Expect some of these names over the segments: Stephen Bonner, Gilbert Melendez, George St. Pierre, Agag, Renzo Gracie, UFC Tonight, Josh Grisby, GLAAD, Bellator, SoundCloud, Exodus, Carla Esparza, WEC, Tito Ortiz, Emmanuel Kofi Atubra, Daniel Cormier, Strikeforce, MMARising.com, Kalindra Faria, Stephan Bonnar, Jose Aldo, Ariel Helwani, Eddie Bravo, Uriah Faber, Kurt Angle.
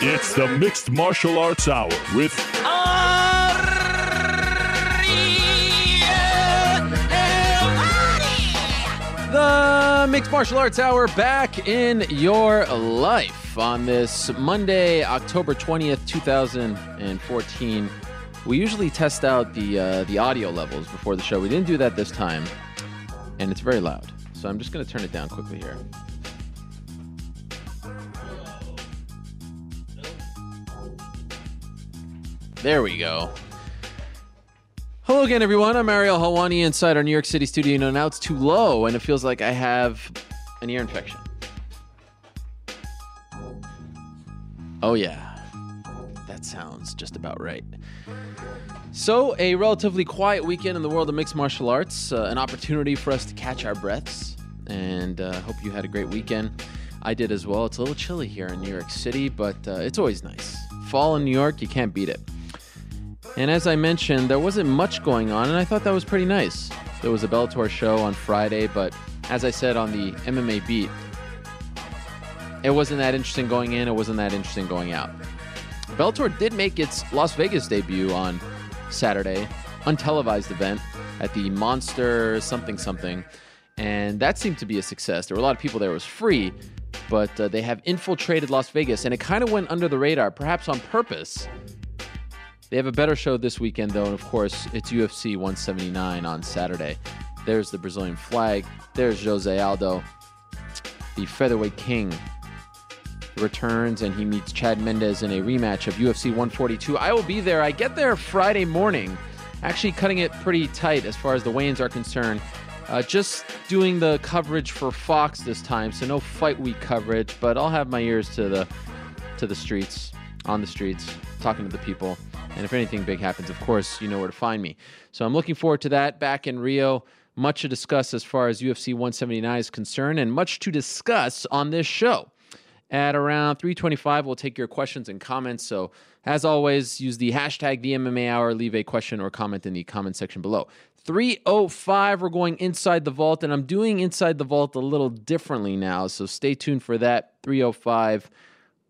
It's the Mixed Martial Arts Hour with Ariel Helwani. The Mixed Martial Arts Hour back in your life on this Monday, October 20th, 2014. We usually test out the audio levels before the show. We didn't do that this time, and it's very loud. So I'm just going to turn it down quickly here. There we go. Hello again, everyone. I'm Ariel Helwani inside our New York City studio. Now it's too low, and it feels like I have an ear infection. Oh, yeah. That sounds just about right. So, a relatively quiet weekend in the world of mixed martial arts. An opportunity for us to catch our breaths. And hope you had a great weekend. I did as well. It's a little chilly here in New York City, but it's always nice. Fall in New York, you can't beat it. And as I mentioned, there wasn't much going on, and I thought that was pretty nice. There was a Bellator show on Friday, but as I said on the MMA beat, it wasn't that interesting going in, it wasn't that interesting going out. Bellator did make its Las Vegas debut on Saturday, untelevised event at the Monster something, and that seemed to be a success. There were a lot of people there. It was free, but they have infiltrated Las Vegas, and it kind of went under the radar, perhaps on purpose. They have a better show this weekend, though, and of course, it's UFC 179 on Saturday. There's the Brazilian flag. There's Jose Aldo. The featherweight king returns, and he meets Chad Mendes in a rematch of UFC 142. I will be there. I get there Friday morning, actually cutting it pretty tight as far as the weigh-ins are concerned. Just doing the coverage for Fox this time, so no fight week coverage, but I'll have my ears to the streets, on the streets, talking to the people. And if anything big happens, of course, you know where to find me. So I'm looking forward to that back in Rio. Much to discuss as far as UFC 179 is concerned, and much to discuss on this show. At around 3:25, we'll take your questions and comments. So as always, use the hashtag TheMMAHour. Leave a question or comment in the comment section below. 3:05, we're going Inside the Vault, and I'm doing Inside the Vault a little differently now. So stay tuned for that. 3:05,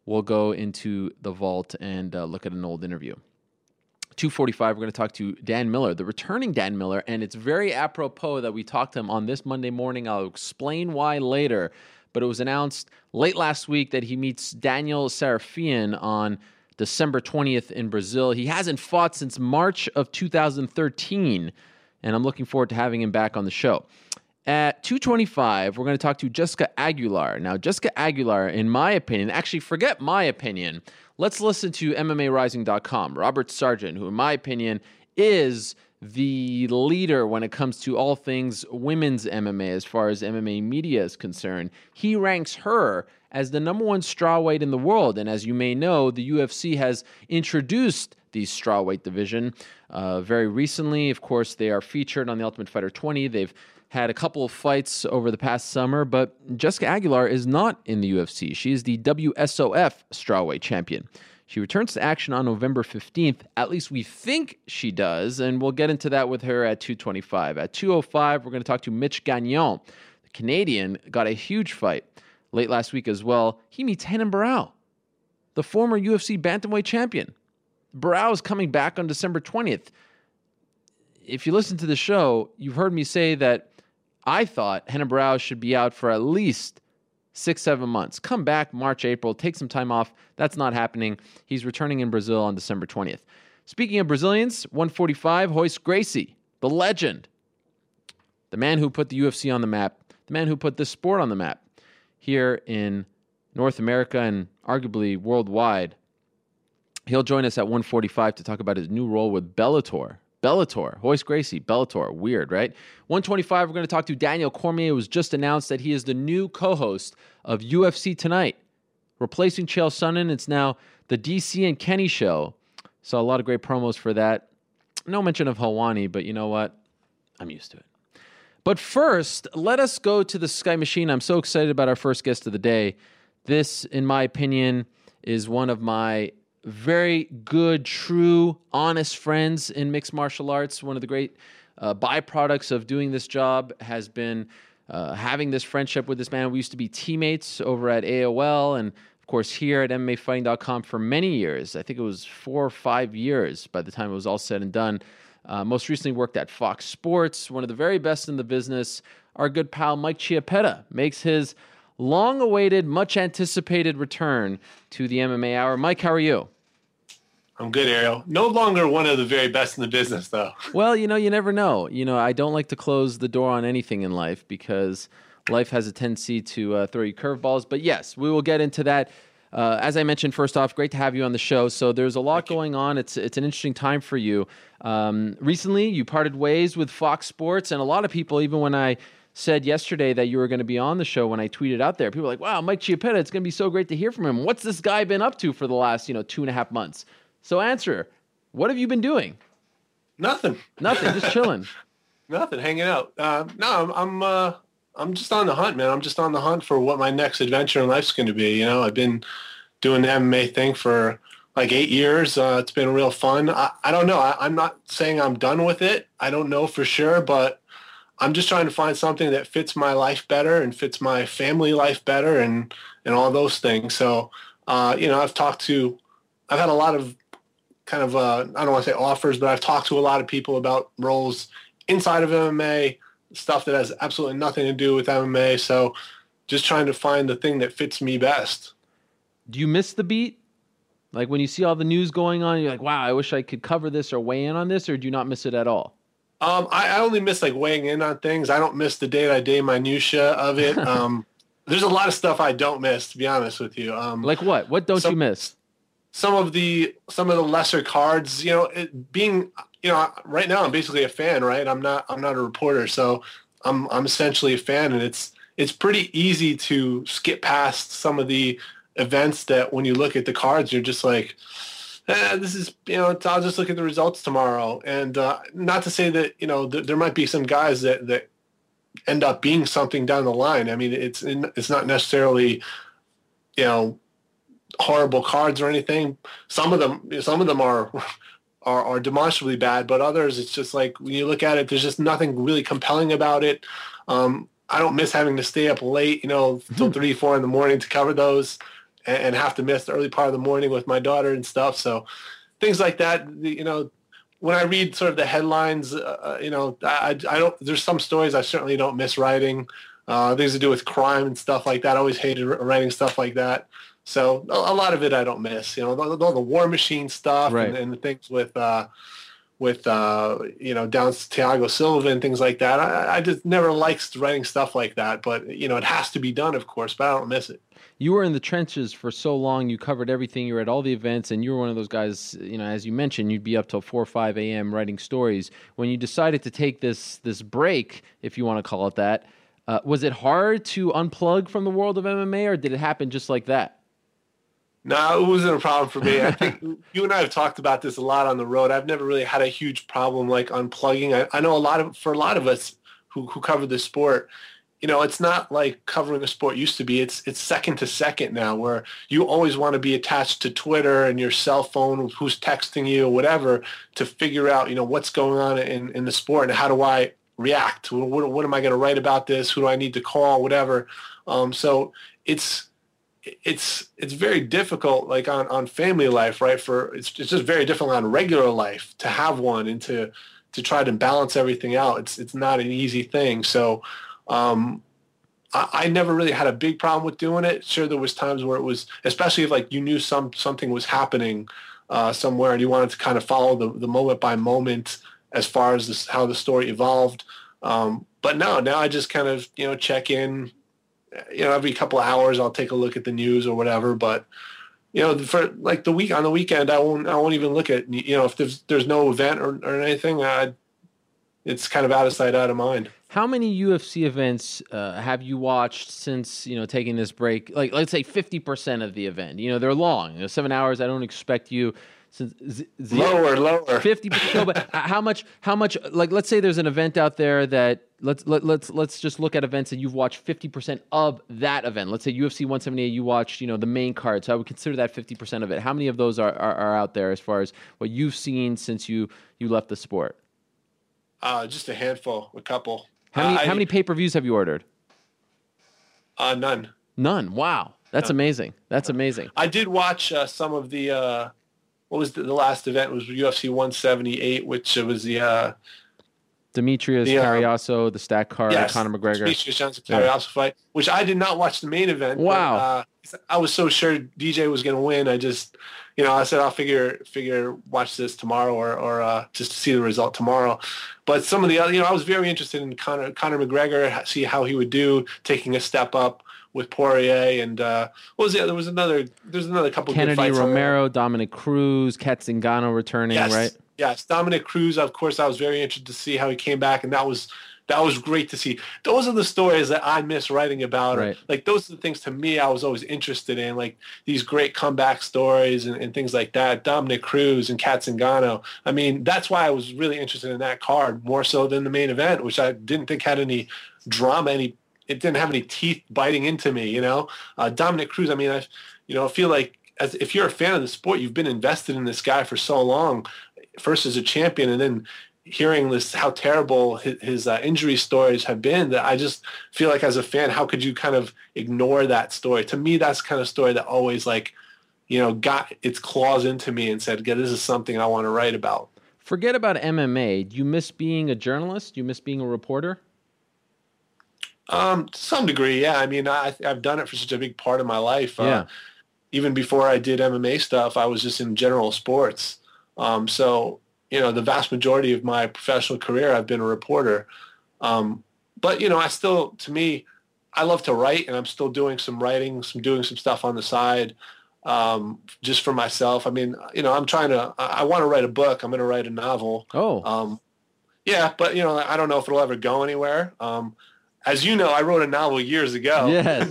we'll go into the vault and look at an old interview. 2:45, we're going to talk to Dan Miller, the returning Dan Miller, and it's very apropos that we talked to him on this Monday morning. I'll explain why later, but it was announced late last week that he meets Daniel Serafian on December 20th in Brazil. He hasn't fought since March of 2013, and I'm looking forward to having him back on the show. At 2:25, we're going to talk to Jessica Aguilar. Now, Jessica Aguilar, in my opinion, actually forget my opinion, let's listen to MMArising.com, Robert Sargent, who, in my opinion, is the leader when it comes to all things women's MMA as far as MMA media is concerned. He ranks her as the #1 strawweight in the world. And as you may know, the UFC has introduced the strawweight division very recently. Of course, they are featured on The Ultimate Fighter 20. They've had a couple of fights over the past summer, but Jessica Aguilar is not in the UFC. She is the WSOF strawweight champion. She returns to action on November 15th. At least we think she does, and we'll get into that with her at 2:25. At 2:05, we're going to talk to Mitch Gagnon. The Canadian got a huge fight late last week as well. He meets Renan Barao, the former UFC bantamweight champion. Barao is coming back on December 20th. If you listen to the show, you've heard me say that I thought Renan Barao should be out for at least 6-7 months. Come back March, April, take some time off. That's not happening. He's returning in Brazil on December 20th. Speaking of Brazilians, 145, Royce Gracie, the legend, the man who put the UFC on the map, the man who put this sport on the map here in North America and arguably worldwide. He'll join us at 145 to talk about his new role with Bellator. Royce Gracie, Bellator. Weird, right? 125, we're going to talk to Daniel Cormier. It was just announced that he is the new co-host of UFC Tonight, replacing Chael Sonnen. It's now the DC and Kenny show. Saw a lot of great promos for that. No mention of Helwani, but you know what? I'm used to it. But first, let us go to the Sky Machine. I'm so excited about our first guest of the day. This, in my opinion, is one of my very good, true, honest friends in mixed martial arts. One of the great byproducts of doing this job has been having this friendship with this man. We used to be teammates over at AOL, and of course, here at MMAfighting.com for many years. I think it was 4 or 5 years by the time it was all said and done. Most recently worked at Fox Sports, one of the very best in the business. Our good pal Mike Chiappetta makes his long-awaited, much-anticipated return to the MMA Hour. Mike, how are you? I'm good, Ariel. No longer one of the very best in the business, though. Well, you know, you never know. You know, I don't like to close the door on anything in life because life has a tendency to throw you curveballs. But yes, we will get into that. As I mentioned, first off, great to have you on the show. So there's a lot going on. It's an interesting time for you. Recently, you parted ways with Fox Sports, and a lot of people, even when I said yesterday that you were going to be on the show, when I tweeted out there, people were like, wow, Mike Chiappetta, it's going to be so great to hear from him. What's this guy been up to for the last 2.5 months? So answer, what have you been doing? Nothing, just chilling. Nothing, hanging out. I'm just on the hunt, man. I'm just on the hunt for what my next adventure in life's going to be. You know, I've been doing the MMA thing for like 8 years. It's been real fun. I don't know. I'm not saying I'm done with it. I don't know for sure, but I'm just trying to find something that fits my life better and fits my family life better and all those things. So, I've had a lot of kind of, I don't want to say offers, but I've talked to a lot of people about roles inside of MMA, stuff that has absolutely nothing to do with MMA. So just trying to find the thing that fits me best. Do you miss the beat? Like when you see all the news going on, you're like, wow, I wish I could cover this or weigh in on this, or do you not miss it at all? I only miss like weighing in on things. I don't miss the day-to-day minutia of it. There's a lot of stuff I don't miss, to be honest with you. Like what? What don't you miss? Some of the lesser cards, right now I'm basically a fan, right? I'm not a reporter, so I'm essentially a fan, and it's pretty easy to skip past some of the events that when you look at the cards, you're just like, this is, I'll just look at the results tomorrow. And not to say that, there might be some guys that end up being something down the line. I mean, it's not necessarily, horrible cards or anything. Some of them are demonstrably bad, but others, it's just like when you look at it, there's just nothing really compelling about it. I don't miss having to stay up late, till 3-4 in the morning to cover those and have to miss the early part of the morning with my daughter and stuff. So things like that, when I read sort of the headlines, I don't, there's some stories I certainly don't miss writing, things to do with crime and stuff like that. I always hated writing stuff like that. So a lot of it I don't miss, all the War Machine stuff, right, and the things with down to Thiago Silva and things like that. I just never liked writing stuff like that, but, it has to be done, of course, but I don't miss it. You were in the trenches for so long. You covered everything. You were at all the events, and you were one of those guys, as you mentioned, you'd be up till 4 or 5 a.m. writing stories. When you decided to take this break, if you want to call it that, was it hard to unplug from the world of MMA, or did it happen just like that? No, it wasn't a problem for me. I think you and I have talked about this a lot on the road. I've never really had a huge problem like unplugging. I know a lot of us who cover this sport, it's not like covering a sport used to be. It's second to second now, where you always want to be attached to Twitter and your cell phone, who's texting you, whatever, to figure out what's going on in the sport and how do I react? What am I going to write about this? Who do I need to call? Whatever. So it's very difficult, like on family life, right? It's just very difficult on regular life to have one and to try to balance everything out. It's not an easy thing. So I never really had a big problem with doing it. Sure, there was times where it was, especially if like you knew something was happening somewhere and you wanted to kind of follow the moment by moment as far as how the story evolved. But now I just kind of check in. Every couple of hours I'll take a look at the news or whatever. But for like the weekend, I won't even look at. If there's no event or anything, it's kind of out of sight, out of mind. How many UFC events have you watched since taking this break? Like let's say 50% of the event. They're long. 7 hours. I don't expect you. Since lower 50%. But how much like let's say there's an event out there that let's just look at events that you've watched 50% of that event. Let's say UFC 178, you watched the main card, so I would consider that 50% of it. How many of those are out there as far as what you've seen since you left the sport? Just a handful, a couple. How many pay-per-views have you ordered? None. Wow. That's amazing. That's amazing. I did watch some of the what was the last event? It was UFC 178, which was the Demetrius Carriasso, the stack card, Conor McGregor. Demetrius Johnson Carriasso fight, which I did not watch the main event. Wow. But, I was so sure DJ was going to win. I just, you know, I said I'll figure watch this tomorrow or just to see the result tomorrow. But some of the other, you know, I was very interested in Conor McGregor, see how he would do taking a step up with Poirier and what was the other? There's another couple of good fights. Kennedy Romero, Dominic Cruz, Katzingano returning, right? Yes, Dominic Cruz. Of course, I was very interested to see how he came back, and that was great to see. Those are the stories that I miss writing about. Right. Like those are the things to me I was always interested in, like these great comeback stories and things like that. Dominic Cruz and Katzingano. I mean, that's why I was really interested in that card more so than the main event, which I didn't think had any drama, it didn't have any teeth biting into me, you know. Dominic Cruz. I mean, I feel like as if you're a fan of the sport, you've been invested in this guy for so long. First as a champion, and then hearing this how terrible his injury stories have been, that I just feel like as a fan, how could you kind of ignore that story? To me, that's the kind of story that always, like, you know, got its claws into me and said, yeah, this is something I want to write about. Forget about MMA. Do you miss being a journalist? Do you miss being a reporter? To some degree, yeah. I mean, I've done it for such a big part of my life. Even before I did MMA stuff, I was just in general sports. So, you know, the vast majority of my professional career, I've been a reporter. But, you know, I still, to me, I love to write, and I'm still doing some writing, doing some stuff on the side, just for myself. I mean, you know, I want to write a book. I'm going to write a novel. Oh. But, you know, I don't know if it'll ever go anywhere. As you know, I wrote a novel years ago. Yes.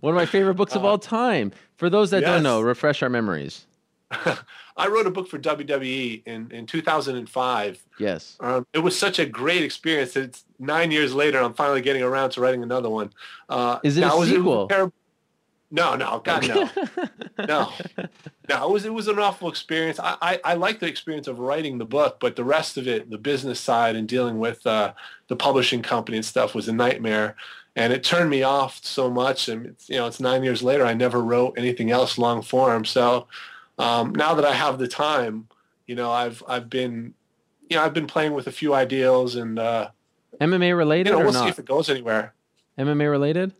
One of my favorite books of all time. For those that don't know, refresh our memories. I wrote a book for WWE in 2005. Yes. It was such a great experience that it's 9 years later, I'm finally getting around to writing another one. Is it a sequel? No, God, no. No, it was an awful experience. I liked the experience of writing the book, but the rest of it, the business side and dealing with the publishing company and stuff was a nightmare. And it turned me off so much. And, it's 9 years later, I never wrote anything else long form. So... now that I have the time, you know, I've been playing with a few ideals and MMA related. You know, we'll see if it goes anywhere. MMA related?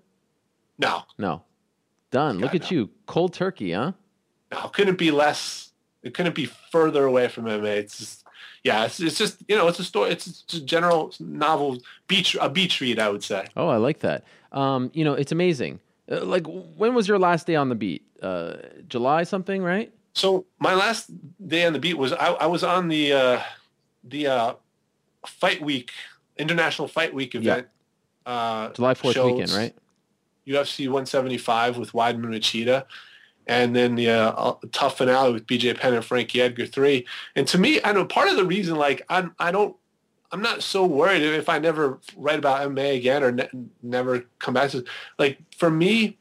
No. Done. God, look at you, cold turkey, huh? No, couldn't be less. It couldn't be further away from MMA. It's just, it's just, you know, it's a story. It's a general novel, beach read, I would say. Oh, I like that. You know, it's amazing. Like, when was your last day on the beat? July something, right? So my last day on the beat was I was on the Fight Week, International Fight Week event. Yeah. July 4th weekend, right? UFC 175 with Weidman Machida, and then the tough finale with BJ Penn and Frankie Edgar III. And to me, I know part of the reason, like, I'm not so worried if I never write about MMA again or never come back to it. Like, for me,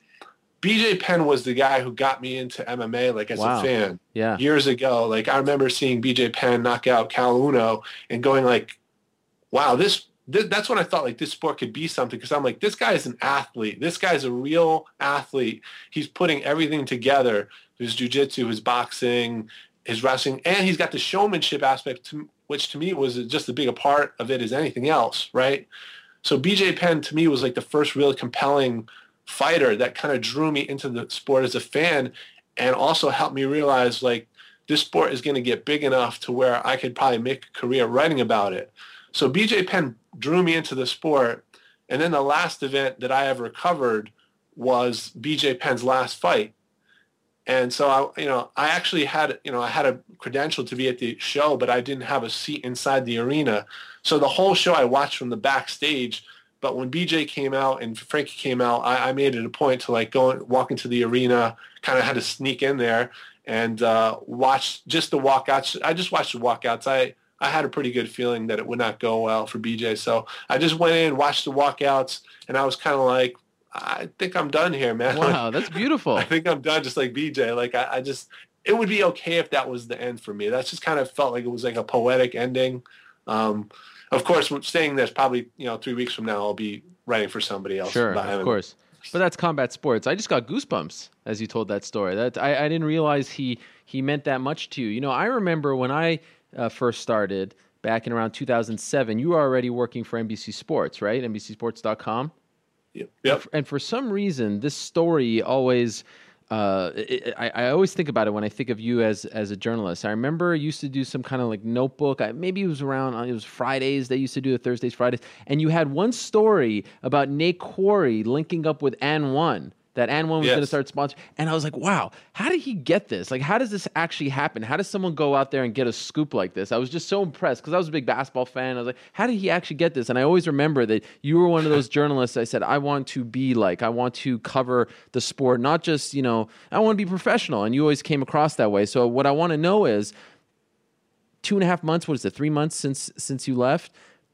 BJ Penn was the guy who got me into MMA, like, as a fan years ago. Like, I remember seeing BJ Penn knock out Cal Uno and going, like, wow, that's when I thought, like, this sport could be something, because I'm like, this guy is an athlete. This guy's a real athlete. He's putting everything together, his jiu-jitsu, his boxing, his wrestling, and he's got the showmanship aspect, which to me was just as big a part of it as anything else, right? So BJ Penn, to me, was like the first real compelling fighter that kind of drew me into the sport as a fan, and also helped me realize, like, this sport is going to get big enough to where I could probably make a career writing about it. So BJ Penn drew me into the sport, and then the last event that I ever covered was BJ Penn's last fight. And so I actually had, I had a credential to be at the show, but I didn't have a seat inside the arena. So the whole show I watched from the backstage. But when BJ came out and Frankie came out, I made it a point to, like, go and walk into the arena, kind of had to sneak in there and watch just the walkouts. I just watched the walkouts. I had a pretty good feeling that it would not go well for BJ. So I just went in, watched the walkouts, and I was kind of like, I think I'm done here, man. Wow, that's beautiful. I think I'm done, just like BJ. Like, I just, it would be okay if that was the end for me. That's just kind of felt like it was like a poetic ending. Of course, saying this, probably, 3 weeks from now, I'll be writing for somebody else. Sure, of course. But that's combat sports. I just got goosebumps as you told that story. That I didn't realize he meant that much to you. You know, I remember when I first started back in around 2007, you were already working for NBC Sports, right? NBCSports.com. Yep. And for some reason, this story always... I always think about it when I think of you as a journalist. I remember I used to do some kind of like notebook. It was Fridays. They used to do the Thursdays, Fridays. And you had one story about Nate Quarry linking up with An One, that An One was going to start sponsoring. And I was like, wow, how did he get this? Like, how does this actually happen? How does someone go out there and get a scoop like this? I was just so impressed because I was a big basketball fan. I was like, how did he actually get this? And I always remember that you were one of those journalists. I said, I want to cover the sport, not just, you know, I want to be professional. And you always came across that way. So what I want to know is 2.5 months, 3 months since you left?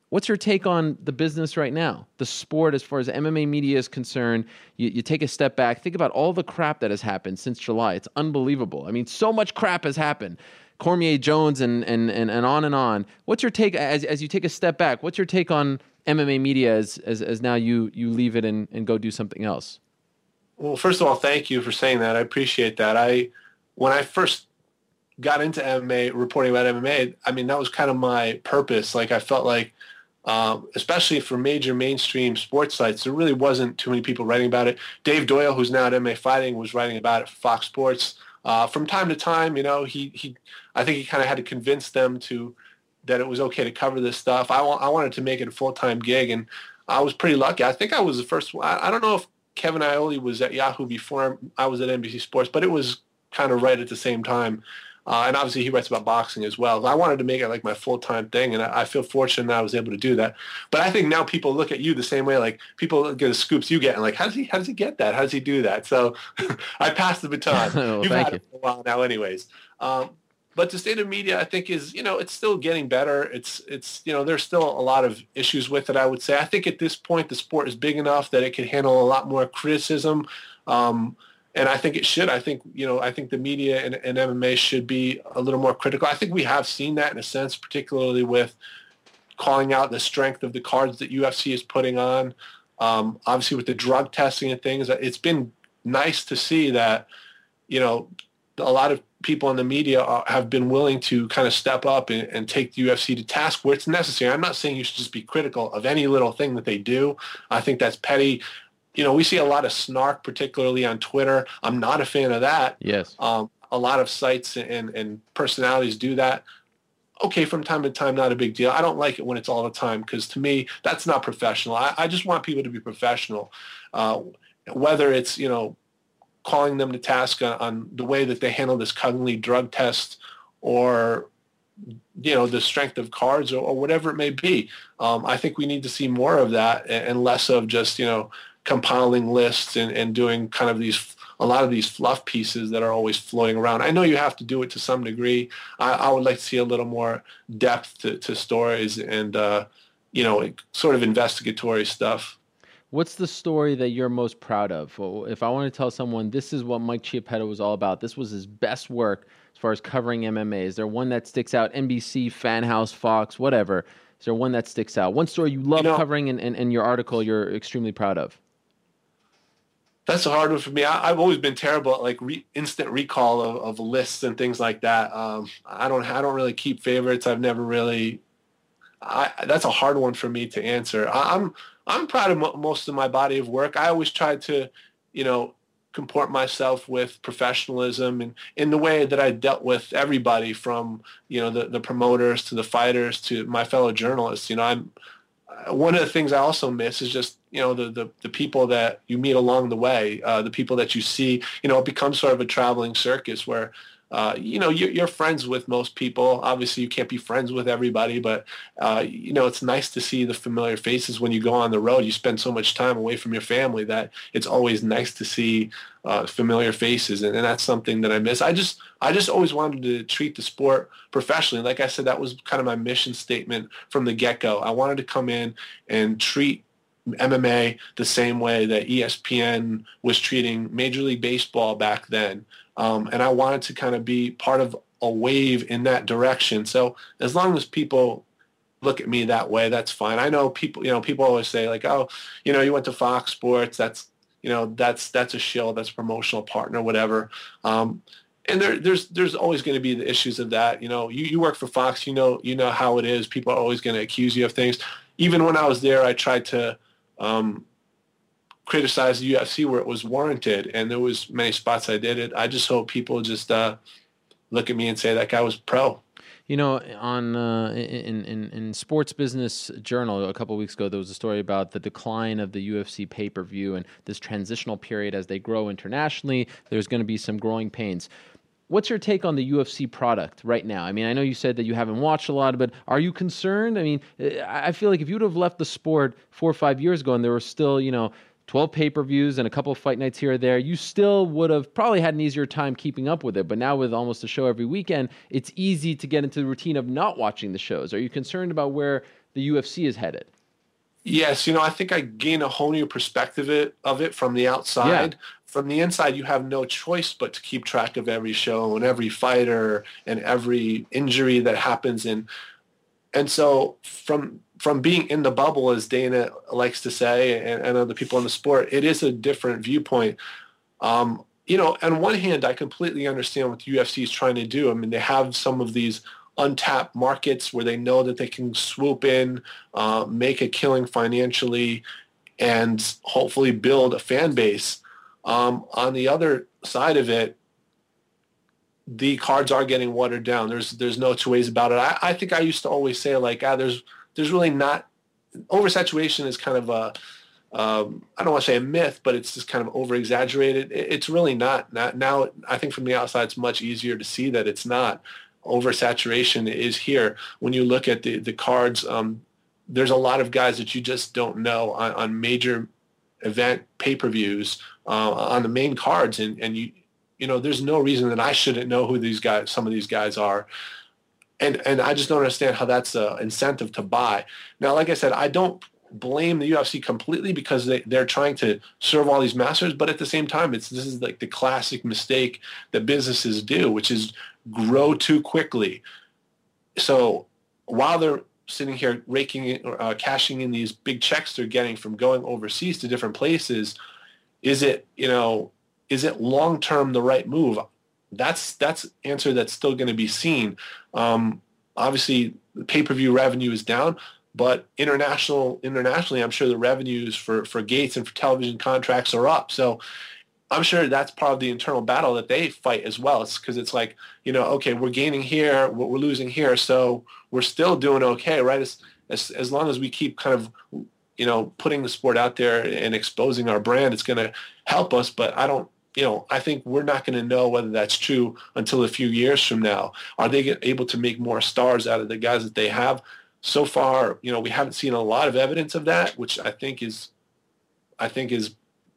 What's your take on the business right now, the sport, as far as MMA media is concerned? You take a step back. Think about all the crap that has happened since July. It's unbelievable. I mean, so much crap has happened. Cormier, Jones, and on and on. What's your take as you take a step back? What's your take on MMA media as now you leave it and go do something else? Well, first of all, thank you for saying that. I appreciate that. When I first got into MMA, reporting about MMA, I mean, that was kind of my purpose. Like, I felt like, especially for major mainstream sports sites, there really wasn't too many people writing about it. Dave Doyle, who's now at MMA Fighting, was writing about it for Fox Sports. From time to time, you know, I think he kind of had to convince them that it was okay to cover this stuff. I wanted to make it a full-time gig, and I was pretty lucky. I think I was the first one. I don't know if Kevin Ioli was at Yahoo before I was at NBC Sports, but it was kind of right at the same time. And obviously he writes about boxing as well. I wanted to make it like my full-time thing, and I feel fortunate that I was able to do that. But I think now people look at you the same way, like people look at the scoops you get and like, how does he get that? How does he do that? So I passed the baton. Well, you've had it for a while now anyways. But the state of media, I think, is, you know, it's still getting better. It's you know, there's still a lot of issues with it, I would say. I think at this point the sport is big enough that it can handle a lot more criticism. And I think it should. I think the media and MMA should be a little more critical. I think we have seen that in a sense, particularly with calling out the strength of the cards that UFC is putting on. Obviously, with the drug testing and things, it's been nice to see that, you know, a lot of people in the media have been willing to kind of step up and take the UFC to task where it's necessary. I'm not saying you should just be critical of any little thing that they do. I think that's petty. You know, we see a lot of snark, particularly on Twitter. I'm not a fan of that. Yes. A lot of sites and personalities do that. Okay, from time to time, not a big deal. I don't like it when it's all the time because, to me, that's not professional. I just want people to be professional, whether it's, you know, calling them to task on the way that they handle this Cungley drug test or, you know, the strength of cards or whatever it may be. I think we need to see more of that and less of just, you know, compiling lists and doing kind of a lot of these fluff pieces that are always floating around. I know you have to do it to some degree. I would like to see a little more depth to stories and, you know, sort of investigatory stuff. What's the story that you're most proud of? If I want to tell someone, this is what Mike Chiappetta was all about, this was his best work as far as covering MMA, is there one that sticks out? NBC, Fan House, Fox, whatever. Is there one that sticks out? One story you love covering and your article you're extremely proud of? That's a hard one for me. I've always been terrible at like instant recall of lists and things like that. I don't really keep favorites. I've never really. That's a hard one for me to answer. I'm proud of most of my body of work. I always try to, you know, comport myself with professionalism and in the way that I dealt with everybody from, you know, the promoters to the fighters to my fellow journalists. You know, one of the things I also miss is just, you know, the people that you meet along the way, the people that you see. You know, it becomes sort of a traveling circus where, you know, you're friends with most people. Obviously, you can't be friends with everybody, but, you know, it's nice to see the familiar faces when you go on the road. You spend so much time away from your family that it's always nice to see familiar faces, and that's something that I miss. I just always wanted to treat the sport professionally. Like I said, that was kind of my mission statement from the get-go. I wanted to come in and treat MMA the same way that ESPN was treating Major League Baseball back then. And I wanted to kind of be part of a wave in that direction. So as long as people look at me that way, that's fine. I know people always say like, oh, you know, you went to Fox Sports. That's, you know, that's a shill, that's a promotional partner, whatever. And there's always going to be the issues of that. You know, you work for Fox, you know how it is. People are always going to accuse you of things. Even when I was there, I tried to criticize the UFC where it was warranted, and there was many spots I did it. I just hope people just look at me and say that guy was pro. You know, on in Sports Business Journal a couple of weeks ago, there was a story about the decline of the UFC pay-per-view and this transitional period as they grow internationally. There's going to be some growing pains. What's your take on the UFC product right now? I mean, I know you said that you haven't watched a lot, but are you concerned? I mean, I feel like if you would have left the sport 4 or 5 years ago and there were still, you know, 12 pay-per-views and a couple of fight nights here or there, you still would have probably had an easier time keeping up with it. But now with almost a show every weekend, it's easy to get into the routine of not watching the shows. Are you concerned about where the UFC is headed? Yes. You know, I think I gain a whole new perspective of it from the outside. Yeah. From the inside, you have no choice but to keep track of every show and every fighter and every injury that happens. And so from being in the bubble, as Dana likes to say, and other people in the sport, it is a different viewpoint. You know, on one hand, I completely understand what the UFC is trying to do. I mean, they have some of these untapped markets where they know that they can swoop in, make a killing financially, and hopefully build a fan base. On the other side of it, the cards are getting watered down. There's no two ways about it. I think I used to always say, like, there's really not – oversaturation is kind of a I don't want to say a myth, but it's just kind of over-exaggerated. It's really not. Now I think from the outside it's much easier to see that it's not. Oversaturation is here. When you look at the cards, there's a lot of guys that you just don't know on major event pay-per-views on the main cards. And you know, there's no reason that I shouldn't know who these guys, some of these guys are. And I just don't understand how that's an incentive to buy. Now, like I said, I don't blame the UFC completely because they're trying to serve all these masters, but at the same time, this is like the classic mistake that businesses do, which is grow too quickly. So while they're sitting here raking or cashing in these big checks they're getting from going overseas to different places, is it long-term the right move? That's answer that's still going to be seen. Obviously, pay-per-view revenue is down, but internationally, I'm sure the revenues for gates and for television contracts are up. So I'm sure that's part of the internal battle that they fight as well. It's because it's like, you know, okay, we're gaining here, we're losing here, so we're still doing okay, right? As long as we keep kind of, you know, putting the sport out there and exposing our brand, it's going to help us, but I think we're not going to know whether that's true until a few years from now. Are they able to make more stars out of the guys that they have? So far, you know, we haven't seen a lot of evidence of that, which I think is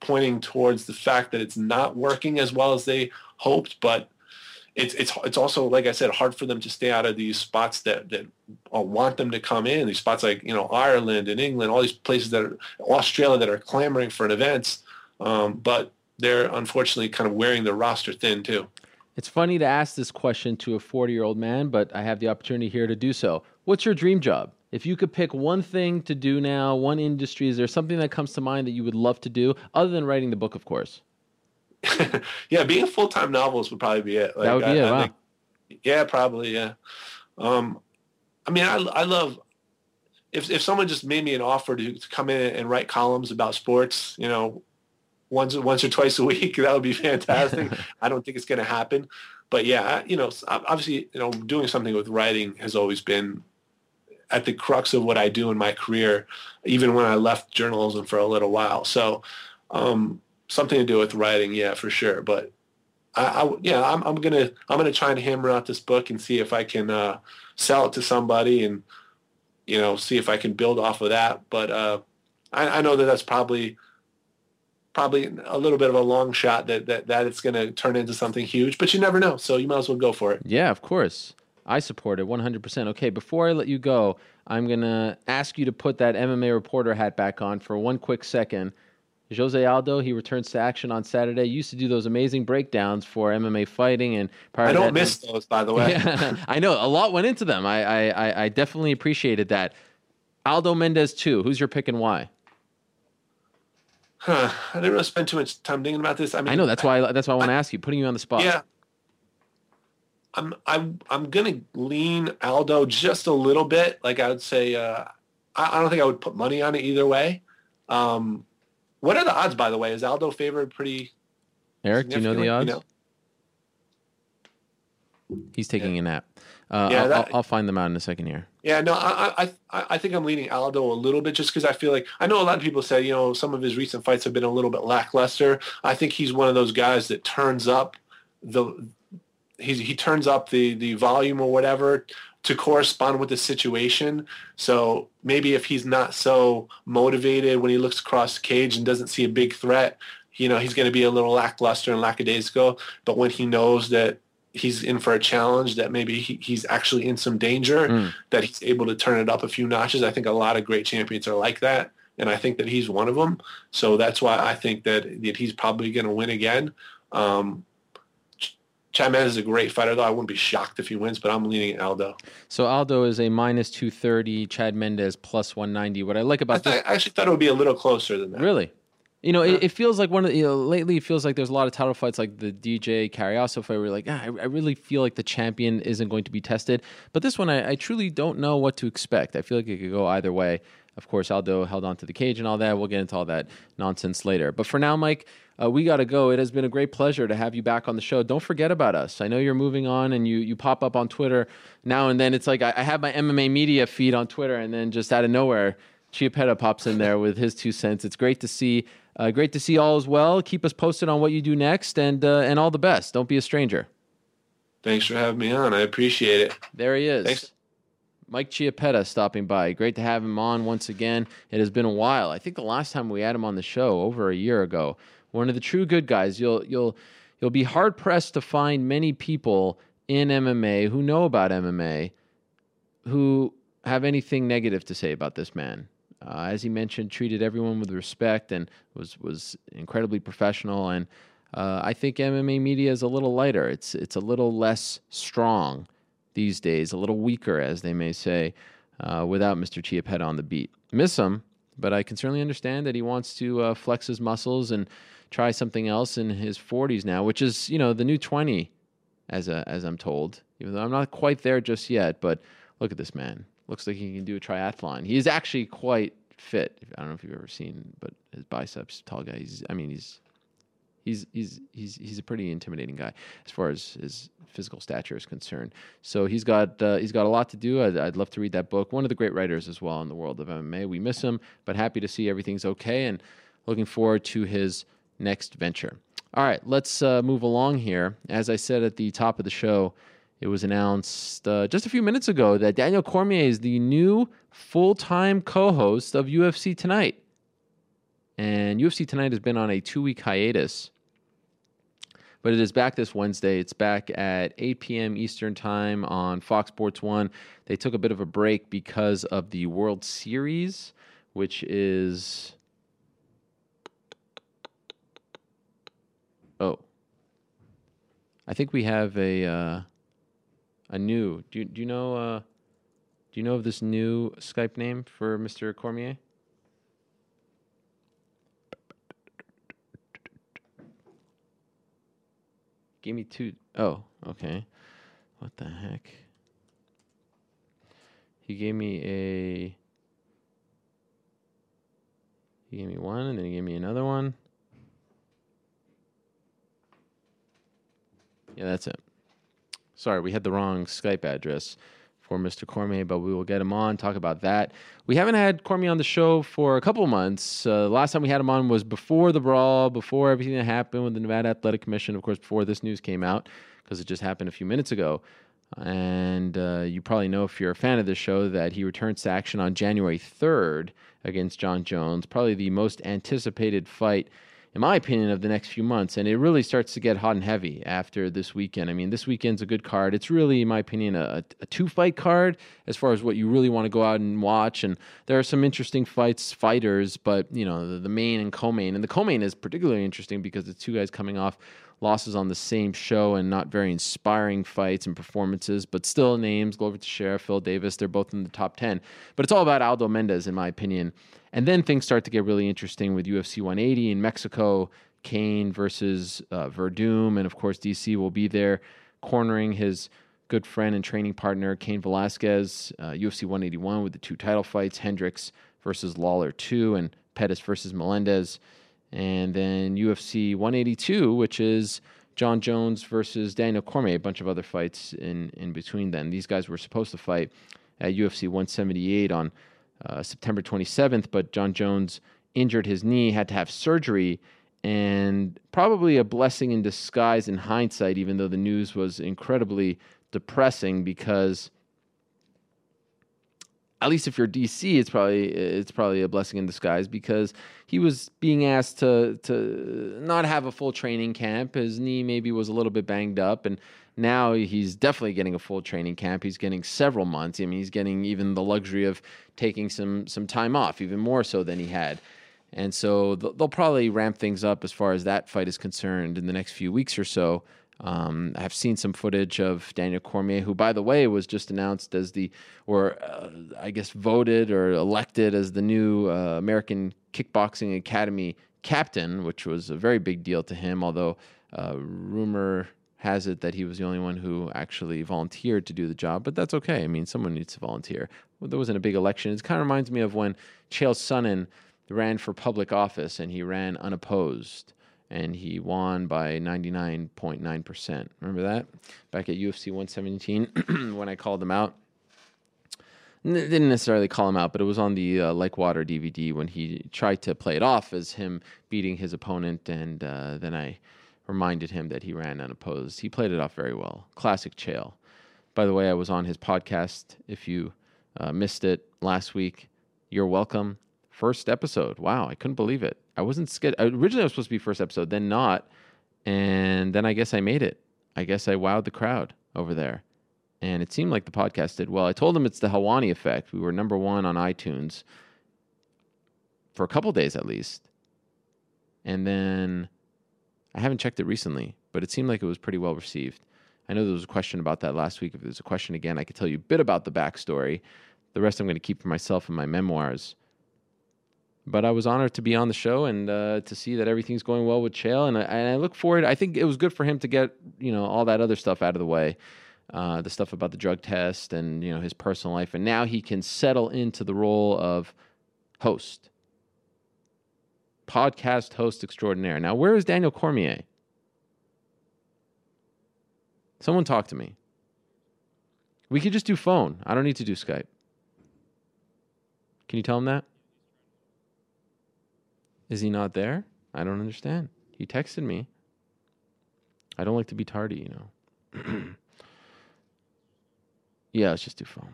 pointing towards the fact that it's not working as well as they hoped. But it's also, like I said, hard for them to stay out of these spots that want them to come in. These spots like, you know, Ireland and England, all these places that are Australia that are clamoring for events, but they're unfortunately kind of wearing the roster thin too. It's funny to ask this question to a 40-year-old man, but I have the opportunity here to do so. What's your dream job? If you could pick one thing to do now, one industry, is there something that comes to mind that you would love to do, other than writing the book, of course? Yeah, being a full-time novelist would probably be it. Like, that would be it, wow. Think, yeah, probably, yeah. I mean, I love... If someone just made me an offer to come in and write columns about sports, you know, once or twice a week, that would be fantastic. I don't think it's going to happen, but yeah, you know, obviously, you know, doing something with writing has always been at the crux of what I do in my career, even when I left journalism for a little while. So something to do with writing, yeah, for sure. But I'm gonna try and hammer out this book and see if I can sell it to somebody, and you know, see if I can build off of that. But I know that's probably a little bit of a long shot that it's going to turn into something huge, but you never know. So you might as well go for it. Yeah, of course. I support it 100%. Okay, before I let you go, I'm going to ask you to put that MMA reporter hat back on for one quick second. Jose Aldo, he returns to action on Saturday. He used to do those amazing breakdowns for MMA fighting. And prior I don't miss those, by the way. Yeah, I know. A lot went into them. I definitely appreciated that. Aldo Mendez 2, who's your pick and why? I didn't really spend too much time thinking about this. I mean, I know that's why I want to ask you, putting you on the spot. Yeah, I'm gonna lean Aldo just a little bit. Like I would say, I don't think I would put money on it either way. What are the odds, by the way? Is Aldo favored pretty? Eric, do you know the odds? He's taking a nap. I'll find them out in a second here. Yeah, no, I think I'm leaning Aldo a little bit just because I feel like I know a lot of people say, you know, some of his recent fights have been a little bit lackluster. I think he's one of those guys that turns up the volume or whatever to correspond with the situation. So maybe if he's not so motivated when he looks across the cage and doesn't see a big threat, you know, he's going to be a little lackluster and lackadaisical. But when he knows that he's in for a challenge, that maybe he's actually in some danger, that he's able to turn it up a few notches. I think a lot of great champions are like that, and I think that he's one of them. So that's why I think that he's probably going to win again. Chad Mendes is a great fighter, though. I wouldn't be shocked if he wins, but I'm leaning Aldo. So Aldo is a minus 230, Chad Mendes plus 190. What I like about this... I actually thought it would be a little closer than that. Really? You know, it feels like lately it feels like there's a lot of title fights like the DJ Carriasso fight where you're like, I really feel like the champion isn't going to be tested. But this one, I truly don't know what to expect. I feel like it could go either way. Of course, Aldo held on to the cage and all that. We'll get into all that nonsense later. But for now, Mike, we got to go. It has been a great pleasure to have you back on the show. Don't forget about us. I know you're moving on and you pop up on Twitter now and then. It's like I have my MMA media feed on Twitter and then just out of nowhere, Chiappetta pops in there with his 2 cents. It's great to see. Great to see all as well. Keep us posted on what you do next, and all the best. Don't be a stranger. Thanks for having me on. I appreciate it. There he is. Thanks. Mike Chiappetta stopping by. Great to have him on once again. It has been a while. I think the last time we had him on the show, over a year ago. One of the true good guys. You'll be hard-pressed to find many people in MMA who know about MMA who have anything negative to say about this man. As he mentioned, treated everyone with respect and was incredibly professional. And I think MMA media is a little lighter. It's a little less strong these days, a little weaker, as they may say, without Mr. Chiappetta on the beat. Miss him, but I can certainly understand that he wants to flex his muscles and try something else in his 40s now, which is, you know, the new 20, as I'm told. Even though I'm not quite there just yet, but look at this man. Looks like he can do a triathlon. He is actually quite fit. I don't know if you've ever seen, but his biceps, tall guy. He's a pretty intimidating guy as far as his physical stature is concerned. So he's got a lot to do. I'd love to read that book. One of the great writers as well in the world of MMA. We miss him, but happy to see everything's okay and looking forward to his next venture. All right, let's move along here. As I said at the top of the show, it was announced just a few minutes ago that Daniel Cormier is the new full-time co-host of UFC Tonight. And UFC Tonight has been on a 2-week hiatus, but it is back this Wednesday. It's back at 8 p.m. Eastern Time on Fox Sports 1. They took a bit of a break because of the World Series, which is... Oh. I think we have a new. Do you know? Do you know of this new Skype name for Mr. Cormier? Give me 2. Oh, okay. What the heck? He gave me one, and then he gave me another one. Yeah, that's it. Sorry, we had the wrong Skype address for Mr. Cormier, but we will get him on, talk about that. We haven't had Cormier on the show for a couple of months. Last time we had him on was before the brawl, before everything that happened with the Nevada Athletic Commission, of course, before this news came out, because it just happened a few minutes ago. And you probably know if you're a fan of this show that he returns to action on January 3rd against John Jones, probably the most anticipated fight in my opinion, of the next few months. And it really starts to get hot and heavy after this weekend. I mean, this weekend's a good card. It's really, in my opinion, a 2-fight card as far as what you really want to go out and watch. And there are some interesting fighters, but, you know, the main and co-main. And the co-main is particularly interesting because it's 2 guys coming off losses on the same show and not very inspiring fights and performances, but still names, Glover Teixeira, Phil Davis, they're both in the top 10. But it's all about Aldo Mendez, in my opinion. And then things start to get really interesting with UFC 180 in Mexico, Kane versus Verdum, and of course DC will be there cornering his good friend and training partner, Cain Velasquez, UFC 181 with the two title fights, Hendricks versus Lawler 2, and Pettis versus Melendez. And then UFC 182, which is John Jones versus Daniel Cormier, a bunch of other fights in between them. These guys were supposed to fight at UFC 178 on September 27th, but John Jones injured his knee, had to have surgery, and probably a blessing in disguise in hindsight, even though the news was incredibly depressing, because at least if you're DC, it's probably a blessing in disguise, because he was being asked to not have a full training camp. His knee maybe was a little bit banged up, and now he's definitely getting a full training camp. He's getting several months. I mean, he's getting even the luxury of taking some time off, even more so than he had. And so they'll probably ramp things up as far as that fight is concerned in the next few weeks or so. I've seen some footage of Daniel Cormier, who, by the way, was just announced as voted or elected as the new American Kickboxing Academy captain, which was a very big deal to him, although rumor has it that he was the only one who actually volunteered to do the job, but that's okay. I mean, someone needs to volunteer. Well, there wasn't a big election. It kind of reminds me of when Chael Sonnen ran for public office, and he ran unopposed, and he won by 99.9%. Remember that? Back at UFC 117 when I called him out. Didn't necessarily call him out, but it was on the Like Water DVD when he tried to play it off as him beating his opponent, and then I reminded him that he ran unopposed. He played it off very well. Classic Chael. By the way, I was on his podcast. If you missed it last week, you're welcome. First episode. Wow, I couldn't believe it. I wasn't scared. Originally, I was supposed to be first episode, then not. And then I guess I made it. I guess I wowed the crowd over there. And it seemed like the podcast did well. I told them it's the Helwani effect. We were number one on iTunes for a couple days at least. And then I haven't checked it recently, but it seemed like it was pretty well received. I know there was a question about that last week. If there's a question again, I could tell you a bit about the backstory. The rest I'm going to keep for myself in my memoirs. But I was honored to be on the show and to see that everything's going well with Chael. And I look forward. I think it was good for him to get, all that other stuff out of the way, the stuff about the drug test and, his personal life. And now he can settle into the role of host, podcast host extraordinaire. Now, where is Daniel Cormier? Someone talk to me. We could just do phone. I don't need to do Skype. Can you tell him that? Is he not there? I don't understand. He texted me. I don't like to be tardy, Yeah, let's just do phone.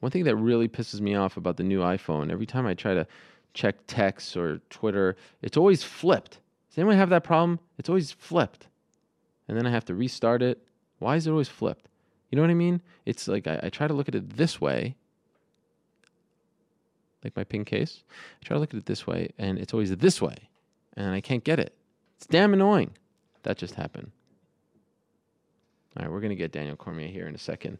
One thing that really pisses me off about the new iPhone, every time I try to check texts or Twitter, it's always flipped. Does anyone have that problem? It's always flipped. And then I have to restart it. Why is it always flipped? You know what I mean? It's like I try to look at it this way. Like my pink case. I try to look at it this way, and it's always this way, and I can't get it. It's damn annoying. That just happened. All right, we're going to get Daniel Cormier here in a second.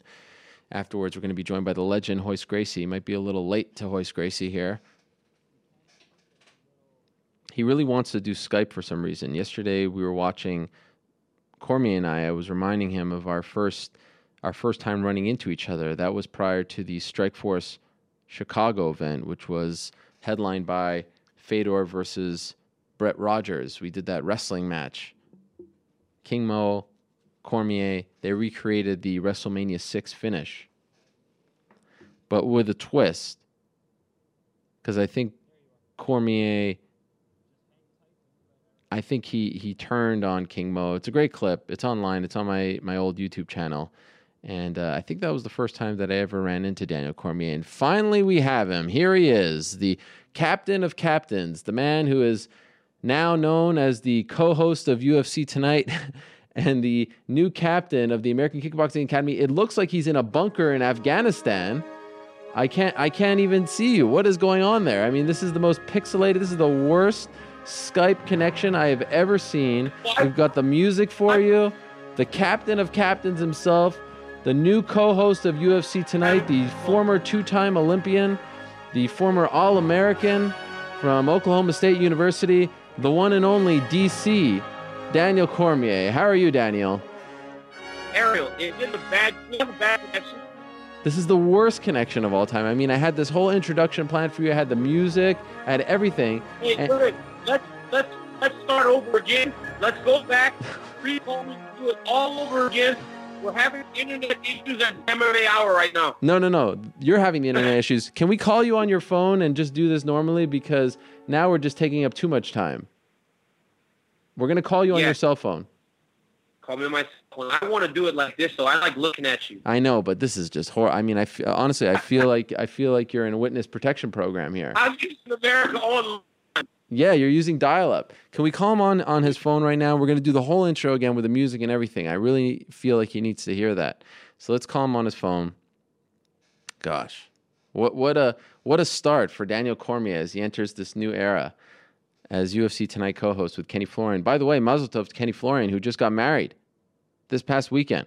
Afterwards, we're going to be joined by the legend, Royce Gracie. Might be a little late to Royce Gracie here. He really wants to do Skype for some reason. Yesterday, we were watching Cormier and I was reminding him of our first time running into each other. That was prior to the Strikeforce Chicago event, which was headlined by Fedor versus Brett Rogers. We did that wrestling match. King Mo, Cormier, they recreated the WrestleMania 6 finish, but with a twist, because I think Cormier, he turned on King Mo. It's a great clip. It's online. It's on my old YouTube channel. And I think that was the first time that I ever ran into Daniel Cormier. And finally, we have him. Here he is, the captain of captains, the man who is now known as the co-host of UFC Tonight and the new captain of the American Kickboxing Academy. It looks like he's in a bunker in Afghanistan. I can't even see you. What is going on there? I mean, this is the most pixelated. This is the worst Skype connection I have ever seen. We've got the music for you, the captain of captains himself, the new co-host of UFC Tonight, the former two-time Olympian, the former All-American from Oklahoma State University, the one and only DC, Daniel Cormier. How are you, Daniel? Ariel, it is a bad, we have a bad connection. This is the worst connection of all time. I mean, I had this whole introduction planned for you. I had the music, I had everything. Hey, let's start over again. Let's go back, recall me, do it all over again. We're having internet issues at MMA hour right now. No. You're having the internet issues. Can we call you on your phone and just do this normally? Because now we're just taking up too much time. We're going to call you on your cell phone. Call me on my phone. I want to do it like this, so I like looking at you. I know, but this is just horrible. I mean, honestly, I feel like you're in a witness protection program here. I'm using America online. Yeah, you're using dial-up. Can we call him on his phone right now? We're going to do the whole intro again with the music and everything. I really feel like he needs to hear that. So let's call him on his phone. Gosh, what a start for Daniel Cormier as he enters this new era as UFC Tonight co-host with Kenny Florian. By the way, mazel tov to Kenny Florian, who just got married this past weekend.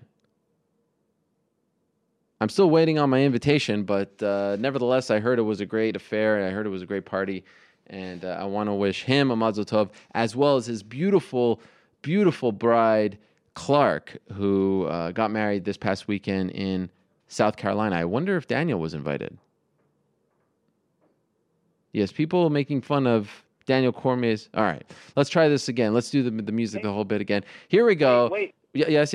I'm still waiting on my invitation, but nevertheless, I heard it was a great affair, and I heard it was a great party. And I want to wish him a mazel tov, as well as his beautiful, beautiful bride, Clark, who got married this past weekend in South Carolina. I wonder if Daniel was invited. Yes, people making fun of Daniel Cormier's. All right, let's try this again. Let's do the music the whole bit again. Here we go. Wait. Yes.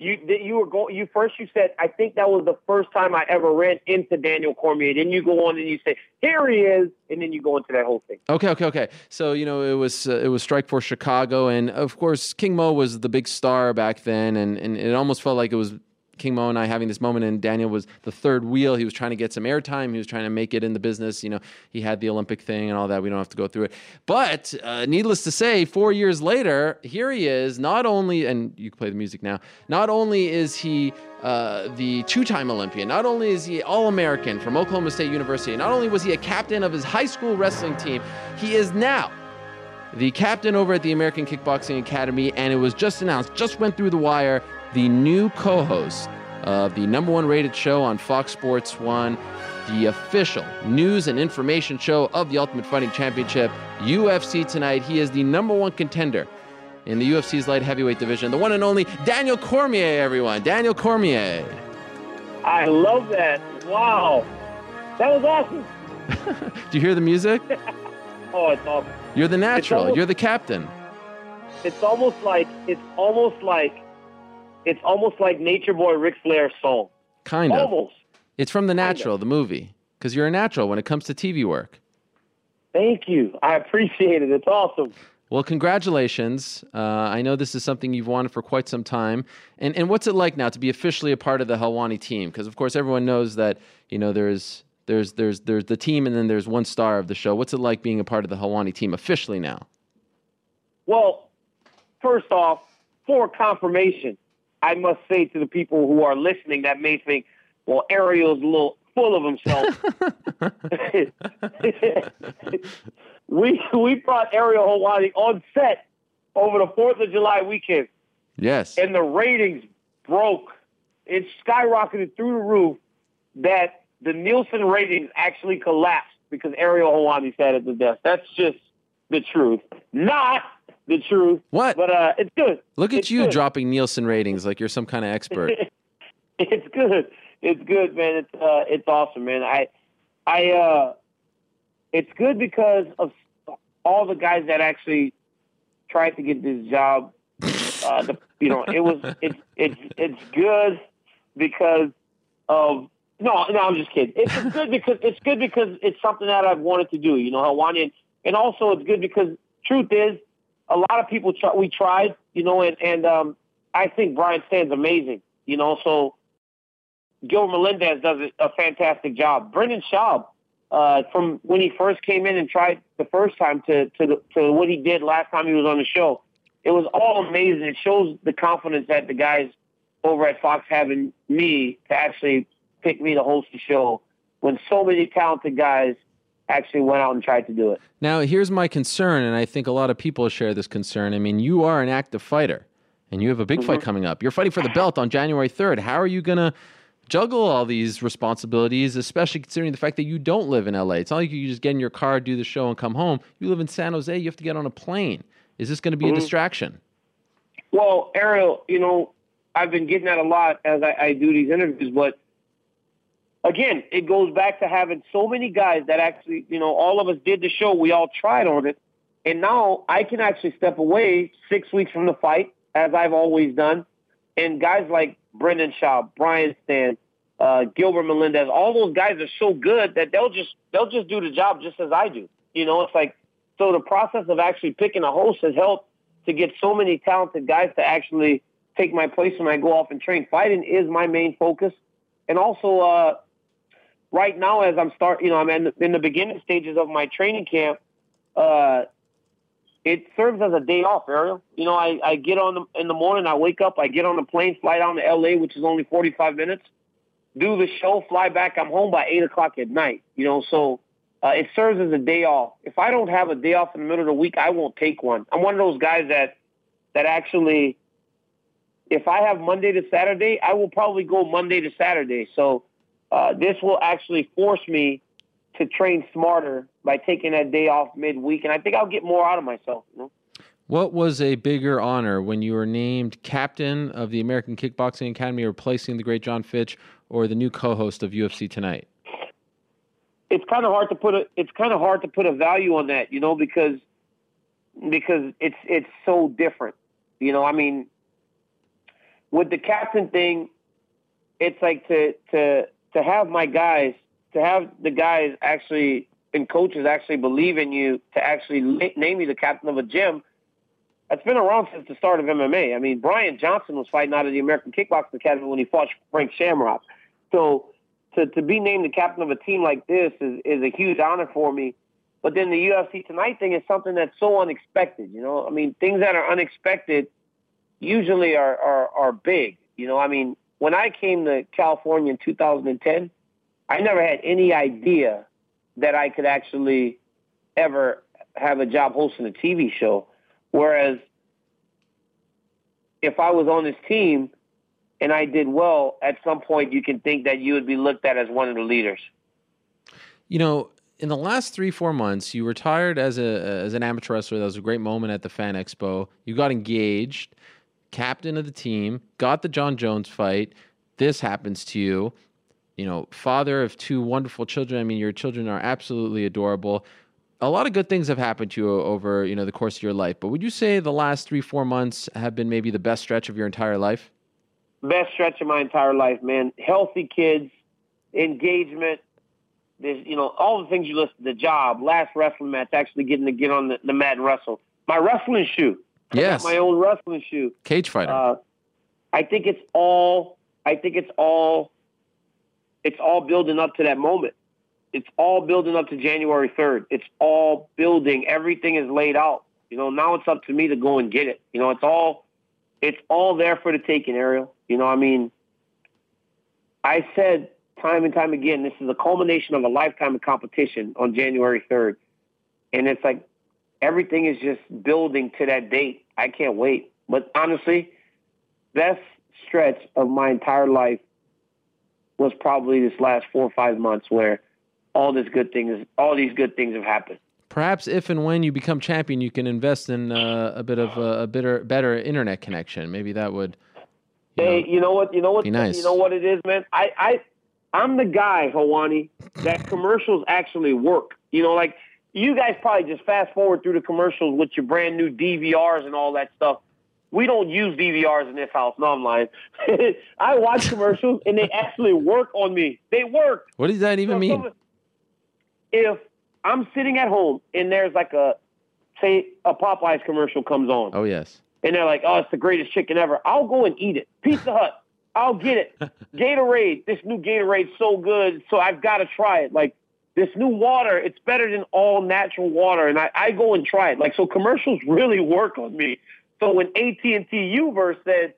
You said, I think that was the first time I ever ran into Daniel Cormier. Then you go on and you say, here he is, and then you go into that whole thing. Okay. So, you know, it was Strike Force Chicago, and of course King Mo was the big star back then, and it almost felt like it was King Mo and I having this moment, and Daniel was the third wheel. He was trying to get some airtime. He was trying to make it in the business. You know, he had the Olympic thing and all that. We don't have to go through it. But needless to say, 4 years later, here he is. Not only, and you can play the music now, not only is he the two-time Olympian, not only is he All-American from Oklahoma State University, not only was he a captain of his high school wrestling team, he is now the captain over at the American Kickboxing Academy, and it was just announced, just went through the wire, the new co-host of the #1 rated show on Fox Sports 1, the official news and information show of the Ultimate Fighting Championship, UFC Tonight. He is the #1 contender in the UFC's light heavyweight division, the one and only Daniel Cormier, everyone. Daniel Cormier. I love that. Wow. That was awesome. Do you hear the music? Oh, it's awesome. You're the natural. You're the captain. It's almost like Nature Boy Ric Flair's song. Kind of. Almost. It's from The Natural, the movie, because you're a natural when it comes to TV work. Thank you. I appreciate it. It's awesome. Well, congratulations. I know this is something you've wanted for quite some time. And what's it like now to be officially a part of the Helwani team? Because, of course, everyone knows that, you know, there's the team and then there's one star of the show. What's it like being a part of the Helwani team officially now? Well, first off, for confirmation, I must say to the people who are listening that may think, well, Ariel's a little full of himself. we brought Ariel Helwani on set over the 4th of July weekend. Yes. And the ratings broke. It skyrocketed through the roof that the Nielsen ratings actually collapsed because Ariel Helwani sat at the desk. That's just the truth. Not the truth. What? But it's good. Look at you dropping Nielsen ratings like you're some kind of expert. It's good. It's good, man. It's awesome, man. I it's good because of all the guys that actually tried to get this job. It's good because of no, I'm just kidding. It's good because it's something that I've wanted to do. You know, Helwani, and also it's good because truth is, a lot of people tried, you know, and I think Brian Stan's amazing, you know. So Gil Melendez does a fantastic job. Brendan Schaub, from when he first came in and tried the first time to what he did last time he was on the show, it was all amazing. It shows the confidence that the guys over at Fox have in me to actually pick me to host the show when so many talented guys actually went out and tried to do it. Now, here's my concern, and I think a lot of people share this concern. I mean, you are an active fighter, and you have a big fight coming up. You're fighting for the belt on January 3rd. How are you going to juggle all these responsibilities, especially considering the fact that you don't live in LA? It's not like you just get in your car, do the show, and come home. You live in San Jose. You have to get on a plane. Is this going to be a distraction? Well, Ariel, you know, I've been getting that a lot as I do these interviews, but again, it goes back to having so many guys that actually, you know, all of us did the show. We all tried on it. And now I can actually step away 6 weeks from the fight, as I've always done. And guys like Brendan Schaub, Brian Stan, Gilbert Melendez, all those guys are so good that they'll just do the job just as I do. You know, it's like, so the process of actually picking a host has helped to get so many talented guys to actually take my place when I go off and train. Fighting is my main focus. And also, right now, as I'm starting, you know, I'm in the beginning stages of my training camp. It serves as a day off, Ariel. You know, I get on in the morning, I wake up, I get on a plane, fly down to LA, which is only 45 minutes, do the show, fly back. I'm home by 8 o'clock at night, you know, so it serves as a day off. If I don't have a day off in the middle of the week, I won't take one. I'm one of those guys that actually, if I have Monday to Saturday, I will probably go Monday to Saturday. So, this will actually force me to train smarter by taking that day off midweek, and I think I'll get more out of myself. You know? What was a bigger honor, when you were named captain of the American Kickboxing Academy, replacing the great John Fitch, or the new co-host of UFC Tonight? It's kind of hard to put a value on that, you know, because it's so different. You know, I mean, with the captain thing, it's like to have the guys actually and coaches actually believe in you to actually name you the captain of a gym that's been around since the start of MMA. I mean, Brian Johnson was fighting out of the American Kickboxing Academy when he fought Frank Shamrock. So to be named the captain of a team like this is a huge honor for me. But then the UFC Tonight thing is something that's so unexpected, you know? I mean, things that are unexpected usually are big, you know? I mean, when I came to California in 2010, I never had any idea that I could actually ever have a job hosting a TV show. Whereas if I was on this team and I did well, at some point you can think that you would be looked at as one of the leaders. You know, in the last 3-4 months, you retired as an amateur wrestler. That was a great moment at the Fan Expo. You got engaged, captain of the team, got the John Jones fight. This happens to you. You know, father of two wonderful children. I mean, your children are absolutely adorable. A lot of good things have happened to you over, you know, the course of your life. But would you say the last 3-4 months have been maybe the best stretch of your entire life? Best stretch of my entire life, man. Healthy kids, engagement, there's, you know, all the things you listed, the job, last wrestling match, actually getting to get on the mat and wrestle. My wrestling shoe. Yes. My own wrestling shoe. Cage fighter. It's all building up to that moment. It's all building up to January 3rd. It's all building. Everything is laid out. You know, now it's up to me to go and get it. You know, it's all there for the taking, Ariel. You know, I mean, I said time and time again, this is a culmination of a lifetime of competition on January 3rd. And it's like everything is just building to that date. I can't wait. But honestly, best stretch of my entire life was probably this last 4 or 5 months where all these good things have happened. Perhaps if and when you become champion, you can invest in a better internet connection. Maybe that would. You know what? Be nice. You know what it is, man. I'm the guy, Helwani, that commercials actually work. You know, like you guys probably just fast forward through the commercials with your brand new DVRs and all that stuff. We don't use DVRs in this house. No, I'm lying. I watch commercials, and they actually work on me. They work. What does that even mean? If I'm sitting at home, and there's like say a Popeyes commercial comes on. Oh, yes. And they're like, oh, it's the greatest chicken ever. I'll go and eat it. Pizza Hut. I'll get it. Gatorade. This new Gatorade's so good, so I've got to try it. Like, this new water, it's better than all natural water, and I go and try it. Like, so commercials really work on me. So when AT&T U-verse said,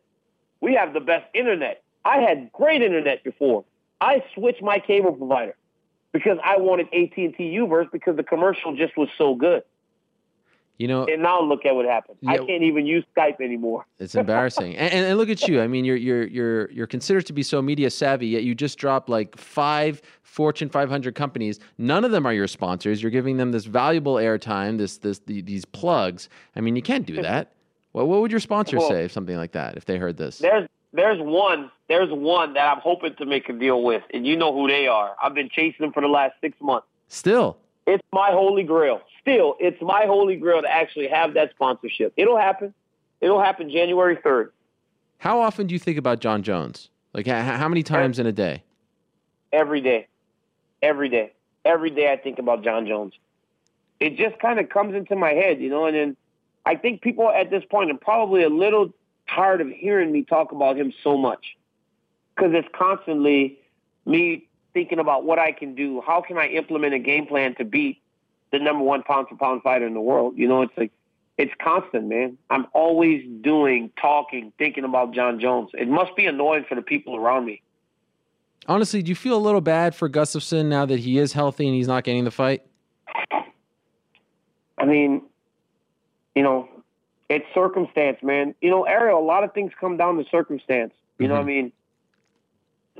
we have the best internet, I had great internet before. I switched my cable provider because I wanted AT&T Uverse because the commercial just was so good. You know, and now look at what happened. Yeah, I can't even use Skype anymore. It's embarrassing. And look at you. I mean, you're considered to be so media savvy, yet you just dropped like 5 Fortune 500 companies. None of them are your sponsors. You're giving them this valuable airtime, these plugs. I mean, you can't do that. Well, what would your sponsor say if something like that, if they heard this? There's one that I'm hoping to make a deal with, and you know who they are. I've been chasing them for the last 6 months. Still. It's my holy grail. Still, it's my holy grail to actually have that sponsorship. It'll happen. It'll happen January 3rd. How often do you think about John Jones? Like, how many times in a day? Every day. Every day. Every day I think about John Jones. It just kind of comes into my head, you know, and then I think people at this point are probably a little tired of hearing me talk about him so much because it's constantly me thinking about what I can do. How can I implement a game plan to beat the number one pound-for-pound fighter in the world? You know, it's like, it's constant, man. I'm always doing, talking, thinking about John Jones. It must be annoying for the people around me. Honestly, do you feel a little bad for Gustafsson now that he is healthy and he's not getting the fight? I mean, you know, it's circumstance, man. You know, Ariel, a lot of things come down to circumstance. You know what I mean?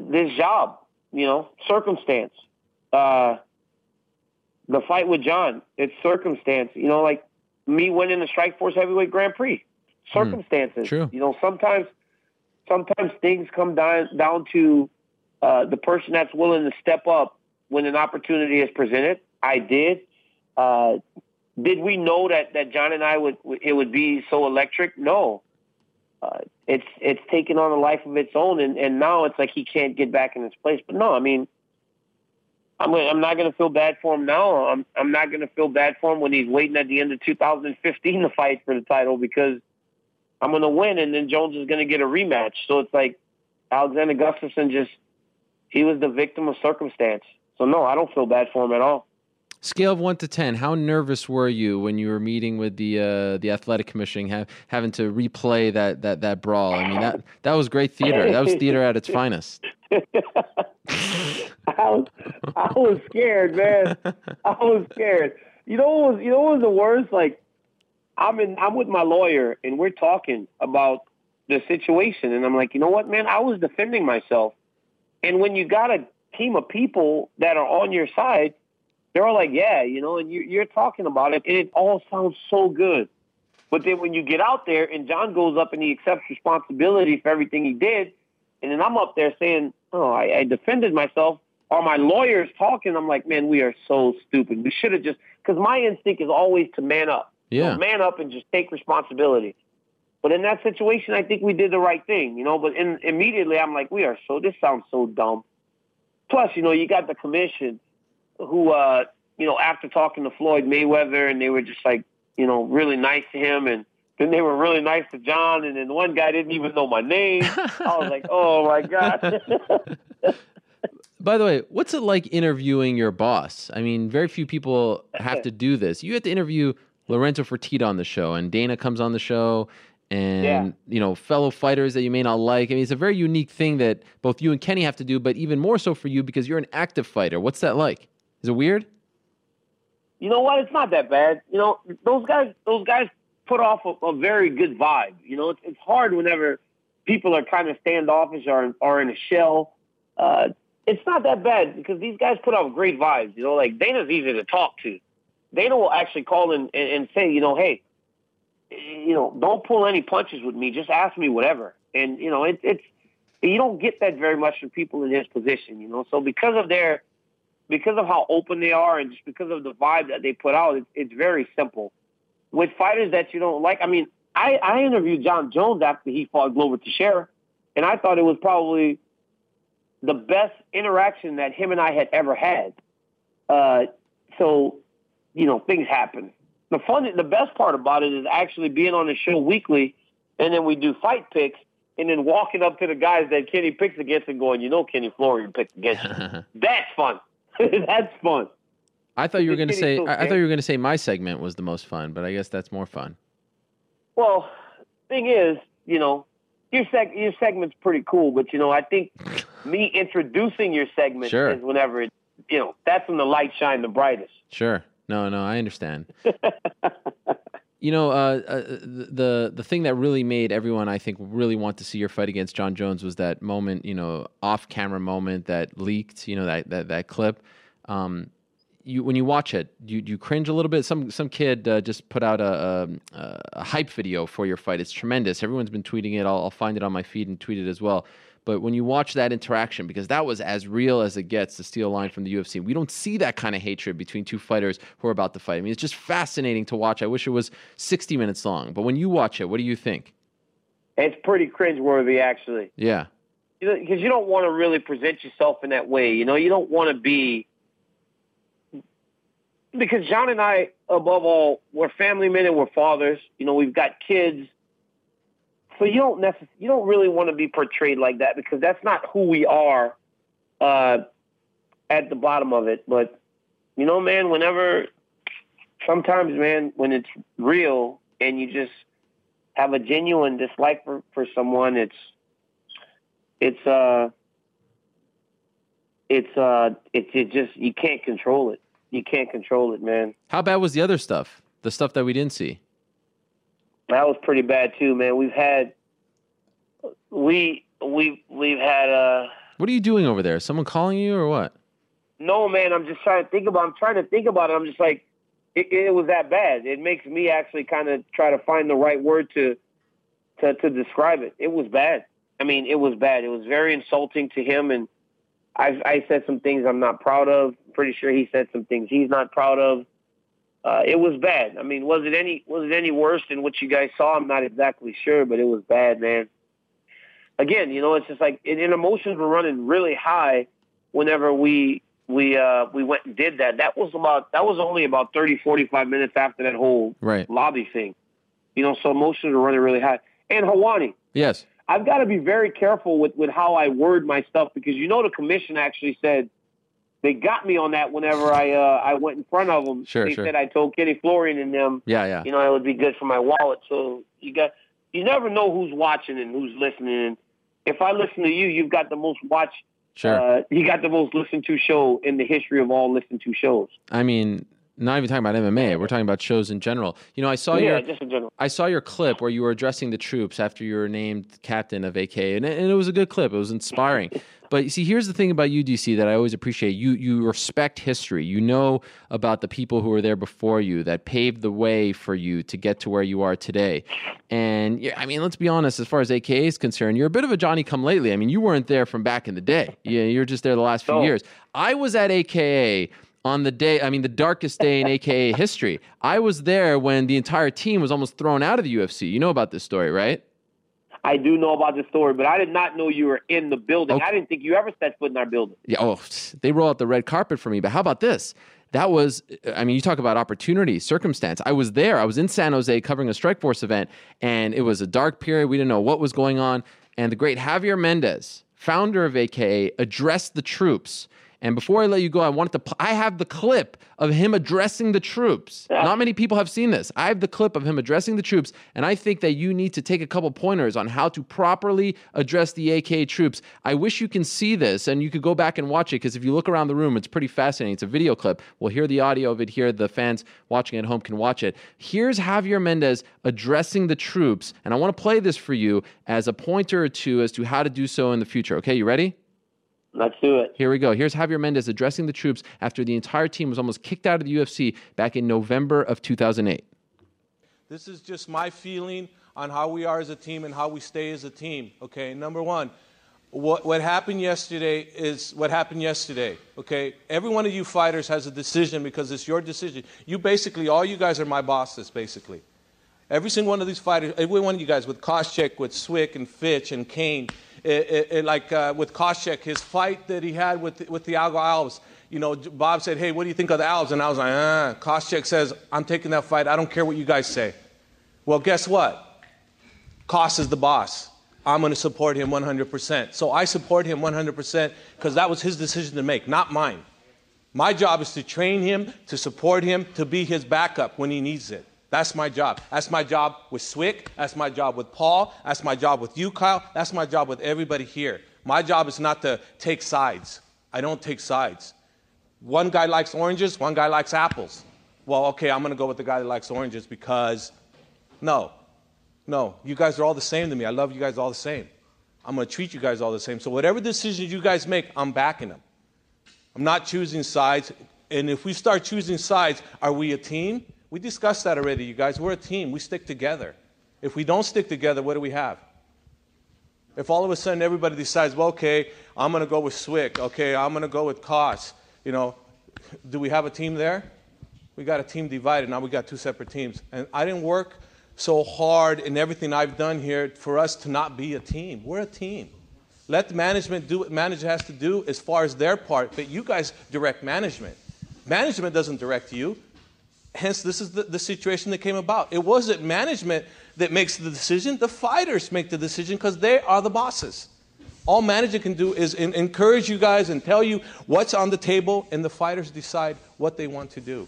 This job, you know, circumstance. The fight with John, it's circumstance. You know, like me winning the Strikeforce Heavyweight Grand Prix, circumstances. True. You know, sometimes things come down to the person that's willing to step up when an opportunity is presented. I did. Did we know that John and I would be so electric? No. It's taken on a life of its own, and now it's like he can't get back in his place. But no, I mean, I'm not going to feel bad for him now. I'm not going to feel bad for him when he's waiting at the end of 2015 to fight for the title because I'm going to win, and then Jones is going to get a rematch. So it's like Alexander Gustafsson he was the victim of circumstance. So no, I don't feel bad for him at all. Scale of 1 to 10, how nervous were you when you were meeting with the athletic commission, having to replay that brawl? I mean, that was great theater. That was theater at its finest. I was scared, man. I was scared. You know what was the worst? Like, I'm with my lawyer and we're talking about the situation, and I'm like, you know what, man? I was defending myself, and when you got a team of people that are on your side. They're all like, yeah, you know, and you're talking about it, and it all sounds so good. But then when you get out there and John goes up and he accepts responsibility for everything he did, and then I'm up there saying, oh, I defended myself, or my lawyer's talking, I'm like, man, we are so stupid. We should have just – because my instinct is always to man up. Yeah. You know, man up and just take responsibility. But in that situation, I think we did the right thing, you know. But immediately I'm like, this sounds so dumb. Plus, you know, you got the commission – who, you know, after talking to Floyd Mayweather, and they were just like, you know, really nice to him. And then they were really nice to John. And then one guy didn't even know my name. I was like, oh, my God. By the way, what's it like interviewing your boss? I mean, very few people have to do this. You had to interview Laurento Fertitta on the show, and Dana comes on the show. And, you know, fellow fighters that you may not like. I mean, it's a very unique thing that both you and Kenny have to do, but even more so for you because you're an active fighter. What's that like? Is it weird? You know what? It's not that bad. You know, those guys put off a very good vibe. You know, it's hard whenever people are kind of standoffish or in a shell. It's not that bad because these guys put off great vibes. You know, like Dana's easy to talk to. Dana will actually call in and say, you know, hey, you know, don't pull any punches with me. Just ask me whatever. And, you know, it's you don't get that very much from people in his position, you know. So because of how open they are and just because of the vibe that they put out, it's very simple. With fighters that you don't like, I mean, I interviewed John Jones after he fought Glover Teixeira, and I thought it was probably the best interaction that him and I had ever had. So, you know, things happen. The best part about it is actually being on the show weekly, and then we do fight picks, and then walking up to the guys that Kenny picks against and going, you know, Kenny Florian picked against you. That's fun. That's fun. I thought you were going to say. I thought you were going to say my segment was the most fun, but I guess that's more fun. Well, thing is, you know, your segment's pretty cool, but you know, I think me introducing your segment is whenever it you know, that's when the light shine the brightest. Sure. No, I understand. You know, the thing that really made everyone, I think, really want to see your fight against John Jones was that moment, you know, off-camera moment that leaked, you know, that clip. When you watch it, you cringe a little bit. Some kid just put out a hype video for your fight. It's tremendous. Everyone's been tweeting it. I'll find it on my feed and tweet it as well. But when you watch that interaction, because that was as real as it gets, the steal line from the UFC, we don't see that kind of hatred between two fighters who are about to fight. I mean, it's just fascinating to watch. I wish it was 60 minutes long. But when you watch it, what do you think? It's pretty cringeworthy, actually. Yeah. Because you don't want to really present yourself in that way. You know, you don't want to be... Because John and I, above all, we're family men and we're fathers. You know, we've got kids. So you don't really want to be portrayed like that because that's not who we are at the bottom of it. But, you know, man, when it's real and you just have a genuine dislike for someone, you can't control it. You can't control it, man. How bad was the other stuff? The stuff that we didn't see? That was pretty bad too, man. What are you doing over there? Is someone calling you or what? No, man. I'm trying to think about it. I'm just like, it was that bad. It makes me actually kind of try to find the right word to describe it. It was bad. I mean, it was bad. It was very insulting to him, and I said some things I'm not proud of. Pretty sure he said some things he's not proud of. It was bad. I mean, was it any worse than what you guys saw? I'm not exactly sure, but it was bad, man. Again, you know, it's just like, and emotions were running really high whenever we went and did that. That was only about 30, 45 minutes after that whole lobby thing. You know, so emotions were running really high. And Helwani. Yes. I've got to be very careful with how I word my stuff because, you know, the commission actually said, they got me on that whenever I went in front of them. Sure, they said I told Kenny Florian and them, yeah. You know, it would be good for my wallet. So you never know who's watching and who's listening. And if I listen to you, you've got the most watched. Sure. You got the most listened to show in the history of all listened to shows. I mean, not even talking about MMA. We're talking about shows in general. You know, I saw your clip where you were addressing the troops after you were named captain of AK, and it was a good clip. It was inspiring. But you see, here's the thing about you, DC, that I always appreciate. You respect history. You know about the people who were there before you that paved the way for you to get to where you are today. And, yeah, I mean, let's be honest, as far as AKA is concerned, you're a bit of a Johnny-come-lately. I mean, you weren't there from back in the day. Yeah, you're just there the last few years. I was at AKA on the day, I mean, the darkest day in AKA history. I was there when the entire team was almost thrown out of the UFC. You know about this story, right? I do know about the story, but I did not know you were in the building. Okay. I didn't think you ever set foot in our building. Yeah, they roll out the red carpet for me, but how about this? That was, I mean, you talk about opportunity, circumstance. I was there. I was in San Jose covering a Strikeforce event, and it was a dark period. We didn't know what was going on, and the great Javier Mendes, founder of AKA, addressed the troops. And before I let you go, I have the clip of him addressing the troops. Not many people have seen this. I have the clip of him addressing the troops, and I think that you need to take a couple pointers on how to properly address the AK troops. I wish you can see this, and you could go back and watch it, because if you look around the room, it's pretty fascinating. It's a video clip. We'll hear the audio of it here. The fans watching at home can watch it. Here's Javier Mendes addressing the troops, and I want to play this for you as a pointer or two as to how to do so in the future. Okay, you ready? Let's do it. Here we go. Here's Javier Mendes addressing the troops after the entire team was almost kicked out of the UFC back in November of 2008. This is just my feeling on how we are as a team and how we stay as a team. Okay, number one, what happened yesterday is what happened yesterday. Okay, every one of you fighters has a decision because it's your decision. You basically, all you guys are my bosses, basically. Every single one of these fighters, every one of you guys with Koscheck, with Swick and Fitch and Kane, with Koscheck, his fight that he had with Thiago Alves, you know, Bob said, hey, what do you think of the Alves? And I was like, Koscheck says, I'm taking that fight. I don't care what you guys say. Well, guess what? Koss is the boss. I'm going to support him 100%. So I support him 100% because that was his decision to make, not mine. My job is to train him, to support him, to be his backup when he needs it. That's my job. That's my job with Swick. That's my job with Paul. That's my job with you, Kyle. That's my job with everybody here. My job is not to take sides. I don't take sides. One guy likes oranges, one guy likes apples. Well, okay, I'm going to go with the guy that likes oranges because, no, you guys are all the same to me. I love you guys all the same. I'm going to treat you guys all the same. So whatever decisions you guys make, I'm backing them. I'm not choosing sides. And if we start choosing sides, are we a team? We discussed that already, you guys. We're a team. We stick together. If we don't stick together, what do we have? If all of a sudden everybody decides, well, okay, I'm going to go with Swick. Okay, I'm going to go with Koss. You know, do we have a team there? We got a team divided. Now we got two separate teams. And I didn't work so hard in everything I've done here for us to not be a team. We're a team. Let management do what management has to do as far as their part, but you guys direct management. Management doesn't direct you. Hence, this is the situation that came about. It wasn't management that makes the decision. The fighters make the decision because they are the bosses. All management can do is encourage you guys and tell you what's on the table, and the fighters decide what they want to do.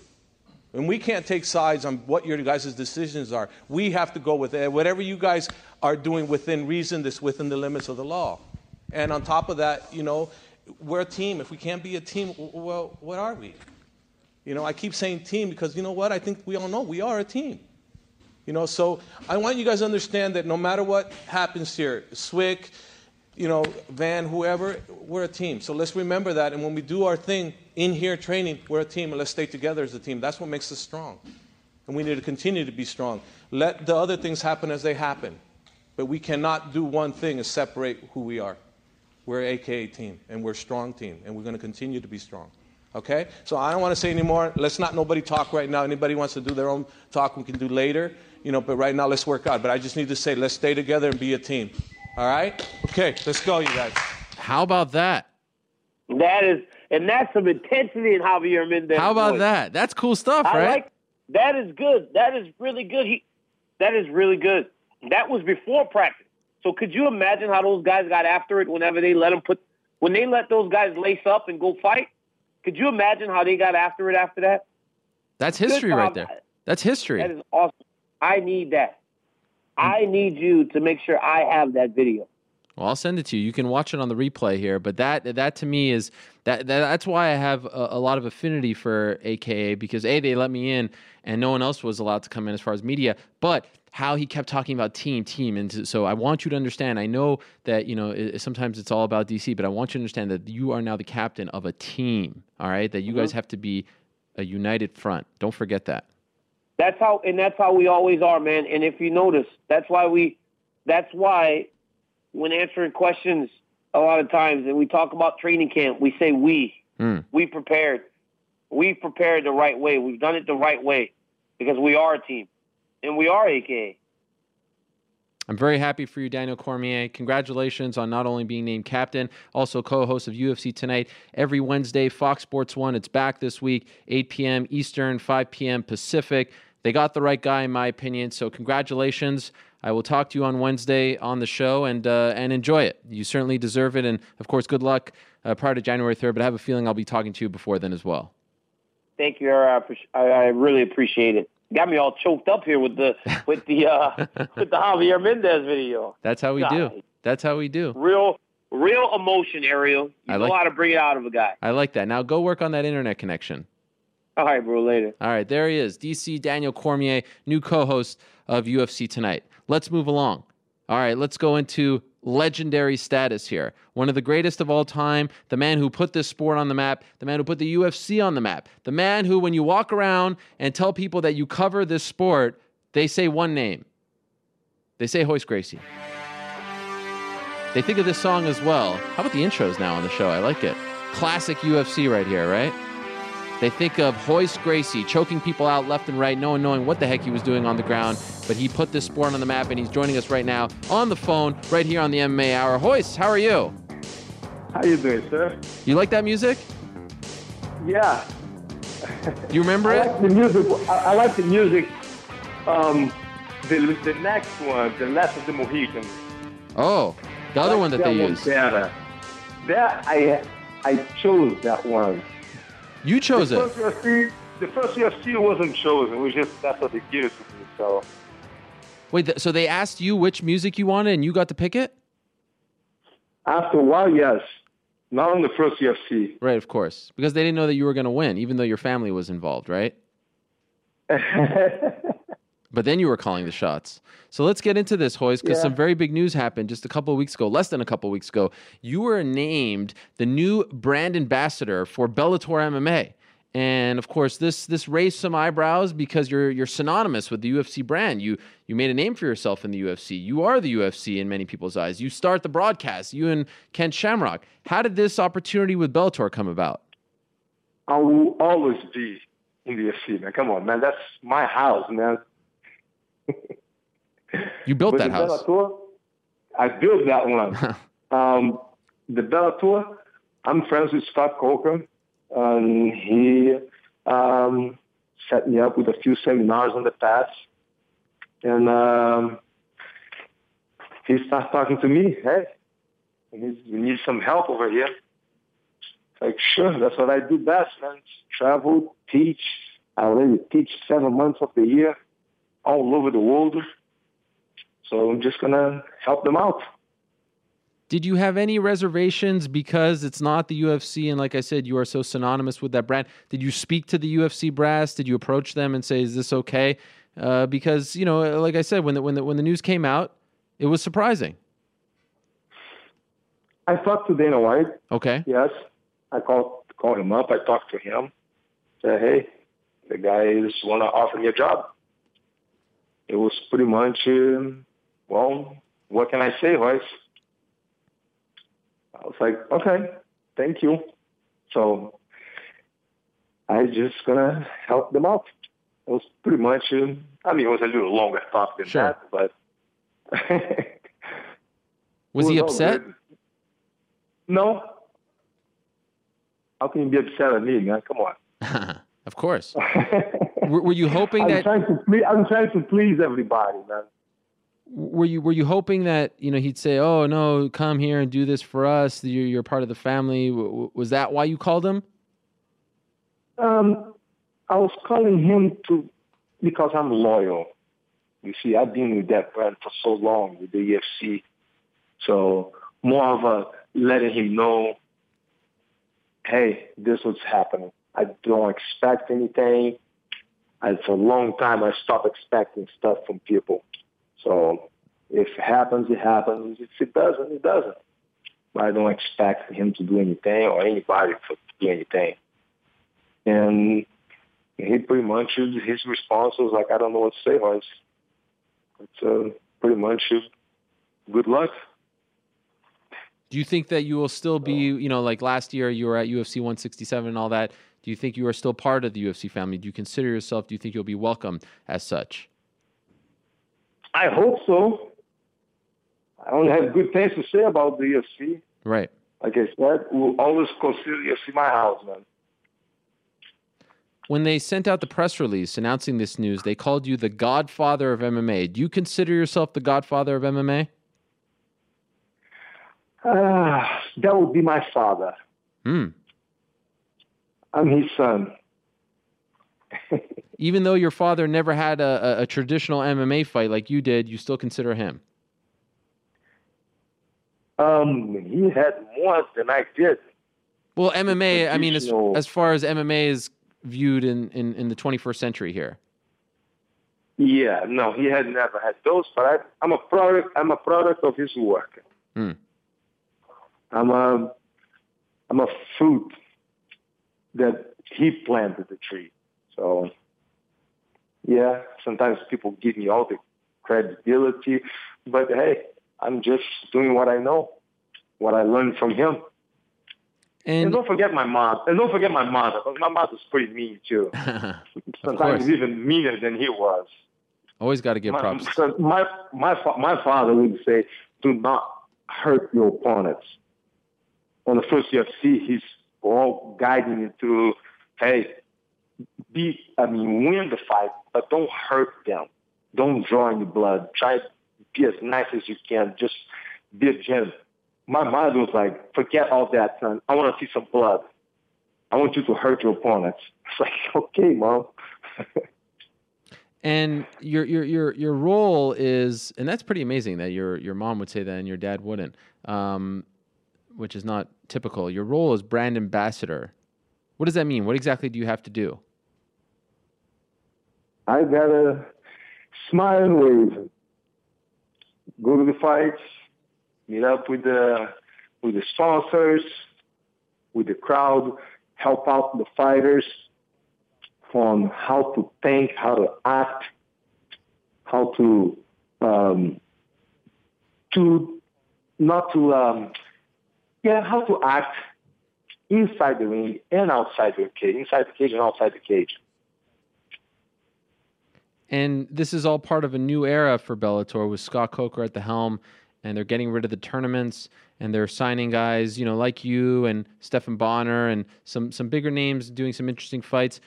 And we can't take sides on what your guys' decisions are. We have to go with it. Whatever you guys are doing within reason, that's within the limits of the law. And on top of that, you know, we're a team. If we can't be a team, well, what are we? You know, I keep saying team because, you know what, I think we all know we are a team. You know, so I want you guys to understand that no matter what happens here, Swick, you know, Van, whoever, we're a team. So let's remember that. And when we do our thing in here training, we're a team. And let's stay together as a team. That's what makes us strong. And we need to continue to be strong. Let the other things happen as they happen. But we cannot do one thing and separate who we are. We're an AKA team. And we're a strong team. And we're going to continue to be strong. Okay? So I don't want to say anymore. Let's not nobody talk right now. Anybody wants to do their own talk, we can do later. You know, but right now let's work out. But I just need to say let's stay together and be a team. All right? Okay, let's go, you guys. How about that? That is, and that's some intensity in Javier Mendez. How about that? That's cool stuff, right? That is good. That is really good. That is really good. That was before practice. So could you imagine how those guys got after it whenever they let them when they let those guys lace up and go fight? Could you imagine how they got after it after that? That's history right there. That's history. That is awesome. I need that. I need you to make sure I have that video. Well, I'll send it to you. You can watch it on the replay here. But that to me is that's why I have a lot of affinity for AKA, because A, they let me in and no one else was allowed to come in as far as media. But how he kept talking about team. And so I want you to understand, I know that, you know, sometimes it's all about DC, but I want you to understand that you are now the captain of a team. All right. That you guys have to be a united front. Don't forget that. That's how we always are, man. And if you notice, that's why when answering questions a lot of times and we talk about training camp, we say we prepared the right way. We've done it the right way because we are a team and we are AKA. I'm very happy for you, Daniel Cormier. Congratulations on not only being named captain, also co-host of UFC Tonight every Wednesday, Fox Sports 1. It's back this week, 8 p.m. Eastern, 5 p.m. Pacific. They got the right guy, in my opinion, so congratulations. I will talk to you on Wednesday on the show, and enjoy it. You certainly deserve it, and, of course, good luck prior to January 3rd, but I have a feeling I'll be talking to you before then as well. Thank you, I really appreciate it. Got me all choked up here with the Javier Mendez video. That's how we do. That's how we do. Real emotion, Ariel. You know how to bring it out of a guy. I like that. Now go work on that internet connection. All right, bro. Later. All right, there he is, DC Daniel Cormier, new co-host of UFC Tonight. Let's move along. All right, let's go into legendary status here. One of the greatest of all time, the man who put this sport on the map, the man who put the UFC on the map, the man who, when you walk around and tell people that you cover this sport, they say one name. They say Royce Gracie. They think of this song as well. How about the intros now on the show? I like it. Classic UFC right here, right? They think of Royce Gracie choking people out left and right, no one knowing what the heck he was doing on the ground, but he put this sport on the map, and he's joining us right now on the phone, right here on the MMA Hour. Royce, how are you? How you doing, sir? You like that music? Yeah. Do you remember it? Like the music. I like the music. The next one, The Last of the Mohicans. Oh, the other one that they used. That I chose that one. You chose it. The first UFC wasn't chosen. It was just, that's what they gave it to me, so. Wait, so they asked you which music you wanted and you got to pick it? After a while, yes. Not on the first UFC. Right, of course. Because they didn't know that you were going to win, even though your family was involved, right? But then you were calling the shots. So let's get into this, Hoyce, because some very big news happened just a couple of weeks ago, less than a couple of weeks ago. You were named the new brand ambassador for Bellator MMA. And of course, this raised some eyebrows because you're synonymous with the UFC brand. You made a name for yourself in the UFC. You are the UFC in many people's eyes. You start the broadcast, you and Ken Shamrock. How did this opportunity with Bellator come about? I will always be in the UFC, man. Come on, man. That's my house, man. You built that house. Bellator, I built that one. The Bellator, I'm friends with Scott Coker. And he set me up with a few seminars in the past. And he starts talking to me. Hey, we need some help over here. Like, sure, that's what I do best, man. Travel, teach. I already teach 7 months of the year all over the world. So I'm just going to help them out. Did you have any reservations because it's not the UFC and, like I said, you are so synonymous with that brand? Did you speak to the UFC brass? Did you approach them and say, is this okay? Because, you know, like I said, when the news came out, it was surprising. I talked to Dana White. Okay. Yes. I called him up. I talked to him. Said, hey, the guys want to offer me a job. It was pretty much, well, what can I say, Royce? I was like, okay, thank you. So I just gonna help them out. It was pretty much, I mean, it was a little longer talk than that, but. Was he upset? No. How can you be upset at me, man? Come on. Of course. Were you hoping that? I'm trying to please everybody, man. Were you hoping that, you know, he'd say, oh, no, come here and do this for us. You're part of the family. Was that why you called him? I was calling him because I'm loyal. You see, I've been with that brand for so long with the UFC. So more of a letting him know, hey, this is what's happening. I don't expect anything. For a long time, I stopped expecting stuff from people. So if it happens, it happens. If it doesn't, it doesn't. But I don't expect him to do anything or anybody to do anything. And he pretty much, his response was like, I don't know what to say, Hoyce. It's pretty much good luck. Do you think that you will still be, you know, like last year you were at UFC 167 and all that. Do you think you are still part of the UFC family? Do you consider yourself, do you think you'll be welcomed as such? I hope so. I only have good things to say about the UFC. Right. Like I said, we'll always consider the UFC my house, man. When they sent out the press release announcing this news, they called you the godfather of MMA. Do you consider yourself the godfather of MMA? That would be my father. I'm his son. Even though your father never had a traditional MMA fight like you did, you still consider him? He had more than I did. Well, MMA, I mean, as far as MMA is viewed in the 21st century here. Yeah, no, he had never had those, but I'm a product of his work. I'm a fruit that he planted the tree. So, yeah, sometimes people give me all the credibility, but hey, I'm just doing what I know, what I learned from him. And don't forget my mom. And don't forget my mother, because my mother's pretty mean, too. Sometimes even meaner than he was. Always got to give props. My father would say, do not hurt your opponents. On the first UFC, he's all guiding me through, hey, win the fight, but don't hurt them. Don't draw any blood. Try to be as nice as you can. Just be a gentleman. My mind was like, forget all that, son. I want to see some blood. I want you to hurt your opponents. It's like, okay, mom. And your role is, and that's pretty amazing that your mom would say that and your dad wouldn't. which is not typical. Your role is brand ambassador. What does that mean? What exactly do you have to do? I gotta smile and wave. Go to the fights, meet up with the sponsors, with the crowd, help out the fighters on how to think, how to act, how to act inside the ring and outside the cage, inside the cage and outside the cage. And this is all part of a new era for Bellator with Scott Coker at the helm, and they're getting rid of the tournaments and they're signing guys, like you and Stephan Bonnar and some bigger names doing some interesting fights.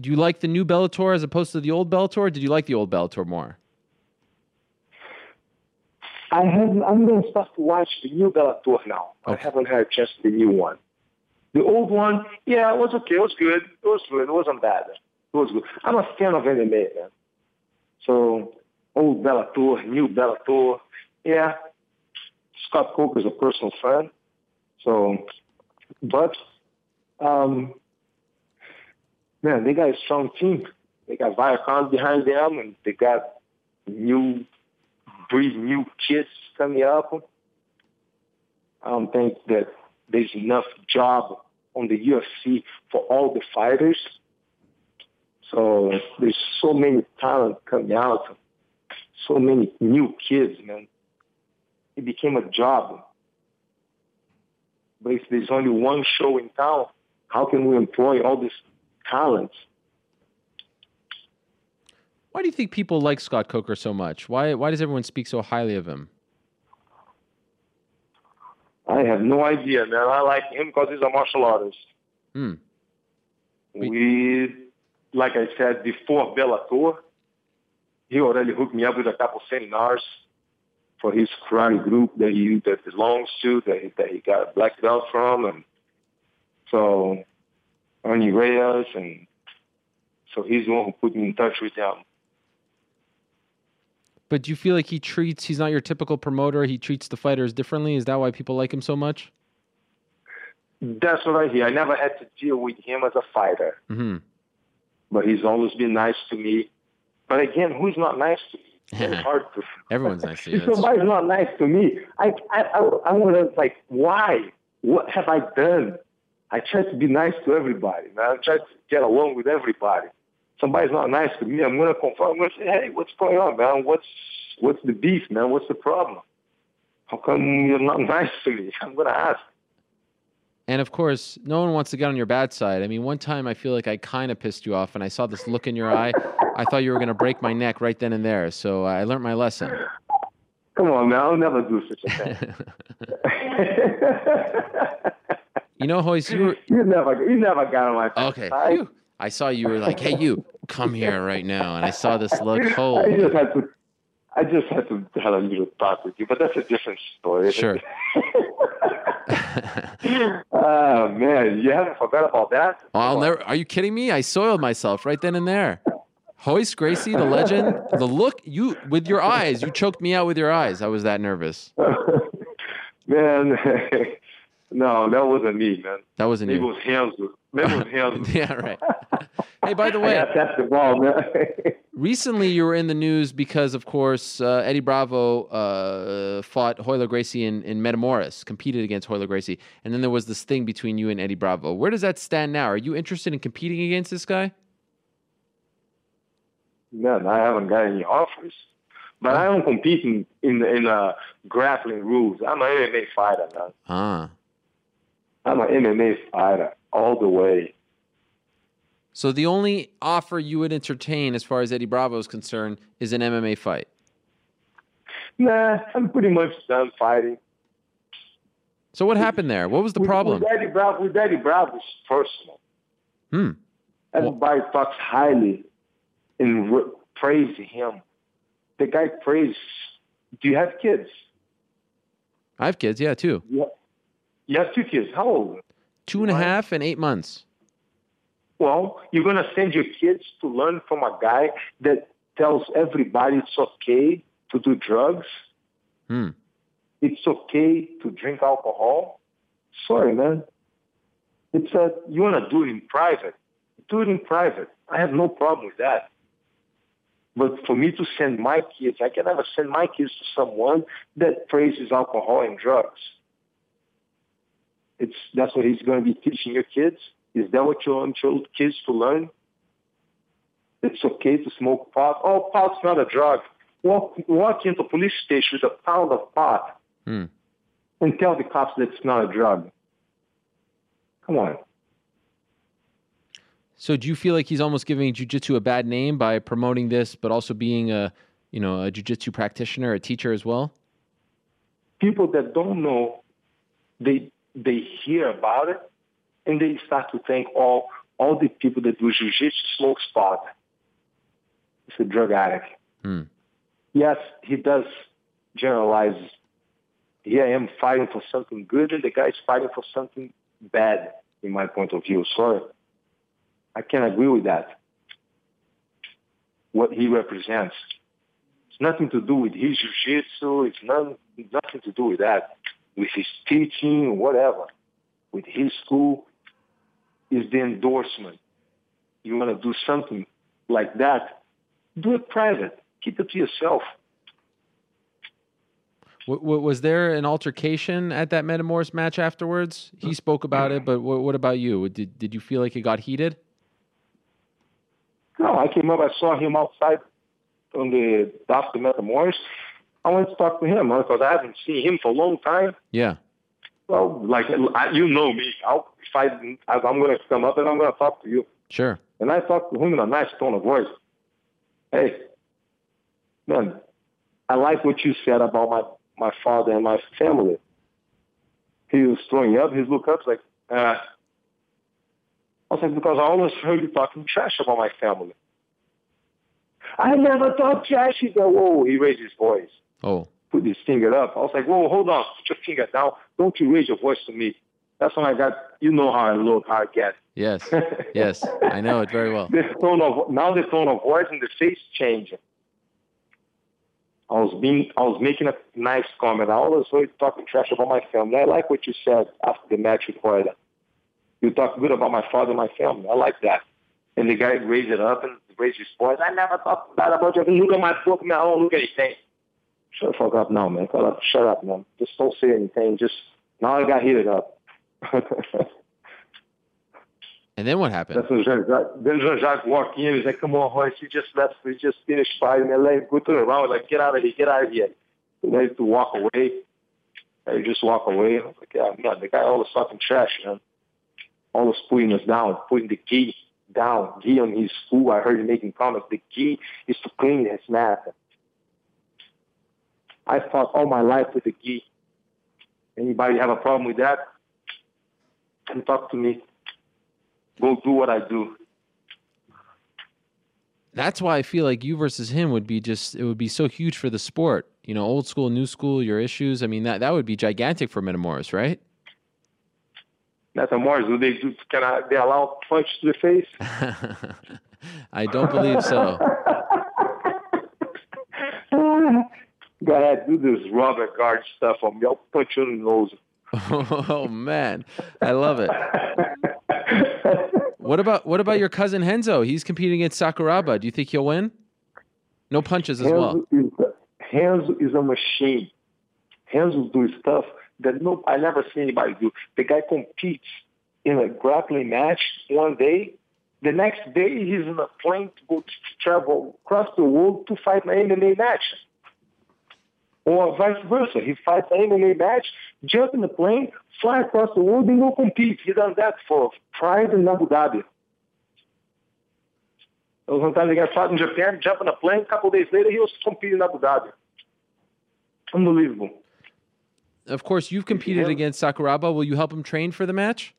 Do you like the new Bellator as opposed to the old Bellator? Or did you like the old Bellator more? I'm going to start to watch the new Bellator now. Okay. I haven't had just the new one. The old one, yeah, it was okay. It was good. It was good. It wasn't bad. It was good. I'm a fan of MMA, man. So, old Bellator, new Bellator, yeah. Scott Coker is a personal friend. So, but, man, they got a strong team. They got Viacom behind them, and they got new kids coming up. I don't think that there's enough job on the UFC for all the fighters. So there's so many talent coming out, so many new kids, man. It became a job. But if there's only one show in town, how can we employ all this talent? Why do you think people like Scott Coker so much? Why does everyone speak so highly of him? I have no idea, man. I like him because he's a martial artist. Like I said, before Bellator, he already hooked me up with a couple seminars for his karate group that belongs to, that he got a black belt from. And so, Ernie Reyes, and so he's the one who put me in touch with them. But do you feel like he's not your typical promoter, he treats the fighters differently? Is that why people like him so much? That's what I hear. I never had to deal with him as a fighter. Mm-hmm. But he's always been nice to me. But again, who's not nice to me? It's hard to... Everyone's nice to you. Somebody's not nice to me. I was like, why? What have I done? I try to be nice to everybody, man. I try to get along with everybody. Somebody's not nice to me, I'm going to confront. I'm going to say, hey, what's going on, man? What's the beef, man? What's the problem? How come you're not nice to me? I'm going to ask. And, of course, no one wants to get on your bad side. I mean, one time I feel like I kind of pissed you off, and I saw this look in your eye. I thought you were going to break my neck right then and there, so I learned my lesson. Come on, man. I'll never do such a thing. Hoyce, you never got on my face. Okay. I saw you were like, hey, you, come here right now. And I saw this look. Hold. I just had to have a little talk with you, but that's a different story. Sure. Oh, man, you haven't forgot about that? Are you kidding me? I soiled myself right then and there. Royce Gracie, the legend, the look, you with your eyes, you choked me out with your eyes. I was that nervous. Man, no, that wasn't me, man. That wasn't you. It was him. Yeah, right. Hey, by the way, that's the ball, man. Recently you were in the news because, of course, Eddie Bravo fought Royce Gracie in Matamoros, competed against Royce Gracie, and then there was this thing between you and Eddie Bravo. Where does that stand now? Are you interested in competing against this guy? Man, I haven't got any offers. But I don't compete in grappling rules. I'm an MMA fighter, man. I'm an MMA fighter all the way. So the only offer you would entertain, as far as Eddie Bravo is concerned, is an MMA fight? Nah, I'm pretty much done fighting. So what happened there? What was the problem? With Eddie Bravo, it's personal. Everybody talks highly and praise him. The guy prays. Do you have kids? I have kids, yeah, two. Yeah. You have two kids. How old? 2.5 and 8 months. Well, you're going to send your kids to learn from a guy that tells everybody it's okay to do drugs. It's okay to drink alcohol. Sorry, man. It's you want to do it in private? Do it in private. I have no problem with that. But for me to send my kids, I can never send my kids to someone that praises alcohol and drugs. That's what he's going to be teaching your kids? Is that what you want your kids to learn? It's okay to smoke pot. Oh, pot's not a drug. Walk into a police station with a pound of pot and tell the cops that it's not a drug. Come on. So do you feel like he's almost giving jiu-jitsu a bad name by promoting this, but also being a jiu-jitsu practitioner, a teacher as well? People that don't know, they hear about it, and they start to think, all the people that do jiu-jitsu smoke pot. It's a drug addict. Mm. Yes, he does generalize. Here I am fighting for something good, and the guy's fighting for something bad, in my point of view. Sorry. I can't agree with that. What he represents. It's nothing to do with his jiu-jitsu. It's nothing to do with that. With his teaching, whatever. With his school is the endorsement. You want to do something like that, do it private. Keep it to yourself. Was there an altercation at that Metamorphs match afterwards? He spoke about it, but what about you? Did you feel like it got heated? No, I came up, I saw him outside on the after Metamorphs. I went to talk to him because I haven't seen him for a long time. Yeah. Well, like, you know me. I'm going to come up and I'm going to talk to you. Sure. And I talked to him in a nice tone of voice. Hey, man, I like what you said about my father and my family. He was throwing up. His look up like, I was like, because I always heard you talking trash about my family. I never talk trash. He said, whoa, he raised his voice. Oh. Put his finger up. I was like, whoa, hold on. Put your finger down. Don't you raise your voice to me. That's when I got, you know how I look, how I get. Yes. Yes. I know it very well. The tone of voice and the face changing. I was making a nice comment. I always heard you talking trash about my family. I like what you said after the match with Hoyda. You talk good about my father and my family. I like that. And the guy raised it up and raised his voice. I never talked bad about you. Look at my book, man. I don't look at anything. Shut the fuck up now, man. Shut up, man. Just don't say anything. Just, now I got heated up. And then what happened? That's when Jean-Jacques walked in. He's like, come on, Royce. You just left. We just finished fighting. And let him go to the round. Like, get out of here. Get out of here. And then to walk away. And you just walk away. And I was like, yeah, man, the guy always talking trash, man. Always putting us down, putting the gi down, gi on his school. I heard him making comments. The gi is to clean his math. I fought all my life with the gi. Anybody have a problem with that? Come talk to me. Go do what I do. That's why I feel like you versus him would be it would be so huge for the sport. You know, old school, new school, your issues. I mean, that would be gigantic for Metamorphs, right? Metamorphs, can they allow punch to the face? I don't believe so. Go ahead, do this Robert Guard stuff on me. I'll punch you in the nose. Oh, man. I love it. What about your cousin Renzo? He's competing against Sakuraba. Do you think he'll win? No punches as well. Renzo is a machine. Renzo do stuff that I never see anybody do. The guy competes in a grappling match one day. The next day, he's in a plane to go to travel across the world to fight an MMA match. Or vice versa. He fights an MMA match, jump in the plane, fly across the world, and go compete. He done that for Pride in Abu Dhabi. Sometimes he got fought in Japan, jump in a plane, a couple days later, he was competing in Abu Dhabi. Unbelievable. Of course, you've competed against Sakuraba. Will you help him train for the match?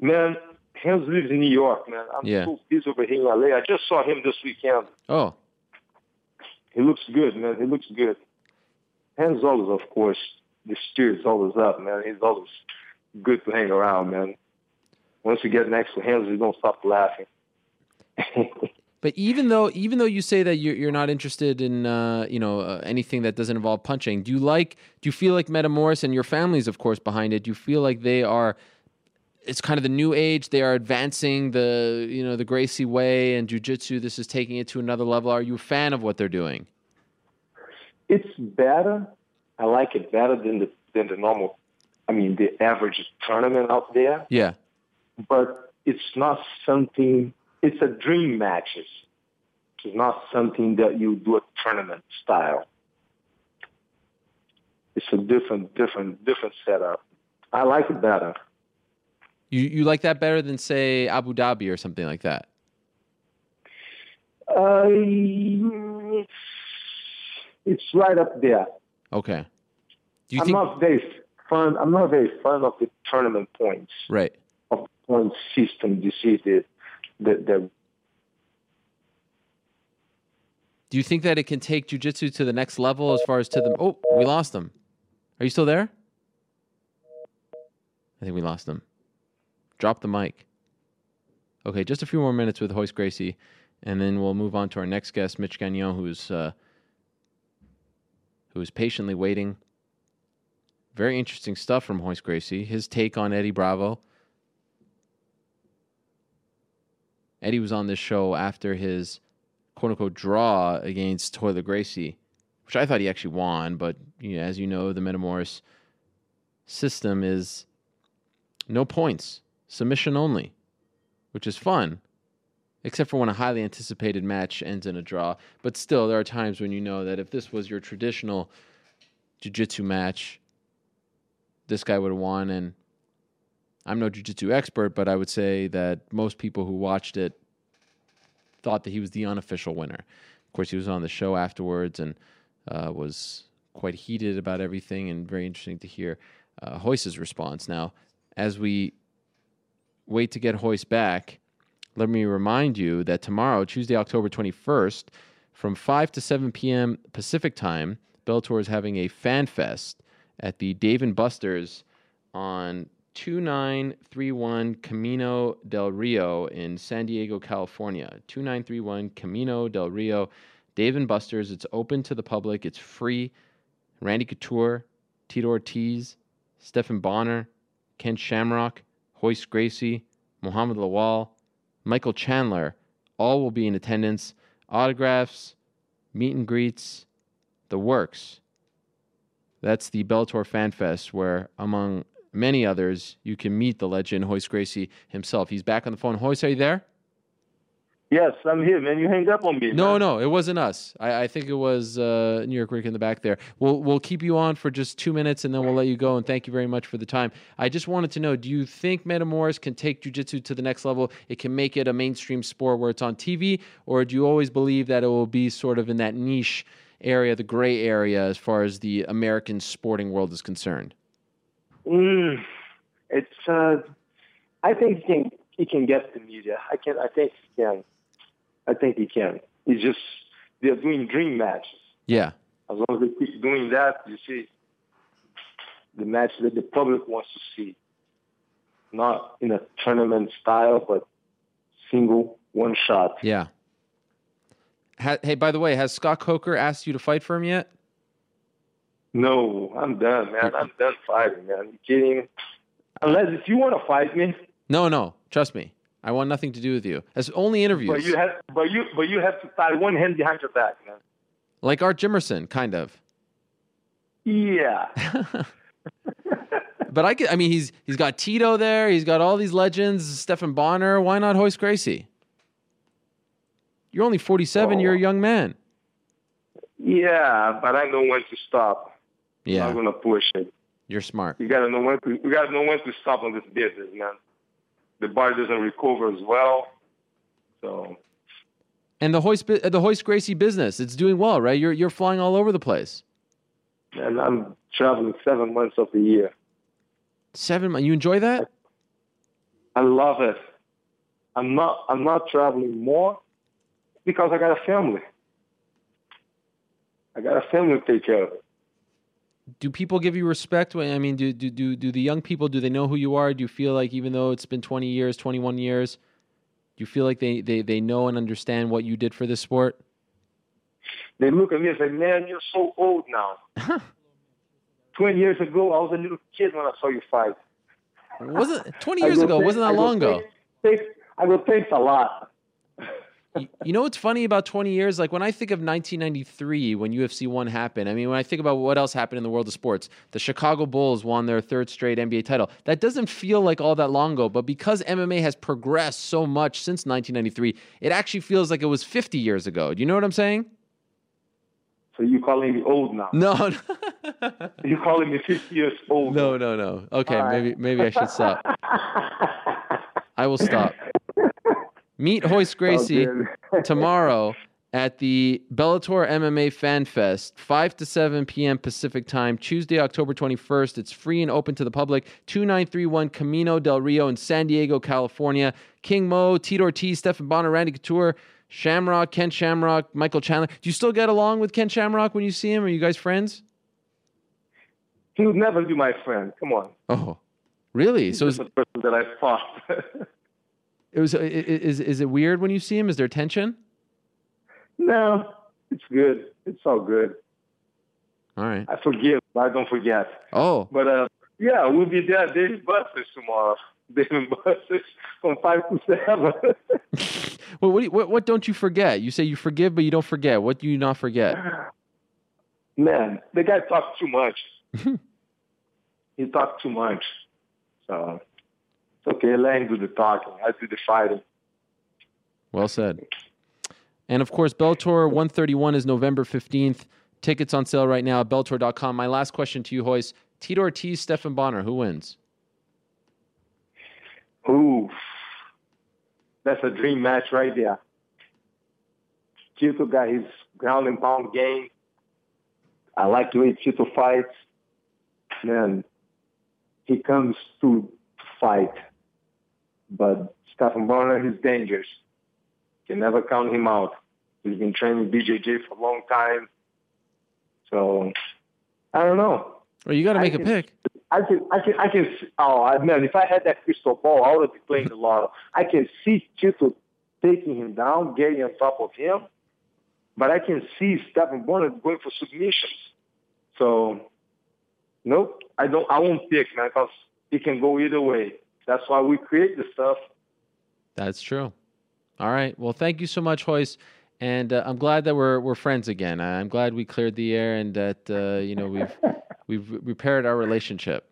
Man, Hans lives in New York, man. I'm so busy over here in LA. I just saw him this weekend. Oh. He looks good, man. He looks good. Hans always, of course, the spirit's always up, man. He's always good to hang around, man. Once you get next to Hans, you don't stop laughing. But even though you say that you're not interested in anything that doesn't involve punching, do you feel like Metamoris and your family's of course behind it? Do you feel like they are? It's kind of the new age. They are advancing the Gracie way and jiu-jitsu. This is taking it to another level. Are you a fan of what they're doing? It's better. I like it better than the normal. I mean, the average tournament out there. Yeah, but it's not something. It's a dream matches. It's not something that you do a tournament style. It's a different setup. I like it better. You like that better than, say, Abu Dhabi or something like that? It's right up there. Okay. I'm not very fond of the tournament points. Right. Of the point system. You see Do you think that it can take jiu-jitsu to the next level as far as to the... Oh, we lost him. Are you still there? I think we lost him. Drop the mic. Okay, just a few more minutes with Royce Gracie, and then we'll move on to our next guest, Mitch Gagnon, who is patiently waiting. Very interesting stuff from Royce Gracie. His take on Eddie Bravo. Eddie was on this show after his quote-unquote draw against Royce Gracie, which I thought he actually won, but as you know, the Metamoris system is no points, submission only, which is fun, except for when a highly anticipated match ends in a draw. But still, there are times when you know that if this was your traditional jiu-jitsu match, this guy would have won, and I'm no jiu-jitsu expert, but I would say that most people who watched it thought that he was the unofficial winner. Of course, he was on the show afterwards and was quite heated about everything, and very interesting to hear Royce's response. Now, as we wait to get Royce back, let me remind you that tomorrow, Tuesday, October 21st, from 5 to 7 p.m. Pacific time, Bellator is having a fan fest at the Dave & Buster's on 2931 Camino del Rio in San Diego, California. 2931 Camino del Rio, Dave & Buster's. It's open to the public. It's free. Randy Couture, Tito Ortiz, Stephan Bonner, Ken Shamrock, Royce Gracie, Muhammad Lawal, Michael Chandler. All will be in attendance. Autographs, meet and greets, the works. That's the Bellator Fan Fest, where among many others, you can meet the legend, Royce Gracie himself. He's back on the phone. Royce, are you there? Yes, I'm here, man. You hanged up on me. No, it wasn't us. I think it was New York Rick in the back there. We'll keep you on for just 2 minutes, and then we'll let you go, and thank you very much for the time. I just wanted to know, do you think Metamoris can take jiu-jitsu to the next level? It can make it a mainstream sport where it's on TV, or do you always believe that it will be sort of in that niche area, the gray area, as far as the American sporting world is concerned? I think he can get the media. I think he can. It's just they're doing dream matches. Yeah. As long as they keep doing that, you see the match that the public wants to see, not in a tournament style, but single one shot. Yeah. Hey, by the way, has Scott Coker asked you to fight for him yet? No, I'm done, man. I'm done fighting, man. Are you kidding? Unless if you want to fight me. No. Trust me. I want nothing to do with you. That's only interviews. But you have to tie one hand behind your back, man. Like Art Jimerson, kind of. Yeah. But he's got Tito there. He's got all these legends. Stephan Bonner. Why not Royce Gracie? You're only 47. Oh. You're a young man. Yeah, but I know when to stop. Yeah. I'm not gonna push it. You're smart. You gotta know when to stop on this business, man. The body doesn't recover as well. So. And the Royce Gracie business, it's doing well, right? You're flying all over the place. And I'm traveling 7 months of the year. 7 months. You enjoy that? I love it. I'm not traveling more because I got a family. I got a family to take care of. Do people give you respect? I mean, do the young people, do they know who you are? Do you feel like even though it's been 20 years, 21 years, Do you feel like they know and understand what you did for this sport? They look at me and say, man, you're so old now. 20 years ago, I was a little kid when I saw you fight. Wasn't 20 years ago? Wasn't that long ago? I will think a lot. You know what's funny about 20 years? Like when I think of 1993, when UFC 1 happened, I mean, when I think about what else happened in the world of sports, the Chicago Bulls won their third straight NBA title. That doesn't feel like all that long ago, but because MMA has progressed so much since 1993, it actually feels like it was 50 years ago. Do you know what I'm saying? So you're calling me old now? No. You're calling me 50 years old. No. Okay, right. Maybe I should stop. I will stop. Meet Royce Gracie tomorrow at the Bellator MMA Fan Fest, 5 to 7 p.m. Pacific time, Tuesday, October 21st. It's free and open to the public. 2931 Camino del Rio in San Diego, California. King Mo, Tito Ortiz, Stefan Bonner, Randy Couture, Shamrock, Ken Shamrock, Michael Chandler. Do you still get along with Ken Shamrock when you see him? Are you guys friends? He would never be my friend. Come on. Oh, really? He's so the person that I fought. Is it weird when you see him? Is there tension? No, it's good. It's all good. All right. I forgive. I don't forget. Oh. But yeah, we'll be there. David Buster's tomorrow. David Buster's from 5 to 7. Well, what don't you forget? You say you forgive, but you don't forget. What do you not forget? Man, the guy talks too much. He talks too much. So it's okay. Let him do the talking. I do the fighting. Well said. And, of course, Bellator 131 is November 15th. Tickets on sale right now at Bellator.com. My last question to you, Royce. Tito Ortiz, Stefan Bonner, who wins? Ooh. That's a dream match right there. Tito got his ground and pound game. I like the way Tito fights. Man, he comes to fight. But Stefan Bonner is dangerous. You can never count him out. He's been training BJJ for a long time. So, I don't know. Well, you got to make a pick. I can. Oh, man, if I had that crystal ball, I would be playing the lotto. I can see Tito taking him down, getting on top of him, but I can see Stefan Bonner going for submissions. So, nope, I won't pick, man, because it can go either way. That's why we create the stuff. That's true. All right. Well, thank you so much, Royce. And I'm glad that we're friends again. I'm glad we cleared the air and that we've repaired our relationship.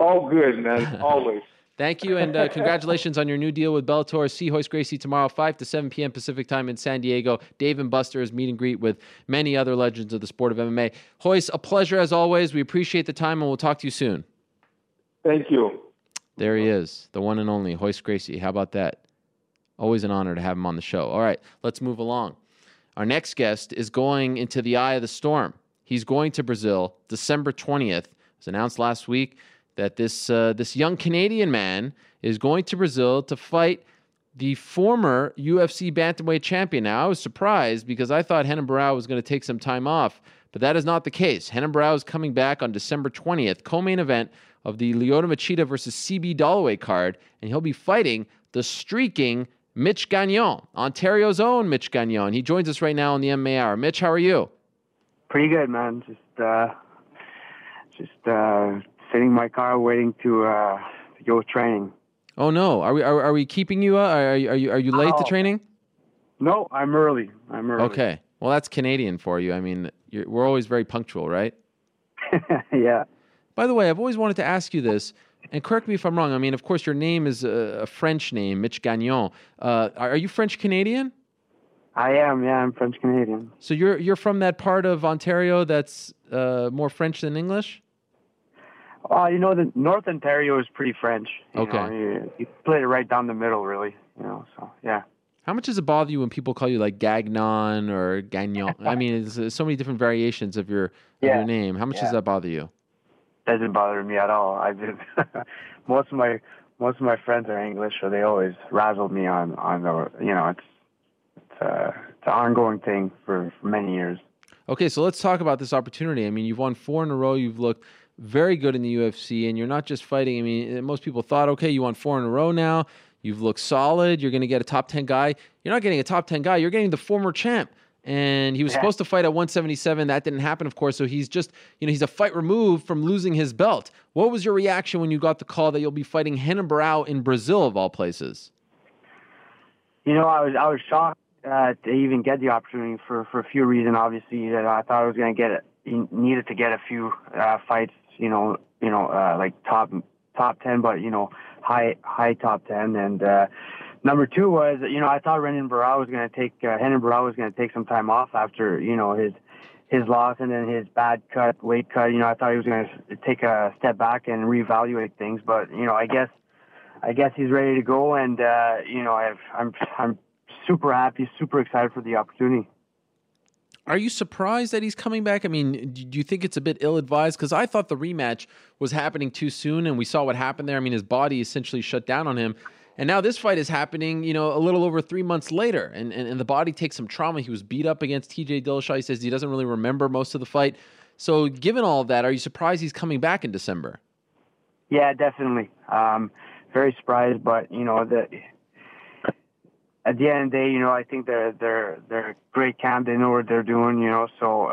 All good, man. Always. Thank you, and congratulations on your new deal with Bellator. See Royce Gracie tomorrow, 5 to 7 p.m. Pacific time in San Diego. Dave & Buster's meet and greet with many other legends of the sport of MMA. Royce, a pleasure as always. We appreciate the time, and we'll talk to you soon. Thank you. There he is, the one and only Royce Gracie. How about that? Always an honor to have him on the show. All right, let's move along. Our next guest is going into the eye of the storm. He's going to Brazil December 20th. It was announced last week that this young Canadian man is going to Brazil to fight the former UFC bantamweight champion. Now, I was surprised because I thought Renan Barao was going to take some time off, but that is not the case. Renan Barao is coming back on December 20th, co-main event of the Lyoto Machida versus CB Dalloway card, and he'll be fighting the streaking Mitch Gagnon, Ontario's own Mitch Gagnon. He joins us right now on the MMA Hour. Mitch, how are you? Pretty good, man. Just sitting in my car waiting to go training. Oh no, are we keeping you? Are you late to training? No, I'm early. Okay. Well, that's Canadian for you. I mean, we're always very punctual, right? Yeah. By the way, I've always wanted to ask you this, and correct me if I'm wrong. I mean, of course, your name is a French name, Mitch Gagnon. Are you French-Canadian? I am, yeah, I'm French-Canadian. So you're from that part of Ontario that's more French than English? Well, the North Ontario is pretty French. Okay. You split it right down the middle, really. So, yeah. How much does it bother you when people call you like Gagnon or Gagnon? I mean, there's so many different variations of your name. How much does that bother you? Doesn't bother me at all. I did. most of my friends are English, so they always razzled me on the. It's an ongoing thing for many years. Okay, so let's talk about this opportunity. I mean, you've won 4 in a row. You've looked very good in the UFC, and you're not just fighting. I mean, most people thought, okay, you won 4 in a row now. You've looked solid. You're going to get a top 10 guy. You're not getting a top 10 guy. You're getting the former champ. And he was supposed to fight at 177. That didn't happen, of course. So he's just, you know, he's a fight removed from losing his belt. What was your reaction when you got the call that you'll be fighting Renan Barao in Brazil, of all places? You know, I was shocked to even get the opportunity for a few reasons. Obviously, that I thought I was going to get it. You needed to get a few fights, like top 10, but you know, high top 10. And number two was, you know, I thought Renan Barao was going to take some time off after, you know, his loss and then his weight cut. You know, I thought he was going to take a step back and reevaluate things, but you know, I guess he's ready to go. And you know, I'm super happy, super excited for the opportunity. Are you surprised that he's coming back? I mean, do you think it's a bit ill-advised? Because I thought the rematch was happening too soon, and we saw what happened there. I mean, his body essentially shut down on him. And now this fight is happening, you know, a little over 3 months later, and the body takes some trauma. He was beat up against TJ Dillashaw. He says he doesn't really remember most of the fight. So given all of that, are you surprised he's coming back in December? Yeah, definitely. Very surprised, but, you know, at the end of the day, you know, I think they're a great camp. They know what they're doing, you know. So,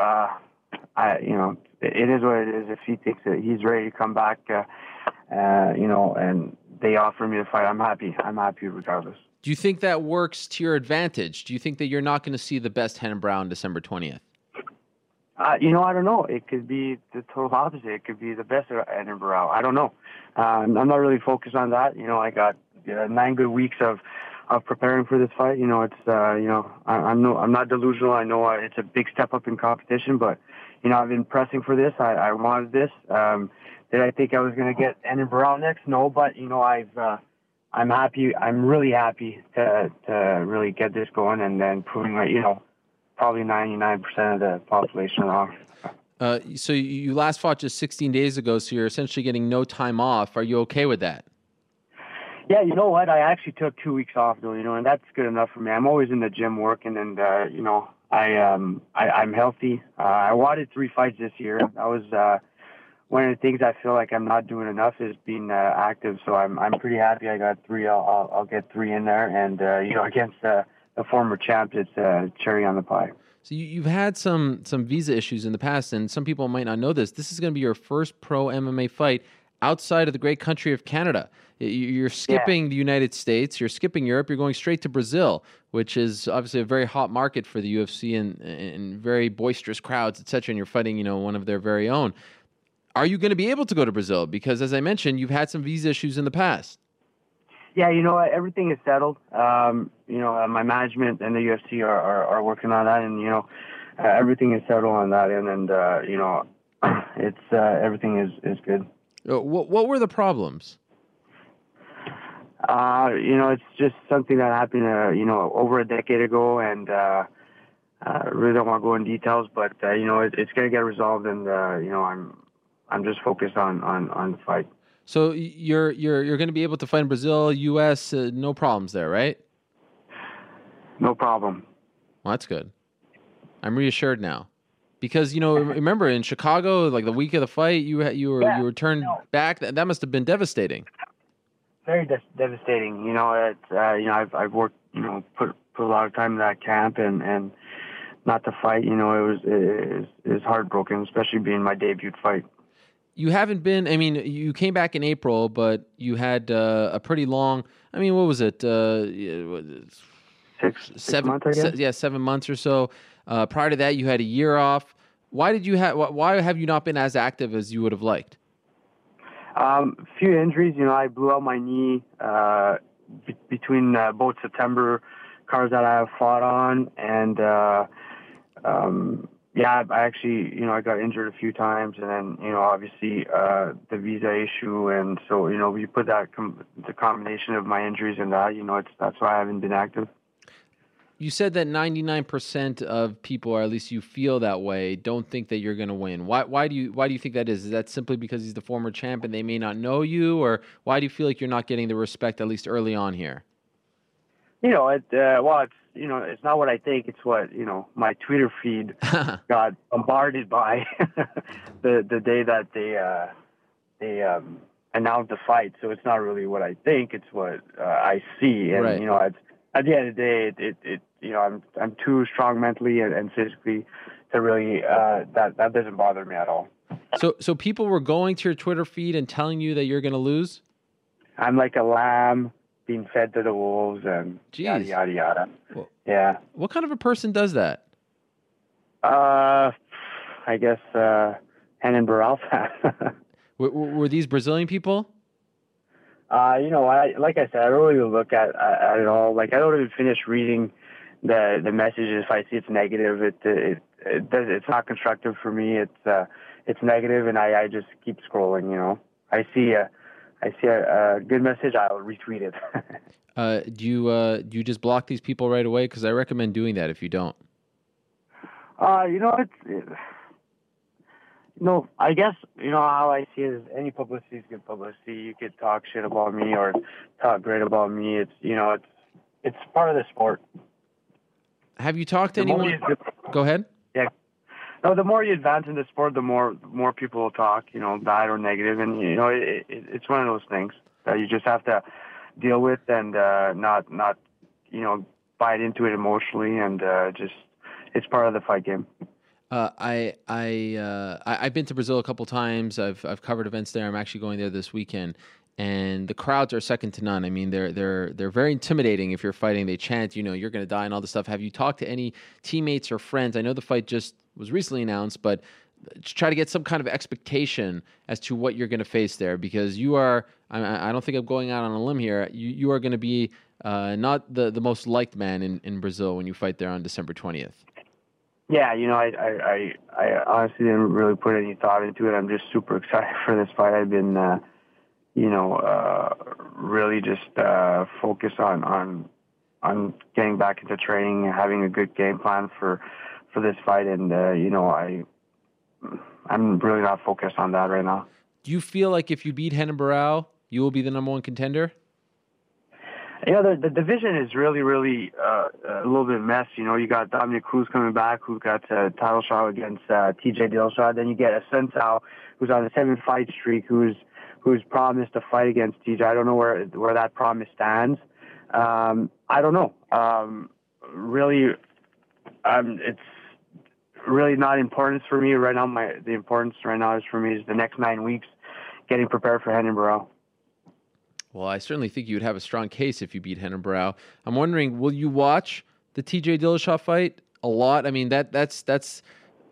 you know, it is what it is. If he thinks that he's ready to come back, you know, and they offer me the fight, I'm happy. I'm happy regardless. Do you think that works to your advantage? Do you think that you're not going to see the best Renan Barao on December 20th? You know, I don't know. It could be the total opposite. It could be the best Renan Barao. I don't know. I'm not really focused on that. You know, I got 9 good weeks of preparing for this fight. You know, it's, you know, I'm not delusional. I know it's a big step up in competition, but, you know, I've been pressing for this. I wanted this. Did I think I was going to get Renan Barao next? No, but, you know, I'm happy. I'm really happy to really get this going and then proving that, you know, probably 99% of the population wrong. So you last fought just 16 days ago, so you're essentially getting no time off. Are you okay with that? Yeah, you know what? I actually took 2 weeks off, though, you know, and that's good enough for me. I'm always in the gym working, and, you know, I'm healthy. I wanted 3 fights this year. That was one of the things I feel like I'm not doing enough is being active, so I'm pretty happy I got 3. I'll get 3 in there, and, you know, against the former champ, it's cherry on the pie. So you've had some visa issues in the past, and some people might not know this. This is going to be your first pro MMA fight outside of the great country of Canada. You're skipping the United States, you're skipping Europe, you're going straight to Brazil, which is obviously a very hot market for the UFC and very boisterous crowds, etc. And you're fighting, you know, one of their very own. Are you going to be able to go to Brazil? Because as I mentioned, you've had some visa issues in the past. Yeah, you know, everything is settled. You know, my management and the UFC are working on that, and, you know, everything is settled on that end, and, you know, it's everything is good. What were the problems? You know, it's just something that happened, you know, over a decade ago, and I really don't want to go in details, but, you know, it's going to get resolved, and, you know, I'm just focused on the fight. So you're going to be able to fight in Brazil, U.S., no problems there, right? No problem. Well, that's good. I'm reassured now. Because, you know, remember in Chicago, like the week of the fight, you were turned back. That must have been devastating. Very devastating. You know, you know, I've worked, you know, put a lot of time in that camp, and not to fight, you know, it was heartbroken, especially being my debut fight. You haven't been. I mean, you came back in April, but you had a pretty long. I mean, what was it? 6 months, I guess. 7 months or so. Prior to that, you had a year off. Why have you not been as active as you would have liked? A few injuries. You know, I blew out my knee between both September cards that I have fought on, and yeah, I actually, you know, I got injured a few times, and then, you know, obviously the visa issue, and so, you know, you put that the combination of my injuries and that, you know, that's why I haven't been active. You said that 99% of people, or at least you feel that way, don't think that you're going to win. Why do you think that is? Is that simply because he's the former champ and they may not know you, or why do you feel like you're not getting the respect, at least early on here? You know, it's, you know, it's not what I think. It's what, you know, my Twitter feed got bombarded by the day that they announce a fight, so it's not really what I think, it's what I see. And right. you know, at the end of the day, it you know, I'm too strong mentally and physically to really that doesn't bother me at all. So people were going to your Twitter feed and telling you that you're going to lose? I'm like a lamb being fed to the wolves and Jeez. Yada, yada, yada. Well, yeah. What kind of a person does that? I guess Renan Barao. Were these Brazilian people? You know, like I said, I don't really look at it all. Like, I don't even finish reading the messages. If I see it's negative, it's not constructive for me. It's negative, and I just keep scrolling. You know, I see a good message, I'll retweet it. Do you just block these people right away? Because I recommend doing that if you don't. You know, no, I guess, you know, how I see it is any publicity is good publicity. You could talk shit about me or talk great about me. It's, you know, it's part of the sport. Have you talked to anyone? Go ahead. Yeah. No, the more you advance in the sport, the more people will talk, you know, bad or negative. And, you know, it's one of those things that you just have to deal with and not, you know, bite into it emotionally and just it's part of the fight game. I've been to Brazil a couple times. I've covered events there. I'm actually going there this weekend, and the crowds are second to none. I mean, they're very intimidating. If you're fighting, they chant, you know, you're going to die and all this stuff. Have you talked to any teammates or friends? I know the fight just was recently announced, but try to get some kind of expectation as to what you're going to face there, because you are. I don't think I'm going out on a limb here. You are going to be not the most liked man in Brazil when you fight there on December 20th. Yeah, you know, I honestly didn't really put any thought into it. I'm just super excited for this fight. I've been, you know, really just focused on getting back into training and having a good game plan for this fight. And, you know, I'm really not focused on that right now. Do you feel like if you beat Renan Barao, you will be the number one contender? You know, the division is really, really a little bit messed. You know, you got Dominic Cruz coming back, who got a title shot against TJ Dillashaw. Then you get Anderson Silva, who's on a 7-fight streak, who's promised to fight against TJ. I don't know where that promise stands. I don't know. Really, it's really not important for me right now. The importance right now is for me is the next 9 weeks, getting prepared for Renan Barao. Well, I certainly think you would have a strong case if you beat Renan Barao. I'm wondering, will you watch the TJ Dillashaw fight a lot? I mean, that's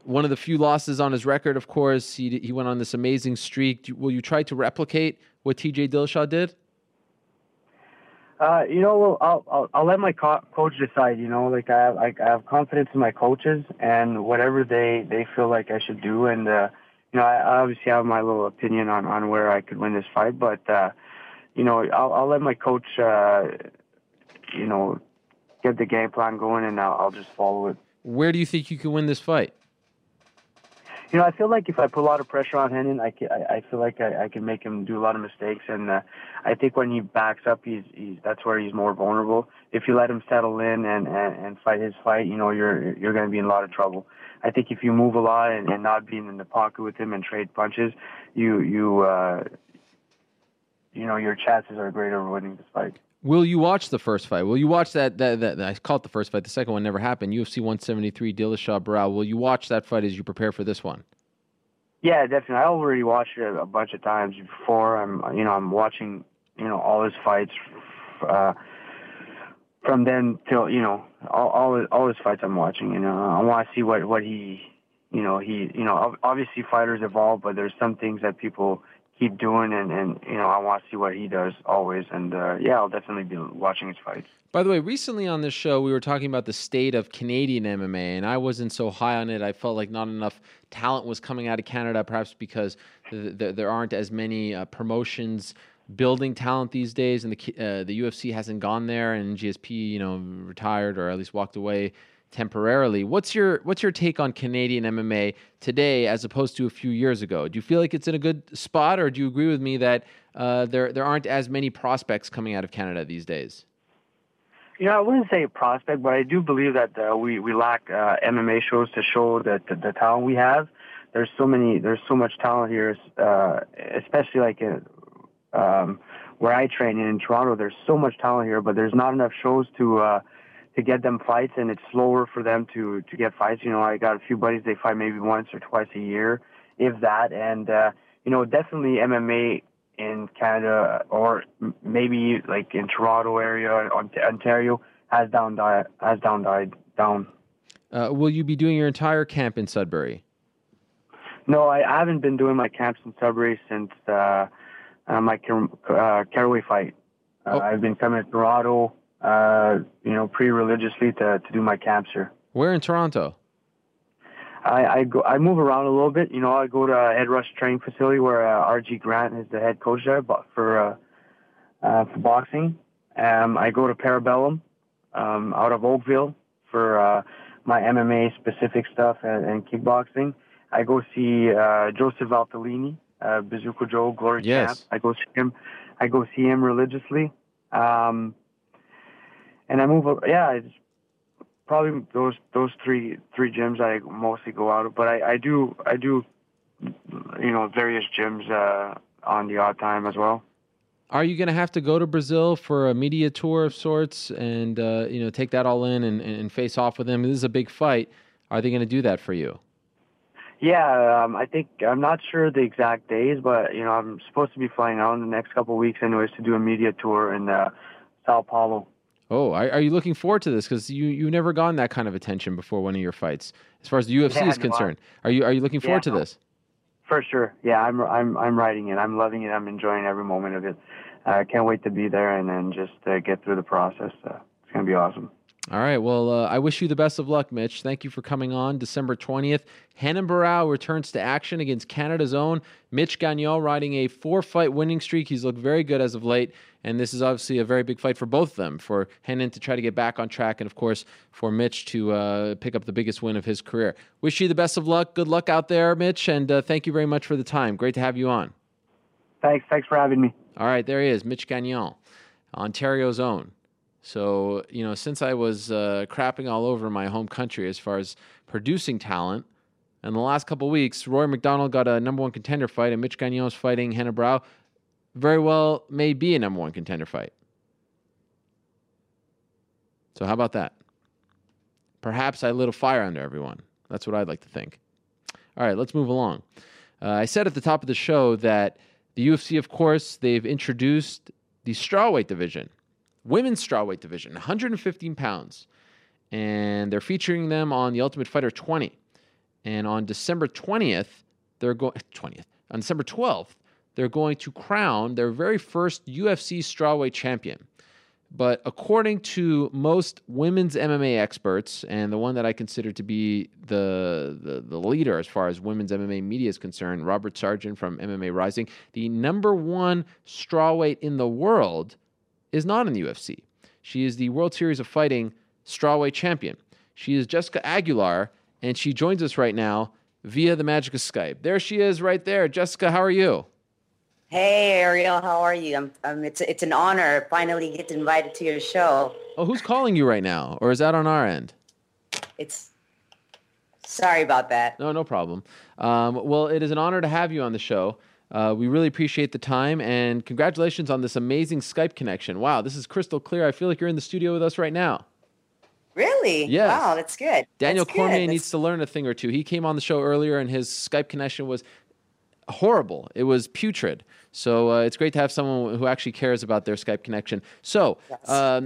one of the few losses on his record, of course. He went on this amazing streak. Will you try to replicate what TJ Dillashaw did? You know, I'll let my coach decide, you know. Like, I have confidence in my coaches and whatever they feel like I should do. And, you know, I obviously have my little opinion on where I could win this fight, but... you know, I'll let my coach, you know, get the game plan going, and I'll just follow it. Where do you think you can win this fight? You know, I feel like if I put a lot of pressure on Renan, I feel like I can make him do a lot of mistakes, and I think when he backs up, that's where he's more vulnerable. If you let him settle in and fight his fight, you know, you're going to be in a lot of trouble. I think if you move a lot and not being in the pocket with him and trade punches, you know, your chances are greater of winning this fight. Will you watch the first fight? Will you watch that I call it the first fight. The second one never happened. UFC 173, Dillashaw Barao. Will you watch that fight as you prepare for this one? Yeah, definitely. I already watched it a bunch of times before. I'm watching, you know, all his fights from then till, you know, all his fights I'm watching. You know, I want to see what he, you know, obviously fighters evolve, but there's some things that people keep doing, and you know, I want to see what he does always, and yeah, I'll definitely be watching his fights. By the way, recently on this show, we were talking about the state of Canadian MMA, and I wasn't so high on it. I felt like not enough talent was coming out of Canada, perhaps because there aren't as many promotions building talent these days, and the UFC hasn't gone there, and GSP, you know, retired or at least walked away temporarily. What's your take on Canadian MMA today as opposed to a few years ago? Do you feel like it's in a good spot, or do you agree with me that there aren't as many prospects coming out of Canada these days? You know, I wouldn't say prospect, but I do believe that we lack MMA shows to show that the talent we have. There's so much talent here, especially like where I train in Toronto, there's so much talent here, but there's not enough shows to get them fights, and it's slower for them to get fights. You know, I got a few buddies, they fight maybe once or twice a year, if that. And, you know, definitely MMA in Canada, or maybe like in Toronto area, Ontario, has died down. Will you be doing your entire camp in Sudbury? No, I haven't been doing my camps in Sudbury since my Caraway fight. I've been coming to Toronto, you know, pretty religiously to do my camps here. Where in Toronto? I move around a little bit. You know, I go to Ed Rush training facility where R.G. Grant is the head coach there for boxing. I go to Parabellum out of Oakville for my MMA specific stuff and kickboxing. I go see Joseph Valtellini, Bazooka Joe, Glory Champ. I go see him religiously. And I move, it's probably those three gyms I mostly go out of, but I do, you know, various gyms on the odd time as well. Are you going to have to go to Brazil for a media tour of sorts and, you know, take that all in and face off with them? This is a big fight. Are they going to do that for you? Yeah, I think, I'm not sure the exact days, but, you know, I'm supposed to be flying out in the next couple of weeks anyways to do a media tour in Sao Paulo. Oh, are you looking forward to this? Because you've never gotten that kind of attention before one of your fights, as far as the UFC is concerned. Are you looking forward to this? For sure. Yeah, I'm riding it. I'm loving it. I'm enjoying every moment of it. I can't wait to be there and then just get through the process. It's going to be awesome. All right, well, I wish you the best of luck, Mitch. Thank you for coming on December 20th. Renan Barao returns to action against Canada's own Mitch Gagnon, riding a 4-fight winning streak. He's looked very good as of late, and this is obviously a very big fight for both of them, for Renan to try to get back on track and, of course, for Mitch to pick up the biggest win of his career. Wish you the best of luck. Good luck out there, Mitch, and thank you very much for the time. Great to have you on. Thanks for having me. All right, there he is, Mitch Gagnon, Ontario's own. So, you know, since I was crapping all over my home country as far as producing talent, in the last couple of weeks, Rory MacDonald got a number one contender fight, and Mitch Gagnon's fighting Renan Barao. Very well may be a number one contender fight. So how about that? Perhaps I lit a fire under everyone. That's what I'd like to think. All right, let's move along. I said at the top of the show that the UFC, of course, they've introduced the strawweight division. Women's strawweight division, 115 pounds. And they're featuring them on The Ultimate Fighter 20. And on December 20th, they're going... 20th. On December 12th, they're going to crown their very first UFC strawweight champion. But according to most women's MMA experts, and the one that I consider to be the leader as far as women's MMA media is concerned, Robert Sargent from MMA Rising, the number one strawweight in the world is not in the UFC. She is the World Series of Fighting strawweight champion. She is Jessica Aguilar, and she joins us right now via the magic of Skype. There she is right there. Jessica, how are you? Hey, Ariel, how are you? It's an honor finally get invited to your show. Oh, who's calling you right now? Or is that on our end? Sorry about that. No problem. Well, it is an honor to have you on the show. We really appreciate the time, and congratulations on this amazing Skype connection. Wow, this is crystal clear. I feel like you're in the studio with us right now. Really? Yes. Wow, that's good. Daniel Cormier needs to learn a thing or two. He came on the show earlier, and his Skype connection was horrible. It was putrid. So it's great to have someone who actually cares about their Skype connection. So a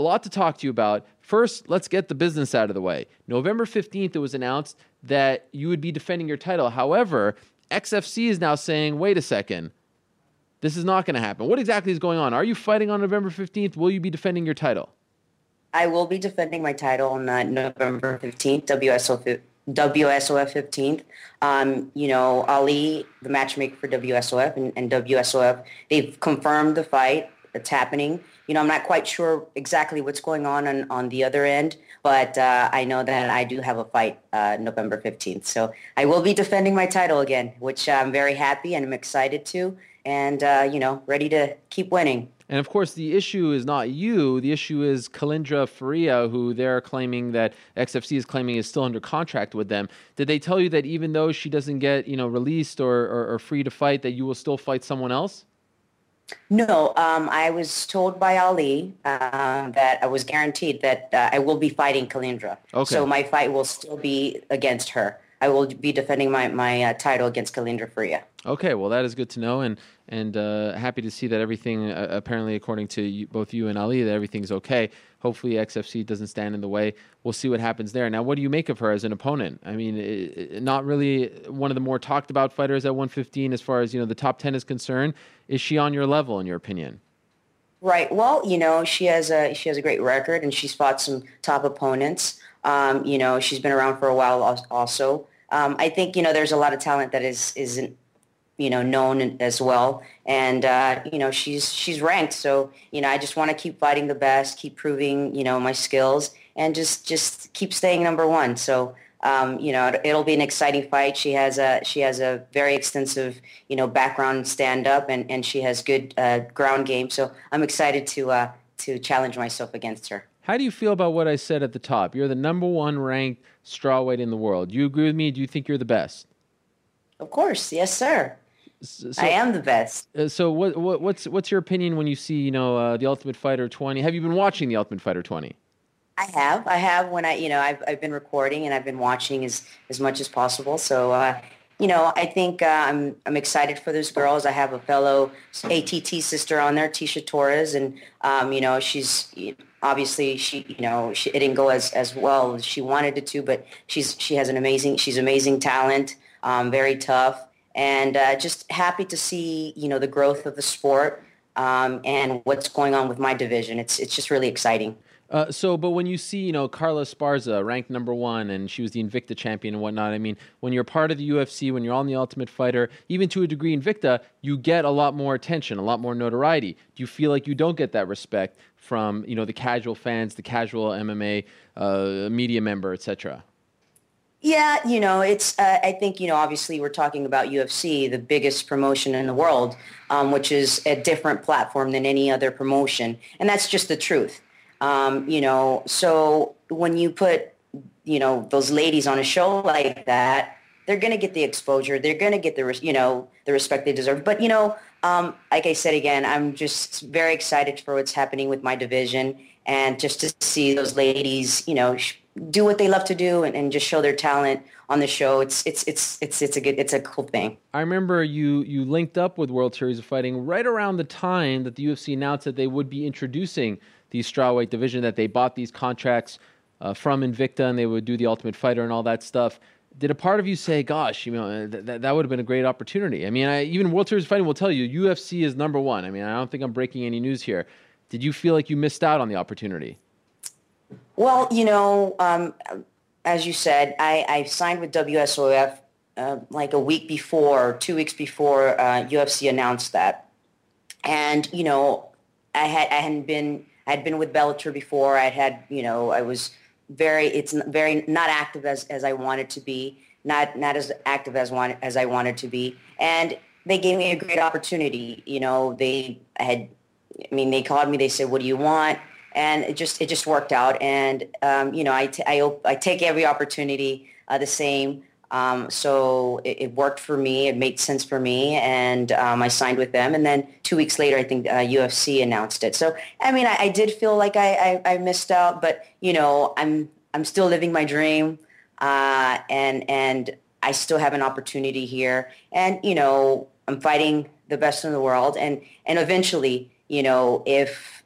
lot to talk to you about. First, let's get the business out of the way. November 15th, it was announced that you would be defending your title. However, XFC is now saying, wait a second, this is not going to happen. What exactly is going on? Are you fighting on November 15th? Will you be defending your title? I will be defending my title on November 15th, WSOF 15th. You know, Ali, the matchmaker for WSOF and WSOF, they've confirmed the fight. It's happening. You know, I'm not quite sure exactly what's going on the other end, but I know that I do have a fight November 15th. So I will be defending my title again, which I'm very happy and I'm excited to, and, you know, ready to keep winning. And, of course, the issue is not you. The issue is Kalindra Faria, who they're claiming that XFC is claiming is still under contract with them. Did they tell you that even though she doesn't get, you know, released or free to fight, that you will still fight someone else? No, I was told by Ali that I was guaranteed that I will be fighting Kalindra. Okay. So my fight will still be against her. I will be defending my title against Kalindra Faria. Okay, well, that is good to know, and happy to see that everything, apparently, according to you, both you and Ali, that everything's okay. Hopefully, XFC doesn't stand in the way. We'll see what happens there. Now, what do you make of her as an opponent? I mean, not really one of the more talked-about fighters at 115 as far as, the top 10 is concerned. Is she on your level, in your opinion? Right. Well, she has a great record, and she's fought some top opponents. She's been around for a while also. I think, there's a lot of talent that isn't, known as well. And, she's ranked. So, I just want to keep fighting the best, keep proving, my skills, and just keep staying number one. So, it'll be an exciting fight. She has a very extensive, background stand up, and she has good ground game. So I'm excited to challenge myself against her. How do you feel about what I said at the top? You're the number one ranked strawweight in the world. Do you agree with me? Do you think you're the best? Of course. Yes, sir. I am the best. So what's your opinion when you see, The Ultimate Fighter 20? Have you been watching The Ultimate Fighter 20? I have when I've been recording, and I've been watching as much as possible. So, I think I'm excited for those girls. I have a fellow ATT sister on there, Tisha Torres, and, she's... Obviously, she it didn't go as well as she wanted it to, but she has amazing talent, very tough, and just happy to see the growth of the sport and what's going on with my division. It's just really exciting. But when you see Carla Esparza ranked number one, and she was the Invicta champion and whatnot, I mean, when you're part of the UFC, when you're on The Ultimate Fighter, even to a degree Invicta, you get a lot more attention, a lot more notoriety. Do you feel like you don't get that respect from the casual fans, the casual MMA media member, etc.? Yeah, it's. I think obviously, we're talking about UFC, the biggest promotion in the world, which is a different platform than any other promotion, and that's just the truth. So when you put, those ladies on a show like that, they're going to get the exposure. They're going to get the respect they deserve. But, like I said, again, I'm just very excited for what's happening with my division, and just to see those ladies, do what they love to do and just show their talent on the show. It's a cool thing. I remember you linked up with World Series of Fighting right around the time that the UFC announced that they would be introducing the strawweight division, that they bought these contracts from Invicta, and they would do The Ultimate Fighter and all that stuff. Did a part of you say, gosh, that would have been a great opportunity? I mean, even World Series of Fighting will tell you, UFC is number one. I mean, I don't think I'm breaking any news here. Did you feel like you missed out on the opportunity? Well, as you said, I signed with WSOF like a week before, 2 weeks before UFC announced that. And, I had been with Bellator before. I was very not active as I wanted to be, not as active as I wanted to be. And they gave me a great opportunity. They called me, they said, what do you want? And it just worked out. And, I take every opportunity the same. So it worked for me. It made sense for me, and I signed with them. And then 2 weeks later, I think UFC announced it. So I did feel like I missed out, but I'm still living my dream, and I still have an opportunity here. And I'm fighting the best in the world, and eventually,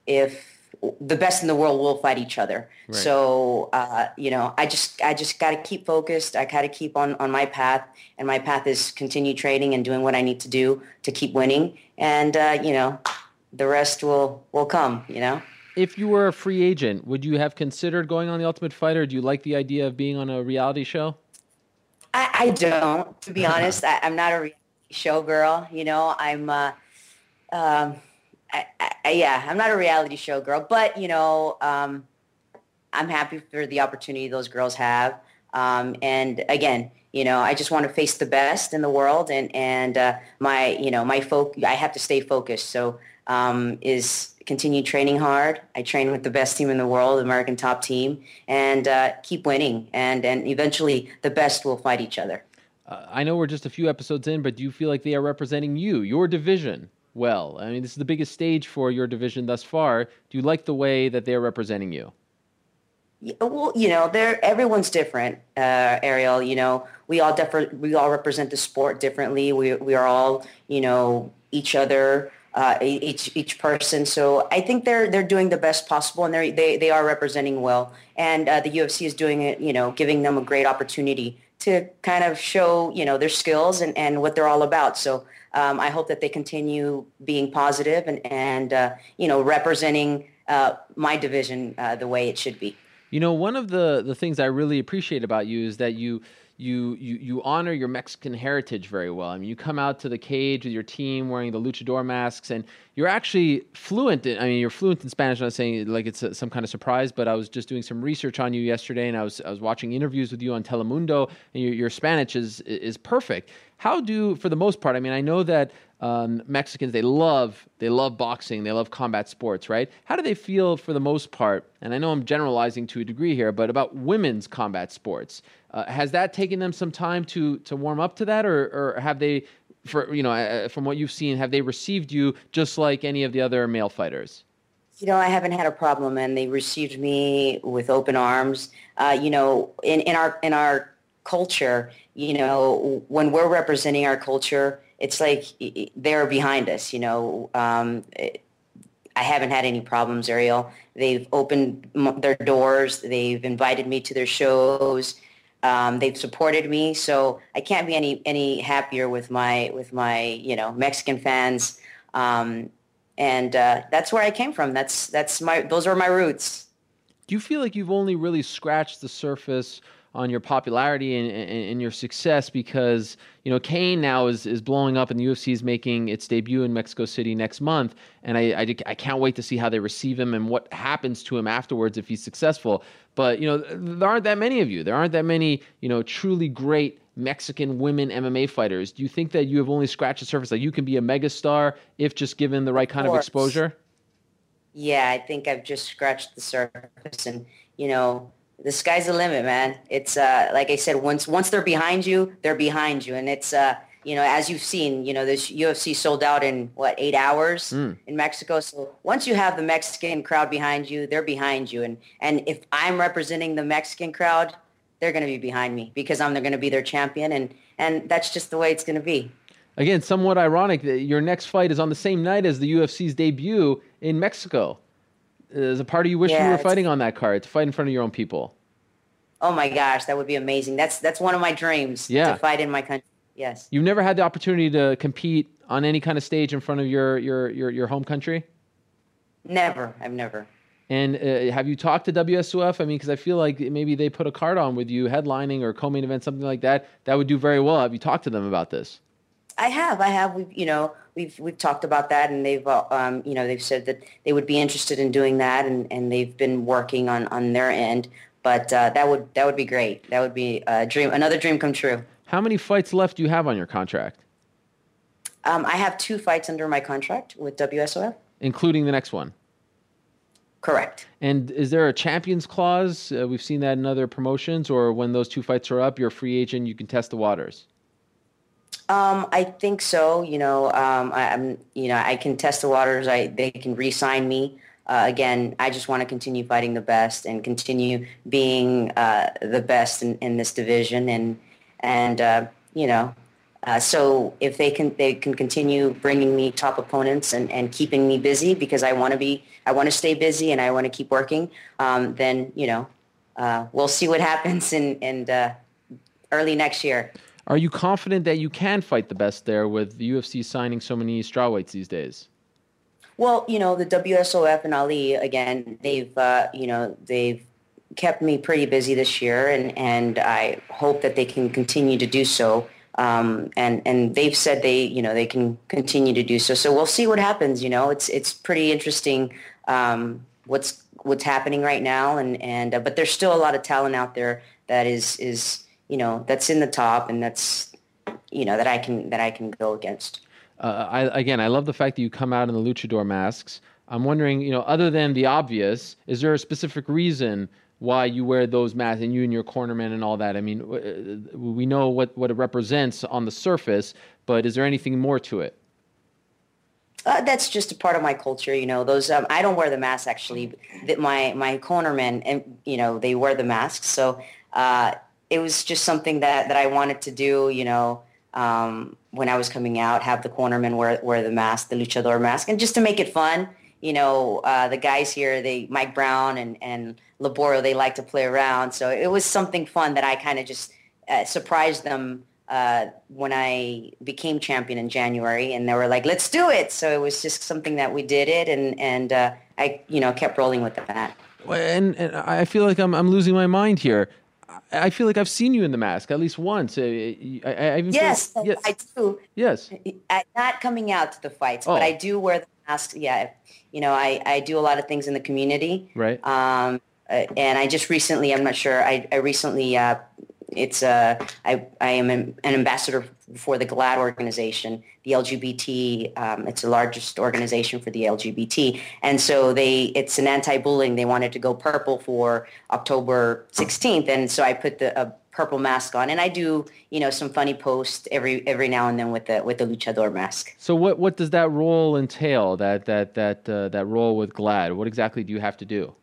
if the best in the world will fight each other. Right. So, I just got to keep focused. I got to keep on my path, and my path is continue training and doing what I need to do to keep winning. And, the rest will come, If you were a free agent, would you have considered going on The Ultimate Fighter? Do you like the idea of being on a reality show? I don't, to be honest. I'm not a reality show girl. I'm not a reality show girl, but, I'm happy for the opportunity those girls have. And again, I just want to face the best in the world, and I have to stay focused. So, is continue training hard. I train with the best team in the world, American Top Team, and, keep winning. And eventually the best will fight each other. I know we're just a few episodes in, but do you feel like they are representing you, your division? well. I mean, this is the biggest stage for your division thus far. Do you like the way that they're representing you? Well, you know, everyone's different, Ariel. You know, we all represent the sport differently. We are all, you know, each other, each person. So I think they're doing the best possible, and they are representing well. And the UFC is doing it, you know, giving them a great opportunity to kind of show, you know, their skills and what they're all about. So I hope that they continue being positive and you know, representing my division the way it should be. You know, one of the things I really appreciate about you is that you honor your Mexican heritage very well. I mean, you come out to the cage with your team wearing the luchador masks, and you're actually fluent in, I mean, you're fluent in Spanish. I'm not saying like it's some kind of surprise, but I was just doing some research on you yesterday, and I was watching interviews with you on Telemundo, and your Spanish is perfect. How do, for the most part, I mean, I know that Mexicans, they love boxing, they love combat sports, right? How do they feel, for the most part, and I know I'm generalizing to a degree here, but about women's combat sports? Has that taken them some time to warm up to that, or have they, for, you know, from what you've seen, have they received you just like any of the other male fighters? You know, I haven't had a problem, and they received me with open arms. You know, in our culture, you know, when we're representing our culture, it's like they're behind us, you know. I haven't had any problems, Ariel. They've opened their doors. They've invited me to their shows. They've supported me. So I can't be any happier with my you know, Mexican fans. And that's where I came from. Those are my roots. Do you feel like you've only really scratched the surface on your popularity and your success, because, you know, Kane now is blowing up, and the UFC is making its debut in Mexico City next month, and I can't wait to see how they receive him and what happens to him afterwards if he's successful. But, you know, there aren't that many of you. There aren't that many, you know, truly great Mexican women MMA fighters. Do you think that you have only scratched the surface, that you can be a megastar if just given the right kind of exposure? Yeah, I think I've just scratched the surface, and, you know, the sky's the limit, man. It's like I said, once they're behind you, they're behind you. And it's, you know, as you've seen, you know, this UFC sold out in, 8 hours in Mexico. So once you have the Mexican crowd behind you, they're behind you. And if I'm representing the Mexican crowd, they're going to be behind me, because I'm going to be their champion. And that's just the way it's going to be. Again, somewhat ironic that your next fight is on the same night as the UFC's debut in Mexico. There's a part of you wish you were fighting on that card, to fight in front of your own people. Oh my gosh, that would be amazing. That's one of my dreams, to fight in my country. Yes. You've never had the opportunity to compete on any kind of stage in front of your home country? Never. I've never. And have you talked to WSOF? I mean, because I feel like maybe they put a card on with you, headlining or co-main event, something like that. That would do very well. Have you talked to them about this? I have. We've talked about that, and they've you know, they've said that they would be interested in doing that, and they've been working on their end. But that would be great. That would be a dream, another dream come true. How many fights left do you have on your contract? I have 2 fights under my contract with WSOF, including the next one. Correct. And is there a champions clause? We've seen that in other promotions. Or when those 2 fights are up, you're a free agent. You can test the waters. I think so. You know, I'm, you know, I can test the waters. They can re-sign me. Again, I just want to continue fighting the best and continue being the best in this division. And you know, so if they can continue bringing me top opponents and keeping me busy, because I want to stay busy and I want to keep working. Then, you know, we'll see what happens in early next year. Are you confident that you can fight the best there, with the UFC signing so many strawweights these days? Well, you know, the WSOF and Ali, again, they've kept me pretty busy this year, and I hope that they can continue to do so. And they've said they can continue to do so. So we'll see what happens. You know, it's pretty interesting what's happening right now, and but there's still a lot of talent out there that is. You know, that's in the top, and that's, you know, that I can go against. I love the fact that you come out in the luchador masks. I'm wondering, you know, other than the obvious, is there a specific reason why you wear those masks, and you and your cornerman and all that? I mean, we know what it represents on the surface, but is there anything more to it? That's just a part of my culture, you know. Those I don't wear the mask actually. My cornermen, and you know, they wear the masks. So it was just something that I wanted to do, you know. When I was coming out, have the cornermen wear the mask, the luchador mask, and just to make it fun, you know. The guys here, Mike Brown and Laborio, they like to play around. So it was something fun that I kind of just surprised them. When I became champion in January, and they were like, let's do it. So it was just something that we did it. And I, you know, kept rolling with that. And I feel like I'm losing my mind here. I feel like I've seen you in the mask at least once. Yes, I do. Yes. I'm not coming out to the fights, but I do wear the mask. Yeah. You know, I do a lot of things in the community. Right. And I just recently, I'm not sure. I recently, it's I am an ambassador for the GLAAD organization, the LGBT. It's the largest organization for the LGBT, and so it's an anti-bullying. They wanted to go purple for October 16th, and so I put a purple mask on, and I do, you know, some funny posts every now and then with the luchador mask. So what does that role entail? That role with GLAAD? What exactly do you have to do?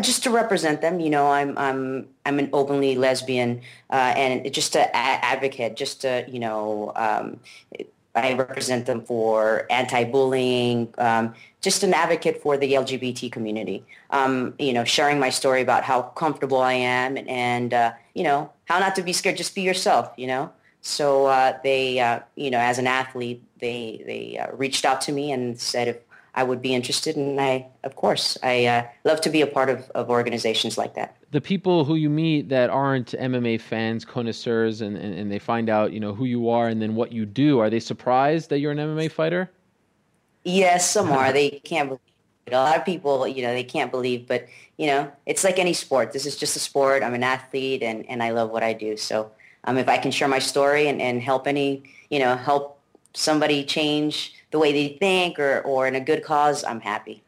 Just to represent them, you know. I'm an openly lesbian, and just an advocate. Just to, you know, I represent them for anti-bullying. Just an advocate for the LGBT community. You know, sharing my story about how comfortable I am, and you know, how not to be scared. Just be yourself, you know. So they, you know, as an athlete, they reached out to me and said if I would be interested, and I, of course, love to be a part of organizations like that. The people who you meet that aren't MMA fans, connoisseurs, and they find out, you know, who you are and then what you do, are they surprised that you're an MMA fighter? Yes, some are. They can't believe it. A lot of people, you know, they can't believe, but, you know, it's like any sport. This is just a sport. I'm an athlete, and I love what I do. So if I can share my story and help help somebody change the way they think or in a good cause, I'm happy.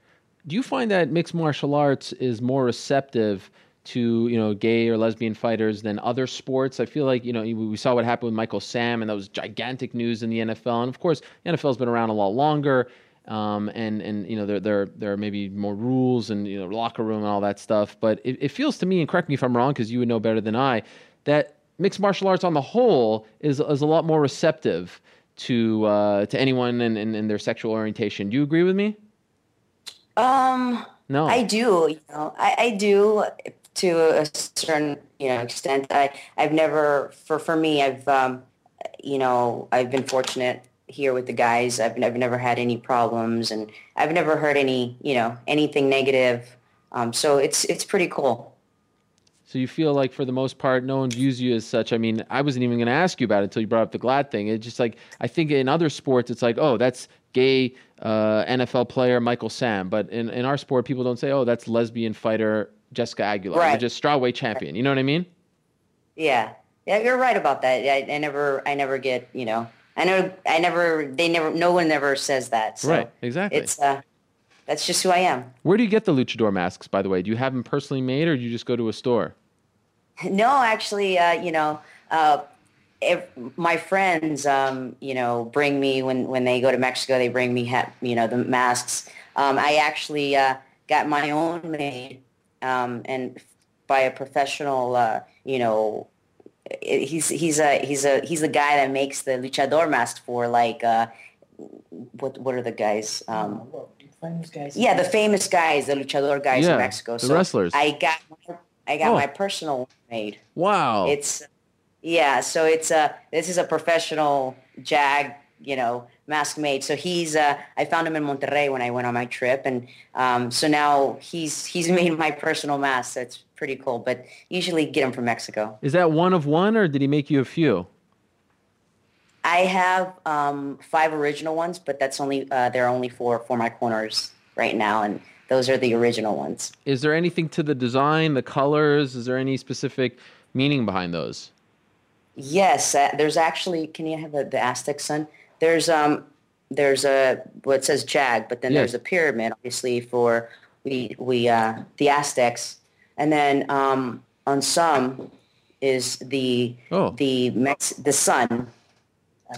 Do you find that mixed martial arts is more receptive to, you know, gay or lesbian fighters than other sports? I feel like, you know, we saw what happened with Michael Sam, and that was gigantic news in the NFL. And of course, the NFL's been around a lot longer, and you know, there are maybe more rules and, you know, locker room and all that stuff. But it feels to me, and correct me if I'm wrong, because you would know better than I, that mixed martial arts on the whole is a lot more receptive to anyone and their sexual orientation. Do you agree with me? No. I do. You know, I do to a certain, you know, extent. I've never, for me, I've, you know, I've been fortunate here with the guys. I've never had any problems, and I've never heard any, you know, anything negative. So it's pretty cool. So you feel like, for the most part, no one views you as such. I mean, I wasn't even going to ask you about it until you brought up the GLAAD thing. It's just like, I think in other sports, it's like, oh, that's gay NFL player Michael Sam. But in our sport, people don't say, oh, that's lesbian fighter Jessica Aguilar. Right. Or just strawweight champion. You know what I mean? Yeah. Yeah, you're right about that. I never get, you know, no one ever says that. So right, exactly. It's, that's just who I am. Where do you get the luchador masks, by the way? Do you have them personally made, or do you just go to a store? No, actually, you know, my friends, you know, bring me when they go to Mexico, they bring me, you know, the masks. I actually got my own made, and by a professional, you know. He's the guy that makes the luchador mask for, like, what are the guys? Famous guys. Yeah, the famous guys, the luchador guys, yeah, in Mexico. So the wrestlers. I got my personal one made. Wow. It's, yeah. So it's this is a professional Jag, you know, mask made. So he's I found him in Monterrey when I went on my trip, and so now he's made my personal mask. So it's pretty cool. But usually get him from Mexico. Is that one of one, or did he make you a few? I have 5 original ones, but that's only there are only 4 for my corners right now, and those are the original ones. Is there anything to the design, the colors? Is there any specific meaning behind those? Yes, there's actually. Can you have the Aztec sun? There's a it says Jag, but then yes, there's a pyramid, obviously, for we the Aztecs, and then on some is the sun.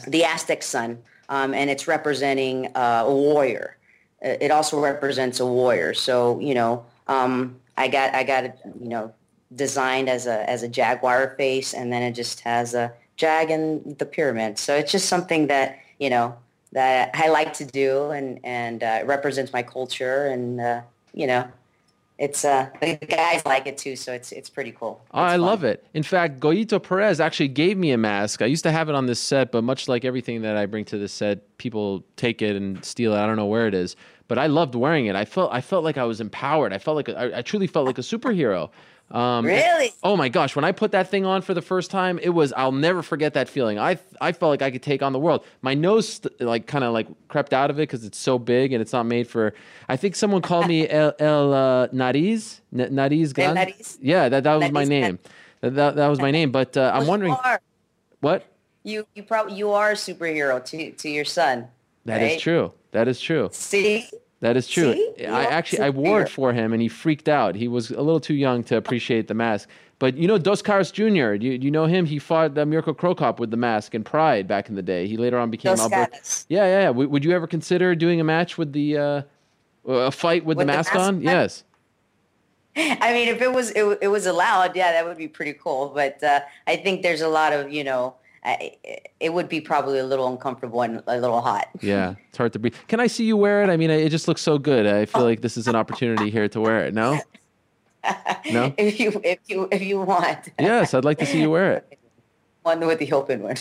The Aztec sun, and it's representing a warrior. It also represents a warrior. So, you know, I got it, you know, designed as a jaguar face, and then it just has a jag and the pyramid. So it's just something that, you know, that I like to do, and it represents my culture, and you know, it's the guys like it too, so it's pretty cool. I love it. In fact, Goyito Perez actually gave me a mask. I used to have it on this set, but much like everything that I bring to this set, people take it and steal it. I don't know where it is, but I loved wearing it. I felt like I was empowered. I felt like I truly felt like a superhero. Really? Oh my gosh! When I put that thing on for the first time, it was—I'll never forget that feeling. I felt like I could take on the world. My nose kind of crept out of it because it's so big and it's not made for. I think someone called me El Nariz, Nariz Gan. Yeah, that was my name. That was my name. But I'm wondering, what you are a superhero to your son. That is true. That is true. See. That is true. See? I wore it for him, and he freaked out. He was a little too young to appreciate the mask. But you know Dos Caras Jr., you know him? He fought Mirko Crocop with the mask in Pride back in the day. He later on became Albert. Yeah. Would you ever consider doing a match with a fight with the mask on? Yes. I mean, if it was allowed, yeah, that would be pretty cool. But I think there's a lot of, you know, it would be probably a little uncomfortable and a little hot. Yeah, it's hard to breathe. Can I see you wear it? I mean, it just looks so good. I feel like this is an opportunity here to wear it. No? No? If you want. Yes, I'd like to see you wear it. One with the open one.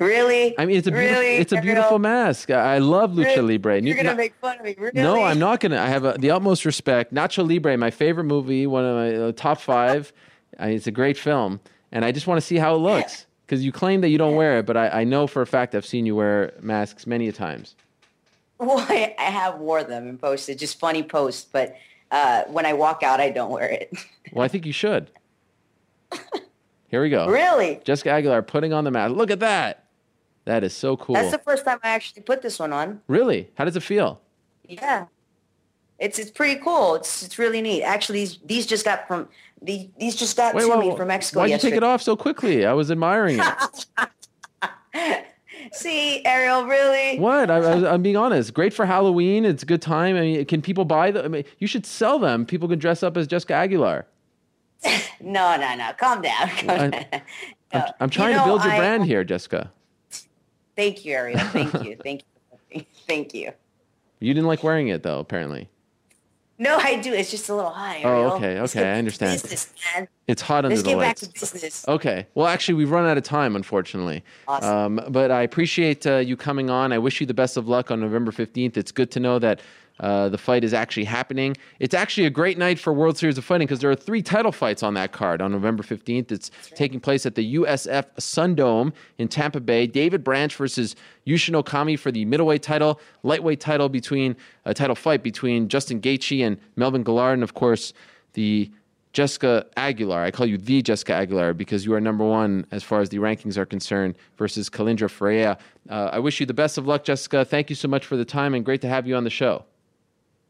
Really? I mean, it's a beautiful mask. I love Lucha Libre. You're going to make fun of me. Really? No, I'm not going to. I have the utmost respect. Nacho Libre, my favorite movie, one of my top five. It's a great film. And I just want to see how it looks. Because you claim that you don't wear it, but I know for a fact I've seen you wear masks many a times. Well, I have wore them and posted, just funny posts, but when I walk out, I don't wear it. Well, I think you should. Here we go. Really? Jessica Aguilar putting on the mask. Look at that. That is so cool. That's the first time I actually put this one on. Really? How does it feel? Yeah. It's pretty cool. It's really neat. Actually, these just got from me from Mexico. Why'd you take it off so quickly? I was admiring it. See, Ariel, really? What? I'm being honest. Great for Halloween. It's a good time. I mean, can people buy them? I mean, you should sell them. People can dress up as Jessica Aguilar. No. Calm down. Calm down. No. I'm trying to build your brand here, Jessica. Thank you, Ariel. Thank you. Thank you. Thank you. You didn't like wearing it, though, apparently. No, I do. It's just a little high. Ariel. Oh, okay. I understand. Business, man. It's hot under the lights. Let's get back to business. Okay. Well, actually, we've run out of time, unfortunately. Awesome. But I appreciate you coming on. I wish you the best of luck on November 15th. It's good to know that the fight is actually happening. It's actually a great night for World Series of Fighting because there are 3 title fights on that card on November 15th. That's right. Taking place at the USF Sundome in Tampa Bay. David Branch versus Yushin Okami for the middleweight title, lightweight title between Justin Gaethje and Melvin Gillard, and of course the Jessica Aguilar. I call you the Jessica Aguilar because you are number one as far as the rankings are concerned versus Kalindra Ferreira. I wish you the best of luck, Jessica. Thank you so much for the time and great to have you on the show.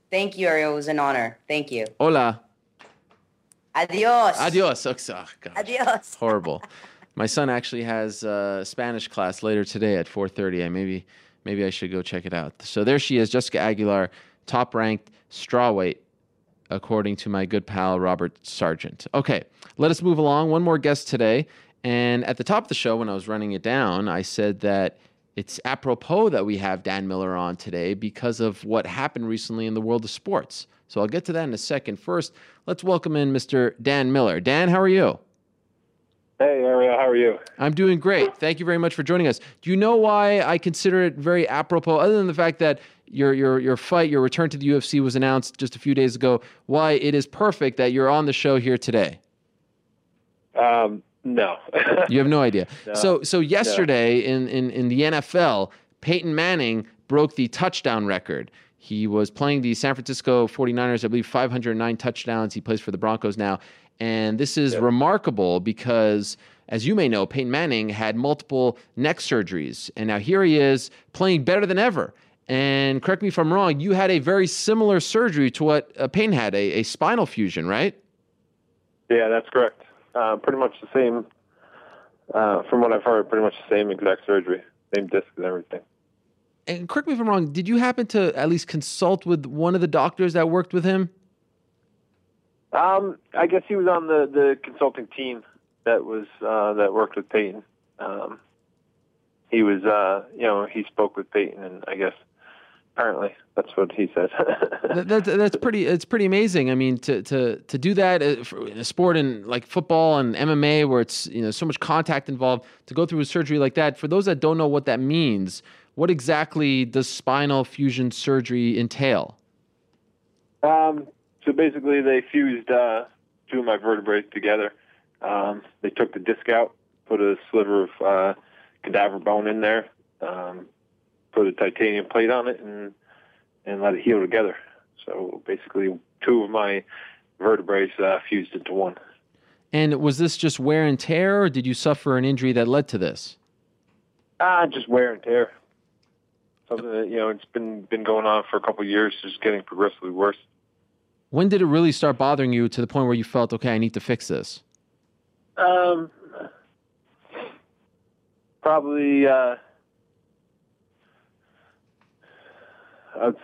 Thank you, Ariel. It was an honor. Thank you. Hola. Adios. Adios. Oh, adios. Horrible. My son actually has Spanish class later today at 4:30. Maybe I should go check it out. So there she is, Jessica Aguilar, top-ranked strawweight, according to my good pal Robert Sargent. Okay, let us move along. One more guest today. And at the top of the show, when I was running it down, I said that it's apropos that we have Dan Miller on today because of what happened recently in the world of sports. So I'll get to that in a second. First, let's welcome in Mr. Dan Miller. Dan, how are you? Hey, Ariel, how are you? I'm doing great. Thank you very much for joining us. Do you know why I consider it very apropos, other than the fact that your fight, your return to the UFC was announced just a few days ago, why it is perfect that you're on the show here today? No. You have no idea. No. So yesterday in the NFL, Peyton Manning broke the touchdown record. He was playing the San Francisco 49ers, I believe 509 touchdowns. He plays for the Broncos now. And this is remarkable because, as you may know, Peyton Manning had multiple neck surgeries. And now here he is playing better than ever. And correct me if I'm wrong, you had a very similar surgery to what Peyton had, a spinal fusion, right? Yeah, that's correct. Pretty much the same, from what I've heard, pretty much the same exact surgery, same disc and everything. and correct me if I'm wrong, did you happen to at least consult with one of the doctors that worked with him? I guess he was on the consulting team that was that worked with Peyton. He was, you know, he spoke with Peyton, and I guess apparently that's what he said. that's pretty. It's pretty amazing. I mean, to do that in a sport in like football and MMA, where it's, you know, so much contact involved, to go through a surgery like that. For those that don't know what that means, what exactly does spinal fusion surgery entail? So basically, they fused two of my vertebrae together. They took the disc out, put a sliver of cadaver bone in there, put a titanium plate on it, and let it heal together. So basically, two of my vertebrae fused into one. And was this just wear and tear, or did you suffer an injury that led to this? Just wear and tear. Something that, you know, it's been going on for a couple of years, just getting progressively worse. When did it really start bothering you to the point where you felt, okay, I need to fix this? Probably, I'd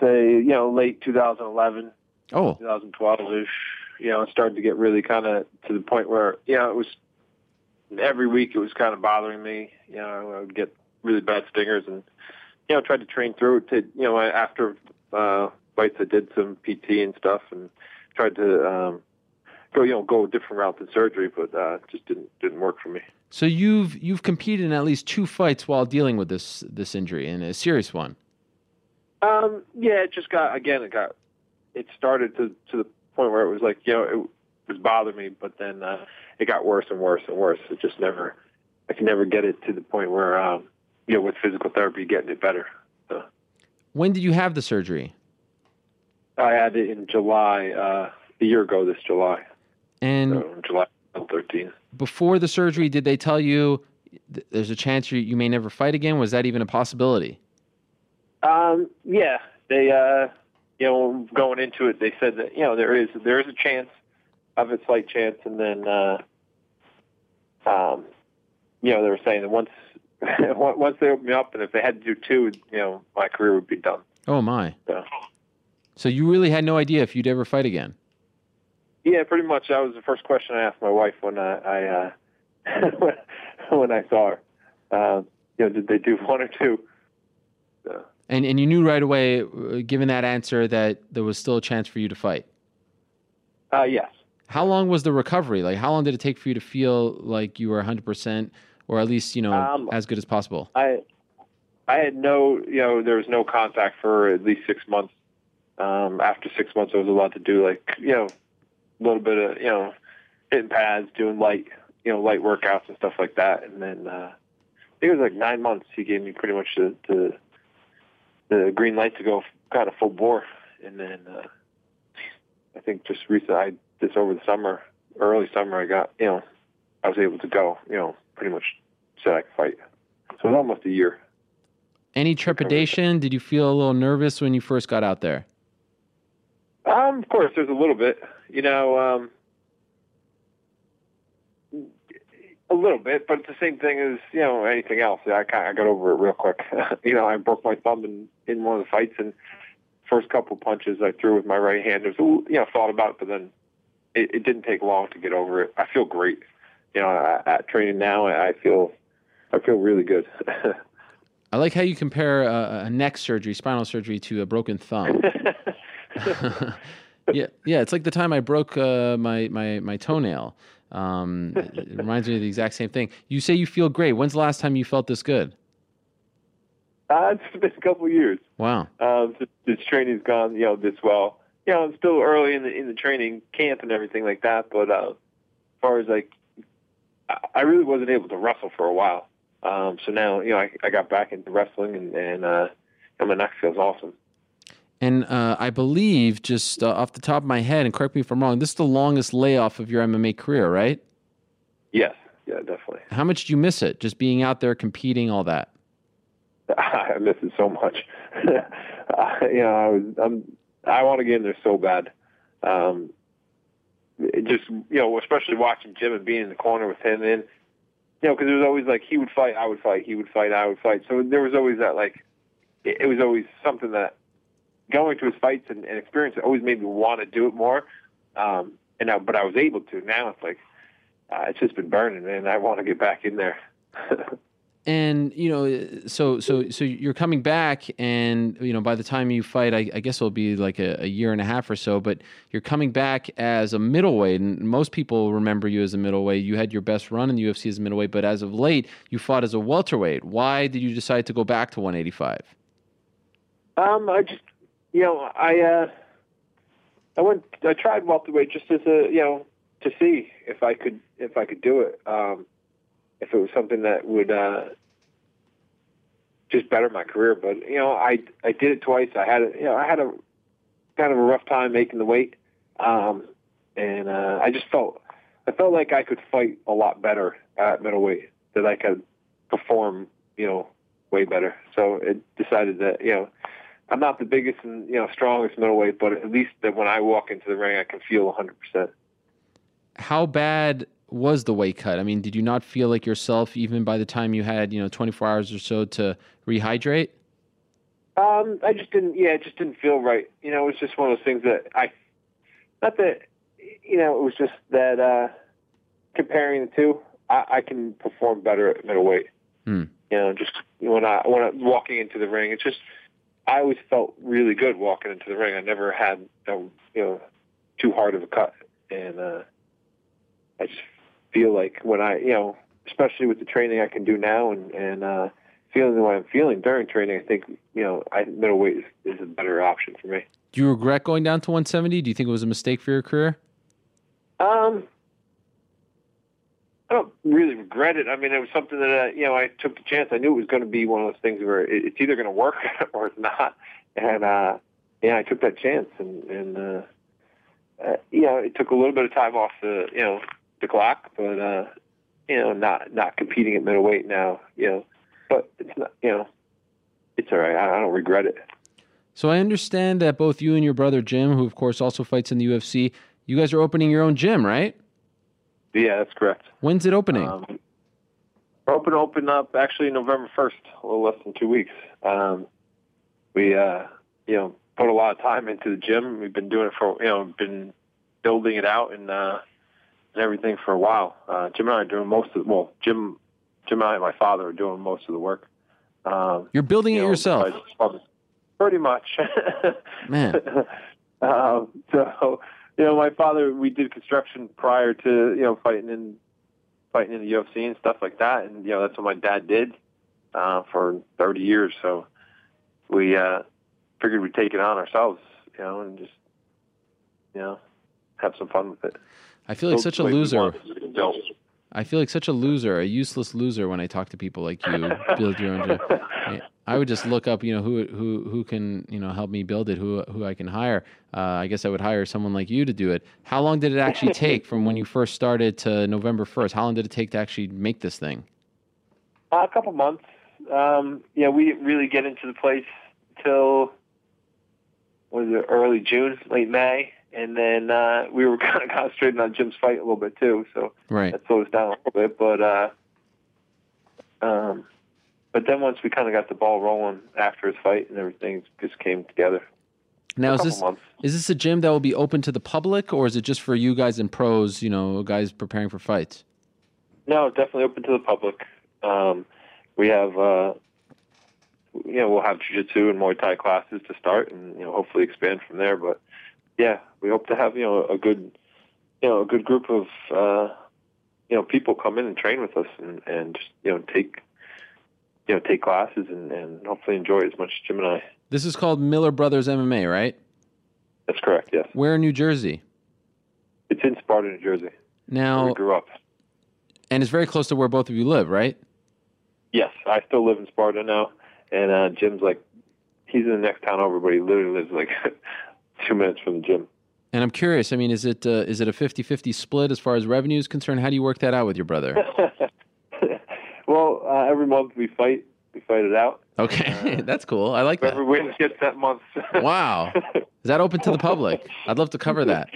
say, you know, late 2011, 2012-ish, you know, it started to get really kind of to the point where, you know, it was every week it was kind of bothering me. You know, I would get really bad stingers and, you know, tried to train through it to, you know, after, fights, I did some PT and stuff, and tried to go a different route than surgery, but just didn't work for me. So you've competed in at least two fights while dealing with this injury, and a serious one. Yeah, it just got it started to the point where it was like, you know, it was bothering me, but then it got worse and worse and worse. It just never, I could never get it to the point where you know, with physical therapy, getting it better. So. When did you have the surgery? I had it in July, a year ago this July. And so July 13th. Before the surgery, did they tell you there's a chance you may never fight again? Was that even a possibility? Yeah. They, you know, going into it, they said that, you know, there is a chance of a slight chance. And then, you know, they were saying that once they opened me up, and if they had to do two, you know, my career would be done. Oh, my. So you really had no idea if you'd ever fight again? Yeah, pretty much. That was the first question I asked my wife when when I saw her. You know, did they do one or two? So. And you knew right away, given that answer, that there was still a chance for you to fight? Yes. How long was the recovery? Like, how long did it take for you to feel like you were 100%, or at least, you know, as good as possible? I had no, you know, there was no contact for at least 6 months. After 6 months, I was allowed to do, like, you know, a little bit of, you know, hitting pads, doing light, you know, light workouts and stuff like that. And then I think it was like 9 months. He gave me pretty much the green light to go kind of full bore. And then I think just recently, just over the summer, early summer, I got, you know, I was able to go, you know, pretty much said I could fight. So it was almost a year. Any trepidation? Did you feel a little nervous when you first got out there? Of course, there's a little bit, you know, a little bit, but it's the same thing as, you know, anything else. I got over it real quick. You know, I broke my thumb in one of the fights, and first couple punches I threw with my right hand. It was, you know, thought about it, but then it didn't take long to get over it. I feel great. You know, at training now, I feel really good. I like how you compare a neck surgery, spinal surgery, to a broken thumb. yeah, it's like the time I broke my toenail. It reminds me of the exact same thing. You say you feel great. When's the last time you felt this good? It's been a couple of years. Wow. This training's gone, you know, this well. You know, I'm still early in the training camp and everything like that. But as far as, like, I really wasn't able to wrestle for a while. So now, you know, I got back into wrestling, and my neck feels awesome. And I believe, just off the top of my head, and correct me if I'm wrong, this is the longest layoff of your MMA career, right? Yes. Yeah, definitely. How much do you miss it, just being out there competing, all that? I miss it so much. You know, I want to get in there so bad. It just, you know, especially watching Jim and being in the corner with him in. You know, because it was always like he would fight, I would fight, he would fight, I would fight. So there was always that, like, it was always something that going to his fights and experience it always made me want to do it more. But I was able to. Now it's like, it's just been burning, man. I want to get back in there. And, you know, so you're coming back, and, you know, by the time you fight, I guess it'll be like a year and a half or so, but you're coming back as a middleweight, and most people remember you as a middleweight. You had your best run in the UFC as a middleweight, but as of late, you fought as a welterweight. Why did you decide to go back to 185? I tried welterweight just as to see if I could do it. If it was something that would just better my career, but I did it twice. I had a kind of a rough time making the weight, and I just felt like I could fight a lot better at middleweight, that I could perform way better. So I decided that I'm not the biggest and strongest middleweight, but at least that when I walk into the ring, I can feel 100%. How bad was the weight cut? I mean, did you not feel like yourself even by the time you had 24 hours or so to rehydrate? I just didn't. Yeah, it just didn't feel right. It was just one of those things that it was just that comparing the two, I can perform better at middleweight. Mm. Just when I'm walking into the ring, it's just I always felt really good walking into the ring. I never had too hard of a cut, and I just feel like when I, especially with the training I can do now and feeling the way I'm feeling during training, I think, middleweight is a better option for me. Do you regret going down to 170? Do you think it was a mistake for your career? I don't really regret it. I mean, it was something that, I took the chance. I knew it was going to be one of those things where it's either going to work or it's not. And, I took that chance and it took a little bit of time off the, the clock, but not competing at middleweight now, but it's not, it's all right. I don't regret it. So I understand that both you and your brother Jim, who of course also fights in the UFC, you guys are opening your own gym, right? Yeah, that's correct. When's it opening? We're open up actually November 1st, a little less than 2 weeks. We put a lot of time into the gym. We've been doing it for been building it out and everything for a while. Jim and I are doing most of Jim and I and my father are doing most of the work. You're building it yourself, pretty much. Man, so my father, we did construction prior to fighting in the UFC and stuff like that, and that's what my dad did for 30 years. So we figured we'd take it on ourselves, and just have some fun with it. I feel like such a loser. I feel like such a loser, a useless loser, when I talk to people like you. Build your own gym. I would just look up, who can, help me build it, who I can hire. I guess I would hire someone like you to do it. How long did it actually take from when you first started to November 1st? How long did it take to actually make this thing? A couple months. We didn't really get into the place till early June, late May. And then we were kind of concentrating on Jim's fight a little bit too, so right. That slowed us down a little bit. But but then once we kind of got the ball rolling after his fight and everything just came together. Now is this a gym that will be open to the public, or is it just for you guys and pros? Guys preparing for fights. No, definitely open to the public. We have we'll have jiu-jitsu and Muay Thai classes to start, and hopefully expand from there, but. Yeah, we hope to have a good group of people come in and train with us and just take classes and hopefully enjoy it as much as Jim and I. This is called Miller Brothers MMA, right? That's correct. Yes. Where in New Jersey? It's in Sparta, New Jersey. Now, where we grew up, and it's very close to where both of you live, right? Yes, I still live in Sparta now, and Jim's he's in the next town over, but he literally lives two minutes from the gym. And I'm curious, I mean, is it a 50-50 split as far as revenue is concerned? How do you work that out with your brother? Well, every month we fight it out. Okay, that's cool. I like that. Whoever wins gets that month. Wow. Is that open to the public? I'd love to cover that.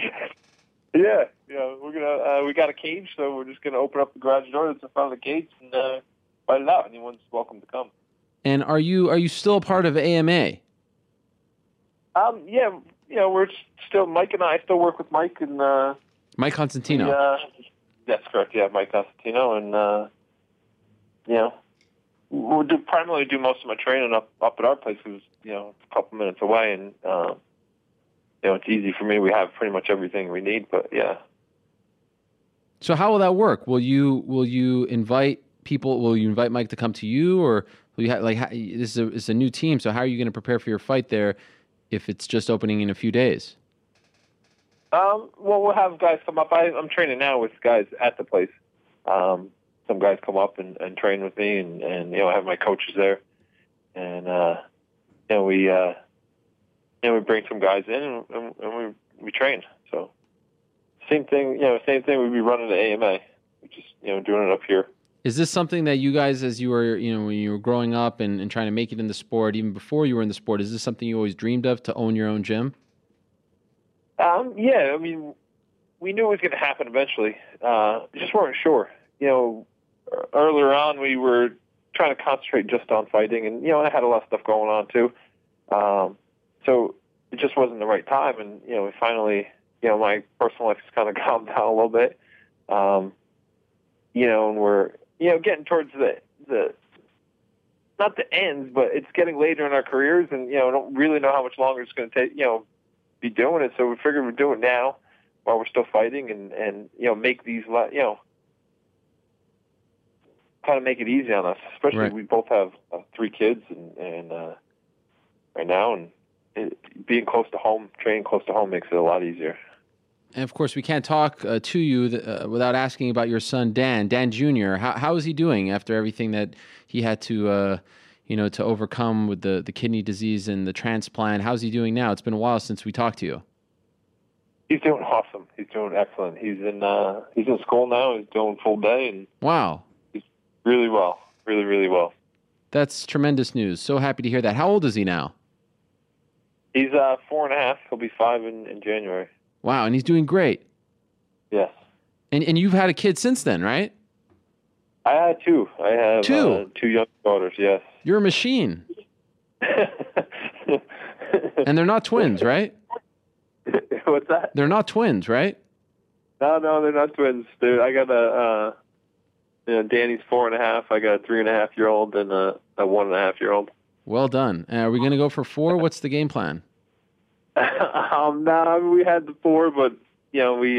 Yeah, we're gonna we got a cage, so we're just gonna open up the garage door that's in front of the cage and fight it out. Anyone's welcome to come. And are you still a part of AMA? Yeah, you know, we're still, Mike and I still work with Mike and Mike Constantino. That's correct. Yeah, Mike Constantino, and you know, we'll primarily do most of my training up at our place, who's, you know, a couple minutes away, and you know, it's easy for me. We have pretty much everything we need, but yeah. So how will that work? Will you invite people? Will you invite Mike to come to you, or will you it's a new team? So how are you going to prepare for your fight there if it's just opening in a few days? Well, we'll have guys come up. I'm training now with guys at the place. Some guys come up and train with me, and you know, I have my coaches there, and you know, we bring some guys in and we train. So same thing. We'd be running the AMA, just, you know, doing it up here. Is this something that you guys, as you were, you know, when you were growing up and trying to make it in the sport, even before you were in the sport, is this something you always dreamed of, to own your own gym? Yeah, I mean, we knew it was going to happen eventually. Just weren't sure. You know, earlier on we were trying to concentrate just on fighting, and you know, I had a lot of stuff going on too. So it just wasn't the right time, and you know, finally, you know, my personal life has kind of calmed down a little bit. You know, and we're, you know, getting towards the not the ends, but it's getting later in our careers, and you know, I don't really know how much longer it's going to take, you know, be doing it. So we figured we'd do it now while we're still fighting, and you know, make these, you know, kind of make it easy on us, especially right. We both have 3 kids and right now, and being close to home, training close to home makes it a lot easier. And of course, we can't talk to you without asking about your son, Dan Jr. How is he doing after everything that he had to, you know, to overcome with the kidney disease and the transplant? How's he doing now? It's been a while since we talked to you. He's doing awesome. He's doing excellent. He's in school now. He's doing full day, and wow, he's really well, really, really well. That's tremendous news. So happy to hear that. How old is he now? He's 4.5. He'll be 5 in January. Wow, and he's doing great. Yes. And you've had a kid since then, right? I had 2. I have 2 2 young daughters, yes. You're a machine. And they're not twins, right? What's that? They're not twins, right? No, they're not twins. I got a, you know, Danny's 4.5. I got a 3.5-year-old and a 1.5-year-old. Well done. Are we going to go for 4? What's the game plan? No, we had the 4, but you know, we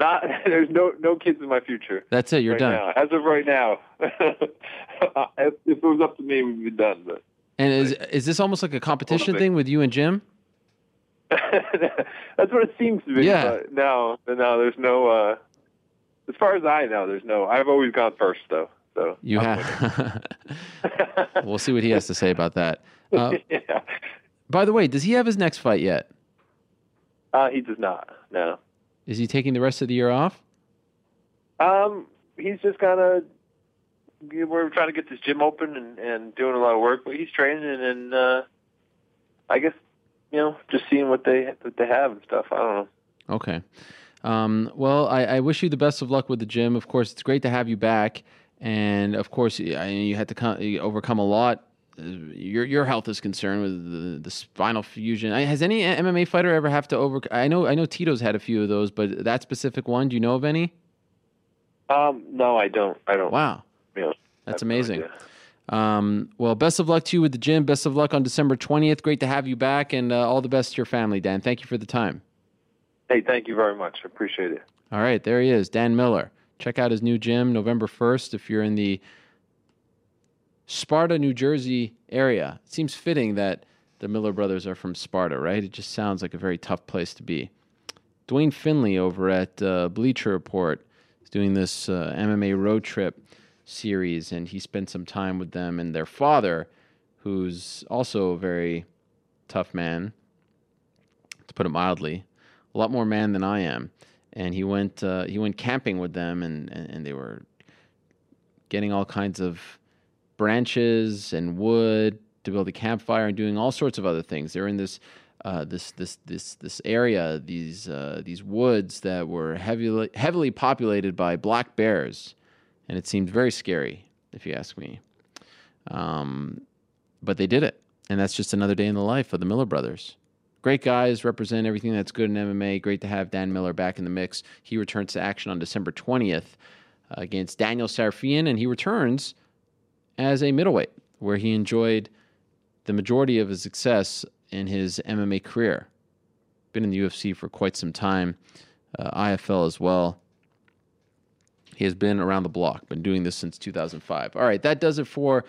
there's no kids in my future. That's it. You're done now. As of right now. If it was up to me, we'd be done. But and is this almost like a competition thing with you and Jim? That's what it seems to be. Yeah. But no, there's no. As far as I know, there's no. I've always gone first, though. So you have. We'll see what he has to say about that. Yeah. By the way, does he have his next fight yet? He does not, no. Is he taking the rest of the year off? He's just we're trying to get this gym open and doing a lot of work, but he's training and I guess, you know, just seeing what they have and stuff. I don't know. Okay. Well, I wish you the best of luck with the gym. Of course, it's great to have you back, and of course, you had to overcome a lot. Your health is concerned with the spinal fusion. Has any MMA fighter ever have to I know Tito's had a few of those, but that specific one, do you know of any? No, I don't. Wow. Yeah, that's amazing. Well, best of luck to you with the gym. Best of luck on December 20th. Great to have you back, and all the best to your family, Dan. Thank you for the time. Hey, thank you very much. I appreciate it. All right, there he is, Dan Miller. Check out his new gym November 1st if you're in the Sparta, New Jersey area. It seems fitting that the Miller brothers are from Sparta, right? It just sounds like a very tough place to be. Dwayne Finley over at Bleacher Report is doing this MMA road trip series, and he spent some time with them and their father, who's also a very tough man, to put it mildly, a lot more man than I am. And he went camping with them, and they were getting all kinds of branches and wood to build a campfire and doing all sorts of other things. They're in this area, these woods that were heavily populated by black bears, and it seemed very scary, if you ask me. But they did it. And that's just another day in the life of the Miller brothers. Great guys, represent everything that's good in MMA. Great to have Dan Miller back in the mix. He returns to action on December 20th against Daniel Sarfian, and he returns as a middleweight, where he enjoyed the majority of his success in his MMA career. Been in the UFC for quite some time, IFL as well. He has been around the block, been doing this since 2005. All right, that does it for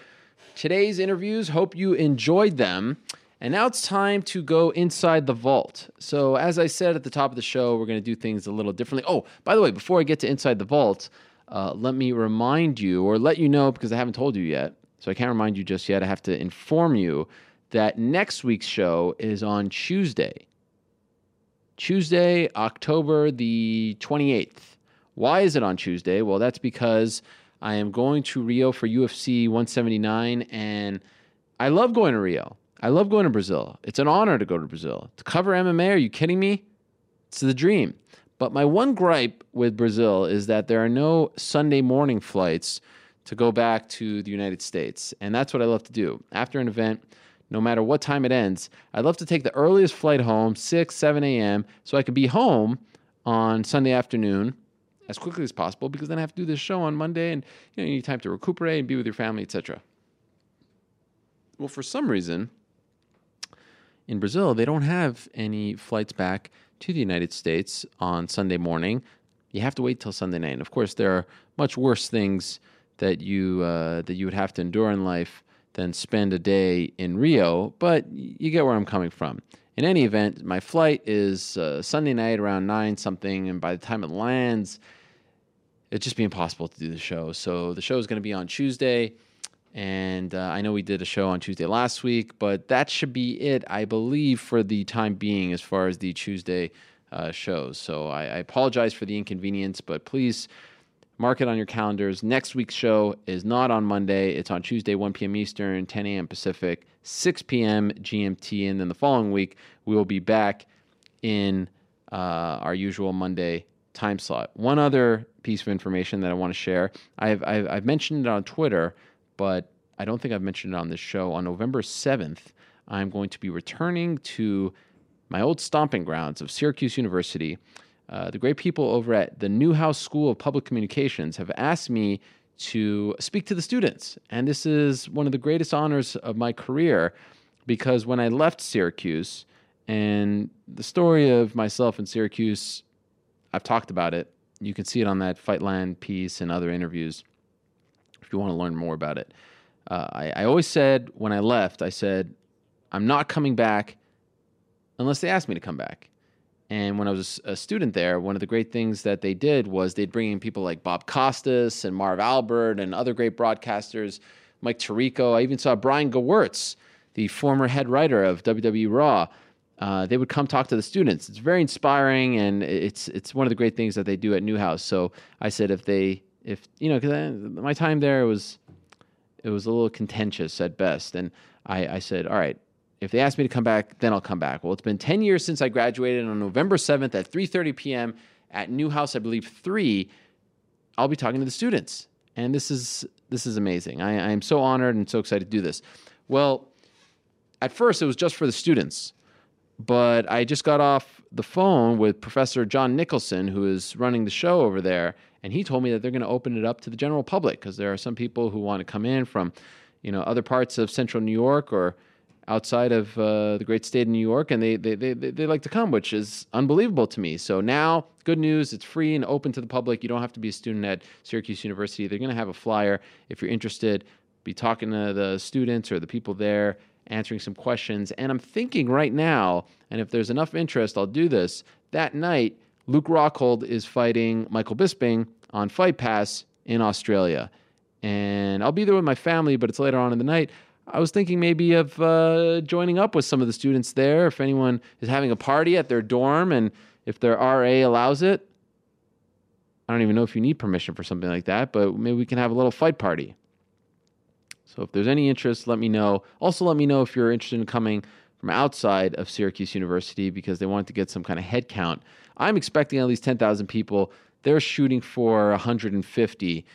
today's interviews. Hope you enjoyed them. And now it's time to go inside the vault. So as I said at the top of the show, we're going to do things a little differently. Oh, by the way, before I get to inside the vault, let me remind you, or let you know, because I haven't told you yet, so I can't remind you just yet. I have to inform you that next week's show is on Tuesday. Tuesday, October the 28th. Why is it on Tuesday? Well, that's because I am going to Rio for UFC 179, and I love going to Rio. I love going to Brazil. It's an honor to go to Brazil. To cover MMA, are you kidding me? It's the dream. But my one gripe with Brazil is that there are no Sunday morning flights to go back to the United States. And that's what I love to do. After an event, no matter what time it ends, I love to take the earliest flight home, 6, 7 a.m., so I could be home on Sunday afternoon as quickly as possible, because then I have to do this show on Monday, and you need time to recuperate and be with your family, etc. Well, for some reason, in Brazil, they don't have any flights back to the United States on Sunday morning. You have to wait till Sunday night. And of course, there are much worse things that you would have to endure in life than spend a day in Rio, but you get where I'm coming from. In any event, my flight is Sunday night around 9 something, and by the time it lands, it'd just be impossible to do the show. So the show is going to be on Tuesday. And I know we did a show on Tuesday last week, but that should be it, I believe, for the time being as far as the Tuesday shows. So I apologize for the inconvenience, but please mark it on your calendars. Next week's show is not on Monday. It's on Tuesday, 1 p.m. Eastern, 10 a.m. Pacific, 6 p.m. GMT. And then the following week, we will be back in our usual Monday time slot. One other piece of information that I want to share, I've mentioned it on Twitter, but I don't think I've mentioned it on this show. On November 7th, I'm going to be returning to my old stomping grounds of Syracuse University. The great people over at the Newhouse School of Public Communications have asked me to speak to the students. And this is one of the greatest honors of my career, because when I left Syracuse, and the story of myself in Syracuse, I've talked about it. You can see it on that Fightland piece and other interviews, if you want to learn more about it. I always said when I left, I said, I'm not coming back unless they ask me to come back. And when I was a student there, one of the great things that they did was they'd bring in people like Bob Costas and Marv Albert and other great broadcasters, Mike Tirico. I even saw Brian Gewirtz, the former head writer of WWE Raw. They would come talk to the students. It's very inspiring, and it's one of the great things that they do at Newhouse. So I said, because my time there was a little contentious at best. And I said, all right, if they ask me to come back, then I'll come back. Well, it's been 10 years since I graduated, and on November 7th at 3:30 p.m. at Newhouse, I believe 3, I'll be talking to the students. And this is amazing. I am so honored and so excited to do this. Well, at first it was just for the students, but I just got off the phone with Professor John Nicholson, who is running the show over there, and he told me that they're going to open it up to the general public, because there are some people who want to come in from, other parts of central New York or outside of the great state of New York, and they like to come, which is unbelievable to me. So now, good news, it's free and open to the public. You don't have to be a student at Syracuse University. They're going to have a flyer. If you're interested, be talking to the students or the people there, answering some questions. And I'm thinking right now, and if there's enough interest, I'll do this, that night, Luke Rockhold is fighting Michael Bisping on Fight Pass in Australia. And I'll be there with my family, but it's later on in the night. I was thinking maybe of joining up with some of the students there, if anyone is having a party at their dorm, and if their RA allows it. I don't even know if you need permission for something like that, but maybe we can have a little fight party. So if there's any interest, let me know. Also, let me know if you're interested in coming from outside of Syracuse University, because they wanted to get some kind of head count. I'm expecting at least 10,000 people. They're shooting for 150.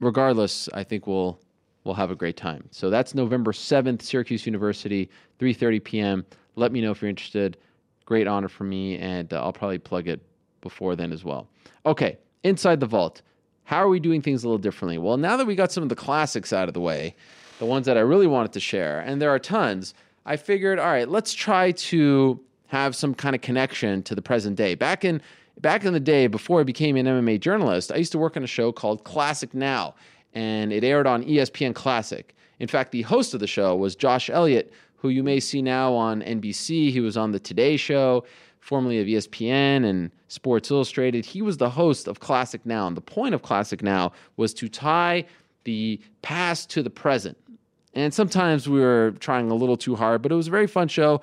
Regardless, I think we'll we'll have a great time. So that's November 7th, Syracuse University, 3:30 p.m. Let me know if you're interested. Great honor for me, and I'll probably plug it before then as well. Okay, Inside the Vault. How are we doing things a little differently? Well, now that we got some of the classics out of the way, the ones that I really wanted to share, and there are tons, I figured, all right, let's try to have some kind of connection to the present day. Back in the day, before I became an MMA journalist, I used to work on a show called Classic Now, and it aired on ESPN Classic. In fact, the host of the show was Josh Elliott, who you may see now on NBC. He was on the Today Show, formerly of ESPN and Sports Illustrated. He was the host of Classic Now, and the point of Classic Now was to tie the past to the present. And sometimes we were trying a little too hard, but it was a very fun show.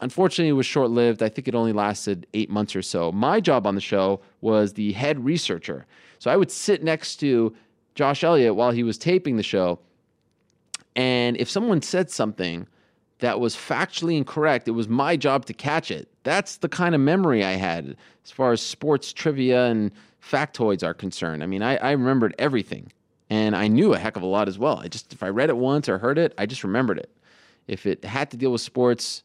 Unfortunately, it was short-lived. I think it only lasted 8 months or so. My job on the show was the head researcher. So I would sit next to Josh Elliott while he was taping the show, and if someone said something that was factually incorrect, it was my job to catch it. That's the kind of memory I had as far as sports trivia and factoids are concerned. I mean, I remembered everything, and I knew a heck of a lot as well. If I read it once or heard it, I just remembered it. If it had to deal with sports,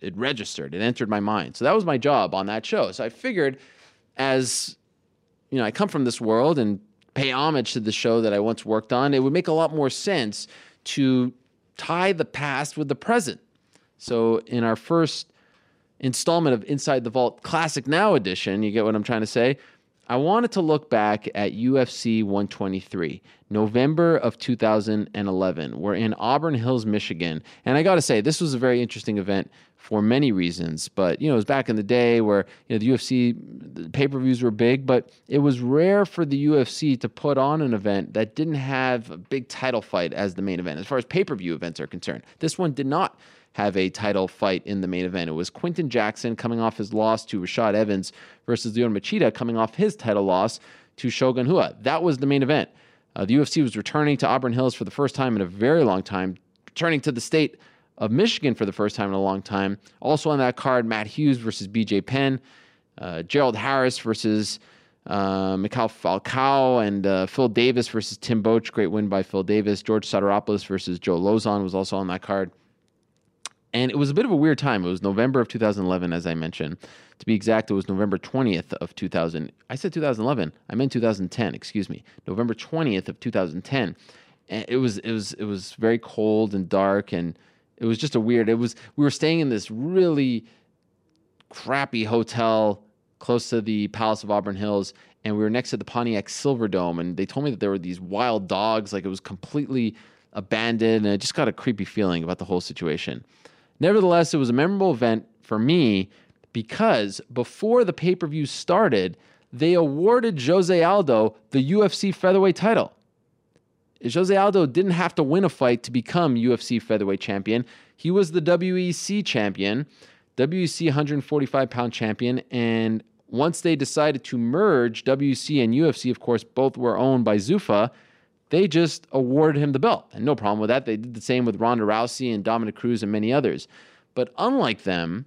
it registered, it entered my mind. So that was my job on that show. So I figured, as you know, I come from this world and pay homage to the show that I once worked on, it would make a lot more sense to tie the past with the present. So in our first installment of Inside the Vault Classic Now edition, you get what I'm trying to say, I wanted to look back at UFC 123, November of 2011. We're in Auburn Hills, Michigan. And I got to say, this was a very interesting event for many reasons. But, you know, it was back in the day where, you know, the UFC, the pay-per-views were big, but it was rare for the UFC to put on an event that didn't have a big title fight as the main event, as far as pay-per-view events are concerned. This one did not have a title fight in the main event. It was Quinton Jackson coming off his loss to Rashad Evans versus Lyoto Machida coming off his title loss to Shogun Hua. That was the main event. The UFC was returning to Auburn Hills for the first time in a very long time, returning to the state of Michigan for the first time in a long time. Also on that card, Matt Hughes versus BJ Penn, Gerald Harris versus Mikhail Falcao, and Phil Davis versus Tim Boach. Great win by Phil Davis. George Soteropoulos versus Joe Lozon was also on that card. And it was a bit of a weird time. It was November of 2011, as I mentioned. To be exact, it was November 20th of 2000. I said 2011. I meant 2010, excuse me. November 20th of 2010. And it was very cold and dark, and it was just a weird. We were staying in this really crappy hotel close to the Palace of Auburn Hills, and we were next to the Pontiac Silverdome, and they told me that there were these wild dogs, like it was completely abandoned, and I just got a creepy feeling about the whole situation. Nevertheless, it was a memorable event for me because before the pay-per-view started, they awarded Jose Aldo the UFC featherweight title. Jose Aldo didn't have to win a fight to become UFC featherweight champion. He was the WEC champion, WEC 145-pound champion, and once they decided to merge WEC and UFC, of course, both were owned by Zuffa, they just awarded him the belt. And no problem with that. They did the same with Ronda Rousey and Dominic Cruz and many others. But unlike them,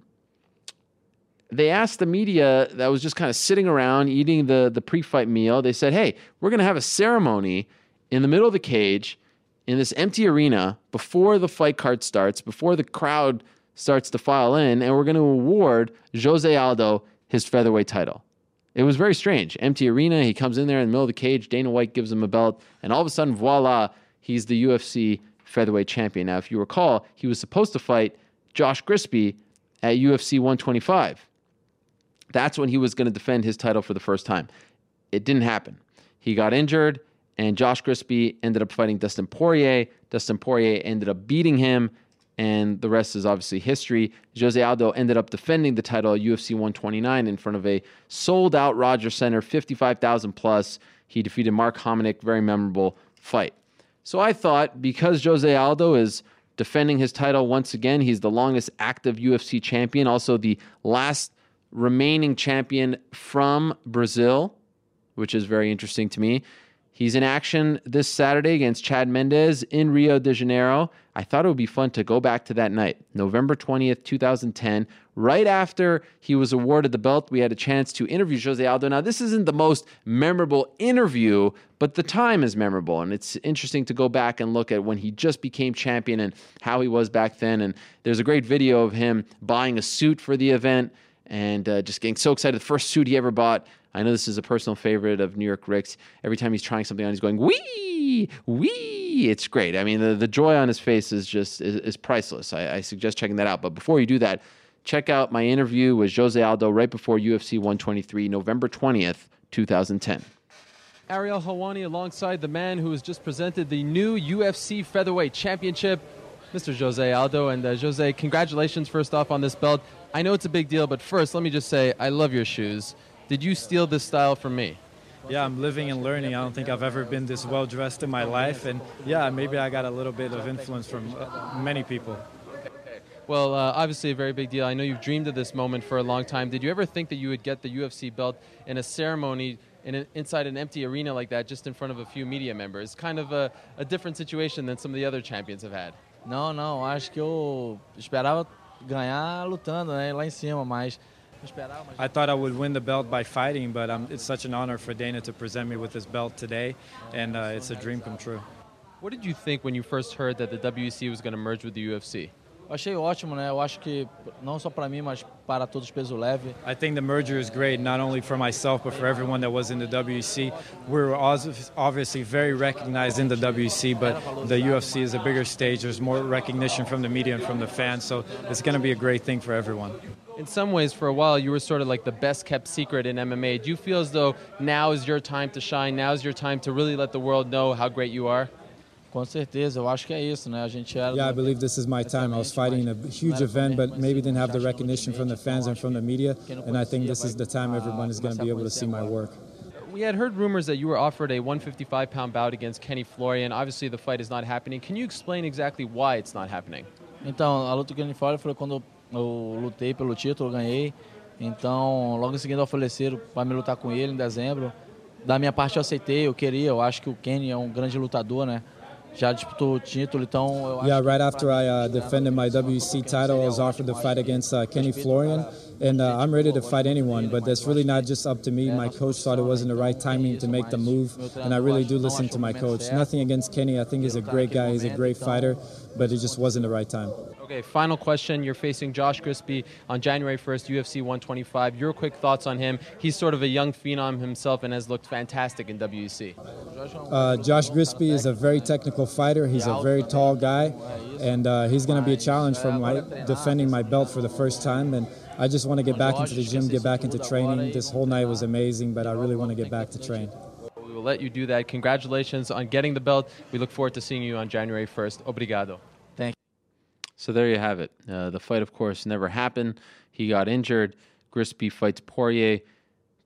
they asked the media that was just kind of sitting around eating the pre-fight meal. They said, hey, we're going to have a ceremony in the middle of the cage in this empty arena before the fight card starts, before the crowd starts to file in, and we're going to award Jose Aldo his featherweight title. It was very strange. Empty arena, he comes in there in the middle of the cage, Dana White gives him a belt, and all of a sudden, voila, he's the UFC featherweight champion. Now, if you recall, he was supposed to fight Josh Grisby at UFC 125. That's when he was going to defend his title for the first time. It didn't happen. He got injured, and Josh Grisby ended up fighting Dustin Poirier. Dustin Poirier ended up beating him, and the rest is obviously history. Jose Aldo ended up defending the title at UFC 129 in front of a sold-out Rogers Center, 55,000-plus. He defeated Mark Hominick, very memorable fight. So I thought, because Jose Aldo is defending his title once again, he's the longest active UFC champion, also the last remaining champion from Brazil, which is very interesting to me. He's in action this Saturday against Chad Mendes in Rio de Janeiro. I thought it would be fun to go back to that night, November 20th, 2010. Right after he was awarded the belt, we had a chance to interview Jose Aldo. Now, this isn't the most memorable interview, but the time is memorable. And it's interesting to go back and look at when he just became champion and how he was back then. And there's a great video of him buying a suit for the event and just getting so excited. The first suit he ever bought. I know this is a personal favorite of New York Rick's. Every time he's trying something on, he's going, wee, wee. It's great. I mean, the joy on his face is just is priceless. I suggest checking that out. But before you do that, check out my interview with Jose Aldo right before UFC 123, November 20th, 2010. Ariel Helwani alongside the man who has just presented the new UFC Featherweight Championship, Mr. Jose Aldo. And Jose, congratulations first off on this belt. I know it's a big deal, but first, let me just say, I love your shoes. Did you steal this style from me? Yeah, I'm living and learning. I don't think I've ever been this well dressed in my life. And yeah, maybe I got a little bit of influence from many people. Well, obviously a very big deal. I know you've dreamed of this moment for a long time. Did you ever think that you would get the UFC belt in a ceremony inside an empty arena like that, just in front of a few media members? Kind of a different situation than some of the other champions have had. Não, não. Acho que eu esperava ganhar lutando, né, lá em cima, mas... I thought I would win the belt by fighting, but it's such an honor for Dana to present me with this belt today, and it's a dream come true. What did you think when you first heard that the WEC was going to merge with the UFC? I think the merger is great, not only for myself, but for everyone that was in the WEC. We're obviously very recognized in the WEC, but the UFC is a bigger stage. There's more recognition from the media and from the fans, so it's going to be a great thing for everyone. In some ways, for a while, you were sort of like the best-kept secret in MMA. Do you feel as though now is your time to shine, now is your time to really let the world know how great you are? Yeah, I believe this is my time. I was fighting a huge event, but maybe didn't have the recognition from the fans and from the media, and I think this is the time everyone is going to be able to see my work. We had heard rumors that you were offered a 155-pound bout against Kenny Florian. Obviously, the fight is not happening. Can you explain exactly why it's not happening? Então, a luta que ele falou foi quando eu lutei pelo título, ganhei. Então, logo em seguida ofereceram para me lutar com ele em dezembro. Da minha parte eu aceitei, eu queria, eu acho que o Kenny é grande lutador, né? Yeah, right after I defended my WEC title, I was offered the fight against Kenny Florian, and I'm ready to fight anyone, but that's really not just up to me. My coach thought it wasn't the right timing to make the move, and I really do listen to my coach. Nothing against Kenny. I think he's a great guy, he's a great fighter, but it just wasn't the right time. Okay, final question. You're facing Josh Grisby on January 1st, UFC 125. Your quick thoughts on him. He's sort of a young phenom himself and has looked fantastic in WEC. Josh Grisby is a very technical fighter. He's a very tall guy, and he's going to be a challenge for my defending my belt for the first time. And I just want to get back into the gym, get back into training. This whole night was amazing, but I really want to get back to train. We will let you do that. Congratulations on getting the belt. We look forward to seeing you on January 1st. Obrigado. So there you have it. The fight, of course, never happened. He got injured. Grisby fights Poirier.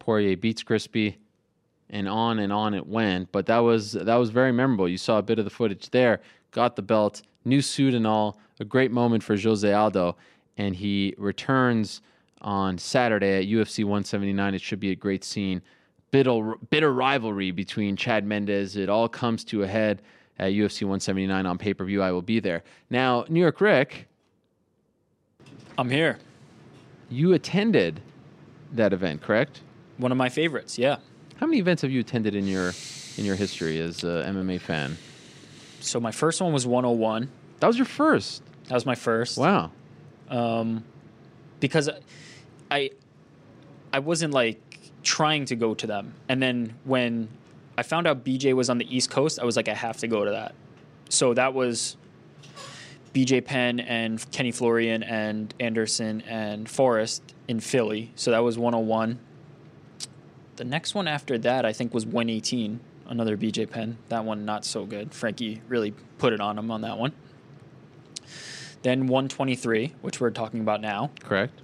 Poirier beats Grisby, and on it went. But that was very memorable. You saw a bit of the footage there. Got the belt, new suit and all. A great moment for Jose Aldo, and he returns on Saturday at UFC 179. It should be a great scene. Bitter rivalry between Chad Mendes. It all comes to a head at UFC 179 on pay-per-view. I will be there. Now, New York Rick. I'm here. You attended that event, correct? One of my favorites, yeah. How many events have you attended in your history as an MMA fan? So my first one was 101. That was your first? That was my first. Wow. Because I wasn't, like, trying to go to them. And then when I found out BJ was on the East Coast, I was like, I have to go to that. So that was BJ Penn and Kenny Florian and Anderson and Forrest in Philly. So that was 101. The next one after that, I think, was 118, another BJ Penn. That one, not so good. Frankie really put it on him on that one. Then 123, which we're talking about now. Correct.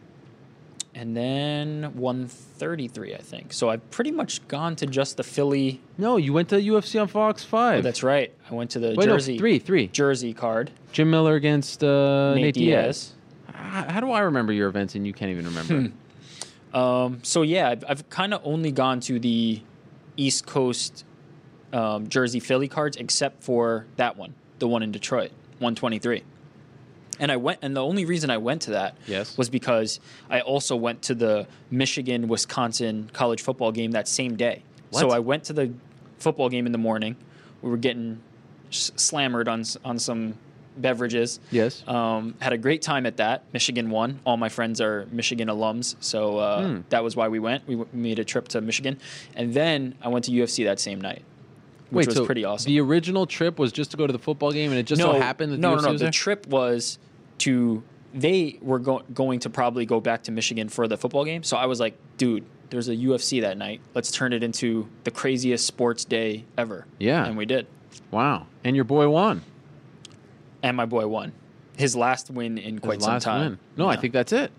And then 133, I think. So I've pretty much gone to just the Philly. No, you went to UFC on Fox 5. Oh, that's right. I went to the Jersey. No, three. Jersey card. Jim Miller against Nate Diaz. How do I remember your events and you can't even remember? So, yeah, I've kind of only gone to the East Coast Jersey Philly cards except for that one, the one in Detroit, 123. And I went, and the only reason I went to that was because I also went to the Michigan-Wisconsin college football game that same day. What? So I went to the football game in the morning. We were getting slammered on some beverages. Yes. Had a great time at that. Michigan won. All my friends are Michigan alums, so that was why we went. We made a trip to Michigan. And then I went to UFC that same night, which was pretty awesome. The original trip was just to go to the football game, and it just so happened that the UFC was there? The trip was to – they were going to probably go back to Michigan for the football game. So I was like, dude, there's a UFC that night. Let's turn it into the craziest sports day ever. Yeah. And we did. Wow. And your boy won. And my boy won. His last win in quite some time. No, I think that's it.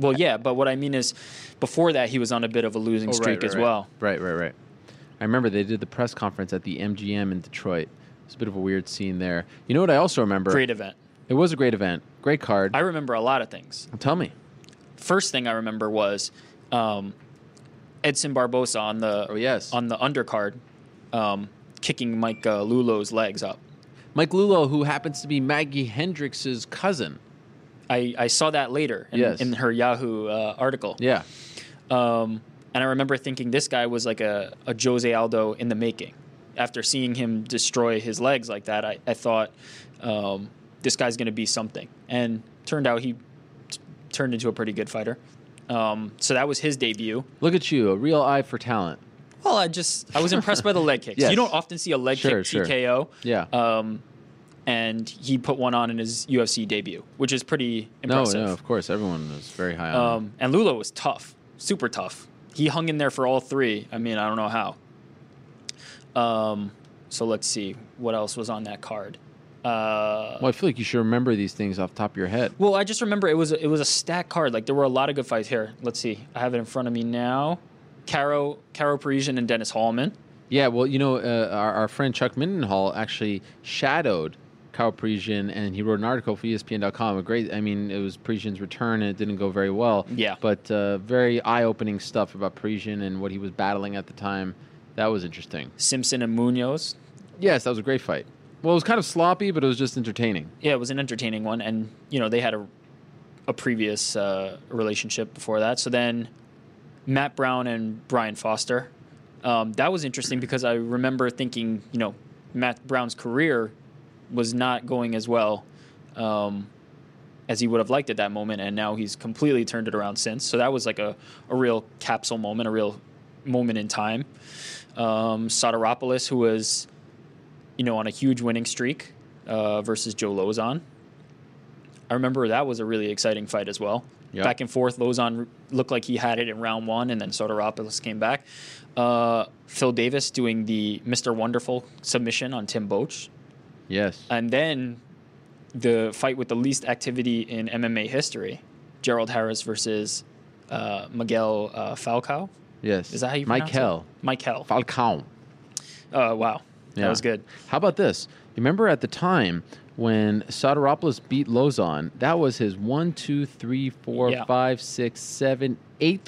Well, yeah, but what I mean is before that, he was on a bit of a losing streak well. Right. I remember they did the press conference at the MGM in Detroit. It was a bit of a weird scene there. You know what I also remember? Great event. It was a great event. Great card. I remember a lot of things. Tell me. First thing I remember was Edson Barboza on the undercard kicking Mike Lulo's legs up. Mike Lulo, who happens to be Maggie Hendricks' cousin. I saw that later in her Yahoo article. Yeah. And I remember thinking this guy was like a Jose Aldo in the making. After seeing him destroy his legs like that, I thought this guy's going to be something. And turned out he turned into a pretty good fighter. So that was his debut. Look at you, a real eye for talent. Well, I was impressed by the leg kicks. Yes. You don't often see a leg kick TKO. Yeah. And he put one on in his UFC debut, which is pretty impressive. No, of course. Everyone was very high on him. And Lulo was tough, super tough. He hung in there for all three. I mean, I don't know how. So let's see. What else was on that card? Well, I feel like you should remember these things off the top of your head. Well, I just remember it was a stacked card. Like, there were a lot of good fights. Here, let's see. I have it in front of me now. Caro Parisian and Dennis Hallman. Yeah, well, you know, our friend Chuck Mindenhall actually shadowed Caro Parisian, and he wrote an article for ESPN.com. It was Parisian's return, and it didn't go very well. Yeah. But very eye-opening stuff about Parisian and what he was battling at the time. That was interesting. Simpson and Munoz. Yes, that was a great fight. Well, it was kind of sloppy, but it was just entertaining. Yeah, it was an entertaining one, and, you know, they had a previous relationship before that. So then Matt Brown and Brian Foster. That was interesting because I remember thinking, you know, Matt Brown's career was not going as well as he would have liked at that moment, and now he's completely turned it around since. So that was like a real capsule moment, a real moment in time. Soteropoulos, who was, you know, on a huge winning streak versus Joe Lozon. I remember that was a really exciting fight as well. Yep. Back and forth, Lozon looked like he had it in round one, and then Soteropoulos came back. Phil Davis doing the Mr. Wonderful submission on Tim Boach. Yes. And then the fight with the least activity in MMA history, Gerald Harris versus Miguel Falcao. Yes. Is that how you pronounce it? Michael. Falcao. Wow. Yeah. That was good. How about this? You remember at the time when Soteropoulos beat Lozon, that was his 8th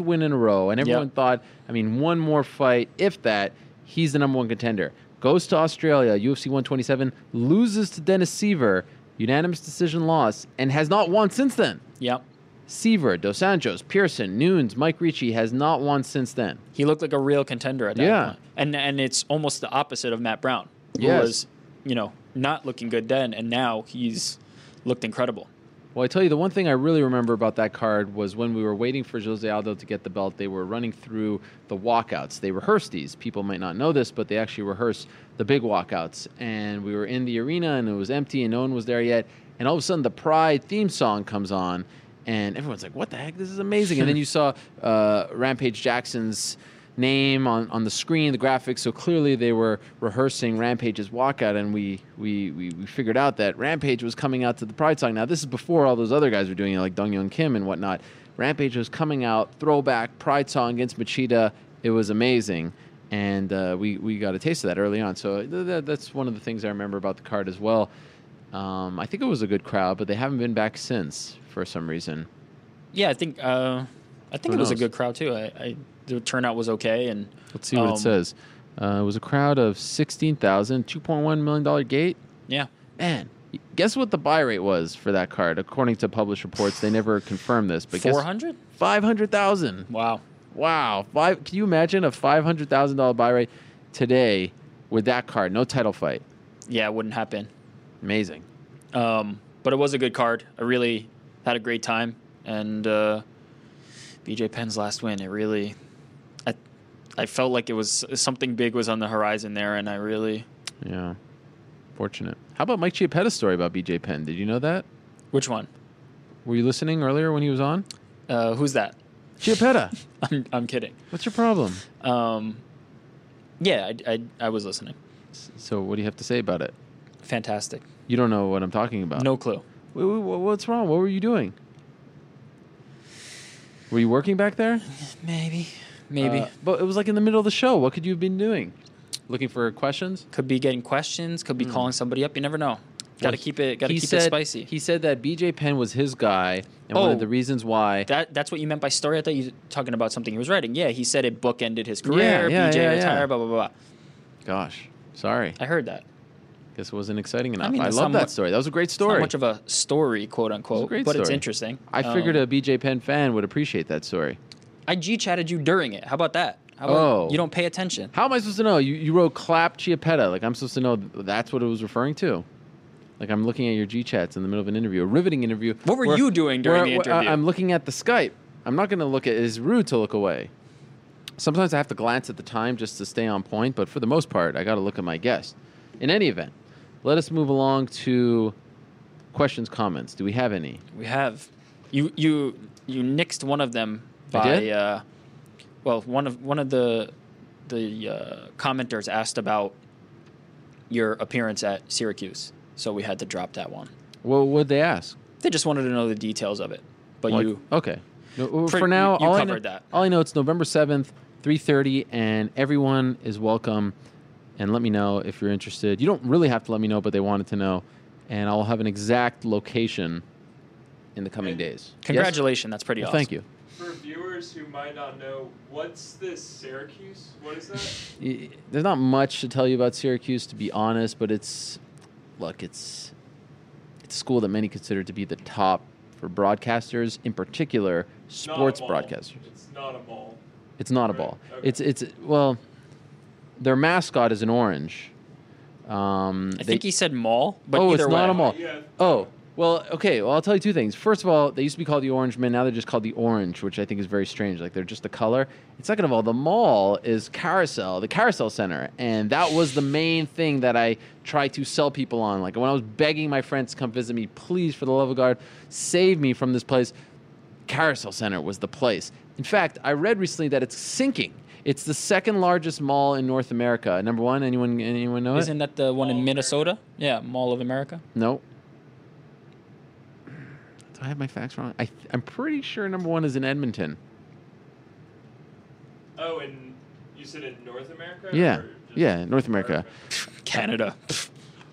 win in a row. And everyone thought, one more fight, if that, he's the number one contender. Goes to Australia, UFC 127, loses to Dennis Seaver, unanimous decision loss, and has not won since then. Yep. Seaver, Dos Anjos, Pearson, Nunes, Mike Ricci has not won since then. He looked like a real contender at that point. And it's almost the opposite of Matt Brown, who was, not looking good then, and now he's looked incredible. Well, I tell you, the one thing I really remember about that card was when we were waiting for Jose Aldo to get the belt, they were running through the walkouts. They rehearsed these. People might not know this, but they actually rehearsed the big walkouts. And we were in the arena, and it was empty, and no one was there yet. And all of a sudden, the Pride theme song comes on, and everyone's like, what the heck? This is amazing. And then you saw Rampage Jackson's name on the screen, the graphics, so clearly they were rehearsing Rampage's walkout, and we figured out that Rampage was coming out to the Pride song. Now, this is before all those other guys were doing it, like Dong Young Kim and whatnot. Rampage was coming out, throwback, Pride song against Machida. It was amazing, and we got a taste of that early on, so that's one of the things I remember about the card as well. I think it was a good crowd, but they haven't been back since for some reason. Yeah, I think it was a good crowd, too. The turnout was okay. And let's see what it says. It was a crowd of 16,000, $2.1 million gate. Yeah. Man, guess what the buy rate was for that card? According to published reports, they never confirmed this. But 400? 500,000. Wow. Wow. Can you imagine a $500,000 buy rate today with that card? No title fight. Yeah, it wouldn't happen. Amazing. But it was a good card. I really had a great time. And BJ Penn's last win, it really... I felt like it was something big was on the horizon there, and I really... Yeah. Fortunate. How about Mike Chiappetta's story about BJ Penn? Did you know that? Which one? Were you listening earlier when he was on? Who's that? Chiappetta. I'm kidding. What's your problem? Yeah, I was listening. So what do you have to say about it? Fantastic. You don't know what I'm talking about? No clue. What's wrong? What were you doing? Were you working back there? Maybe. But it was like in the middle of the show. What could you have been doing? Looking for questions? Could be getting questions. Could be calling somebody up. You never know. Got to keep it spicy. He said that BJ Penn was his guy, and one of the reasons why... That's what you meant by story? I thought you were talking about something he was writing. Yeah, he said it bookended his career. BJ retired, blah, blah, blah. Gosh. Sorry. I heard that. Guess it wasn't exciting enough. I mean, I love that story. That was a great story. Not much of a story, quote unquote, but it's interesting. I figured a BJ Penn fan would appreciate that story. I G-chatted you during it. How about that? How about you don't pay attention? How am I supposed to know? You wrote clap Chiappetta. Like, I'm supposed to know that's what it was referring to. Like, I'm looking at your G-chats in the middle of an interview, a riveting interview. What were you doing during the interview? I'm looking at the Skype. I'm not going to look at it. It's rude to look away. Sometimes I have to glance at the time just to stay on point, but for the most part, I got to look at my guest. In any event, let us move along to questions, comments. Do we have any? We have. You nixed one of them. One of the commenters asked about your appearance at Syracuse, so we had to drop that one. Well, what'd they ask? They just wanted to know the details of it, but you covered that. All I know, it's November 7th, 3:30, and everyone is welcome. And let me know if you're interested. You don't really have to let me know, but they wanted to know, and I'll have an exact location in the coming days. Congratulations, yes? That's pretty awesome. Thank you. For viewers who might not know, what's this Syracuse? What is that? There's not much to tell you about Syracuse, to be honest, but it's a school that many consider to be the top for broadcasters, in particular sports broadcasters. It's not a ball. It's not a ball. Okay. Well, their mascot is an orange. I think he said mall, but either way. Oh, it's not a mall. Yeah. Oh. Well, okay. Well, I'll tell you two things. First of all, they used to be called the Orange Men. Now they're just called the Orange, which I think is very strange. Like, they're just the color. And second of all, the mall is the Carousel Center. And that was the main thing that I tried to sell people on. Like, when I was begging my friends to come visit me, please, for the love of God, save me from this place. Carousel Center was the place. In fact, I read recently that it's sinking. It's the second largest mall in North America. Number one, anyone know it? Isn't that the one in Minnesota? Yeah, Mall of America. No. Do I have my facts wrong? I'm pretty sure number one is in Edmonton. Oh, and you said in North America? Yeah, North America. Canada.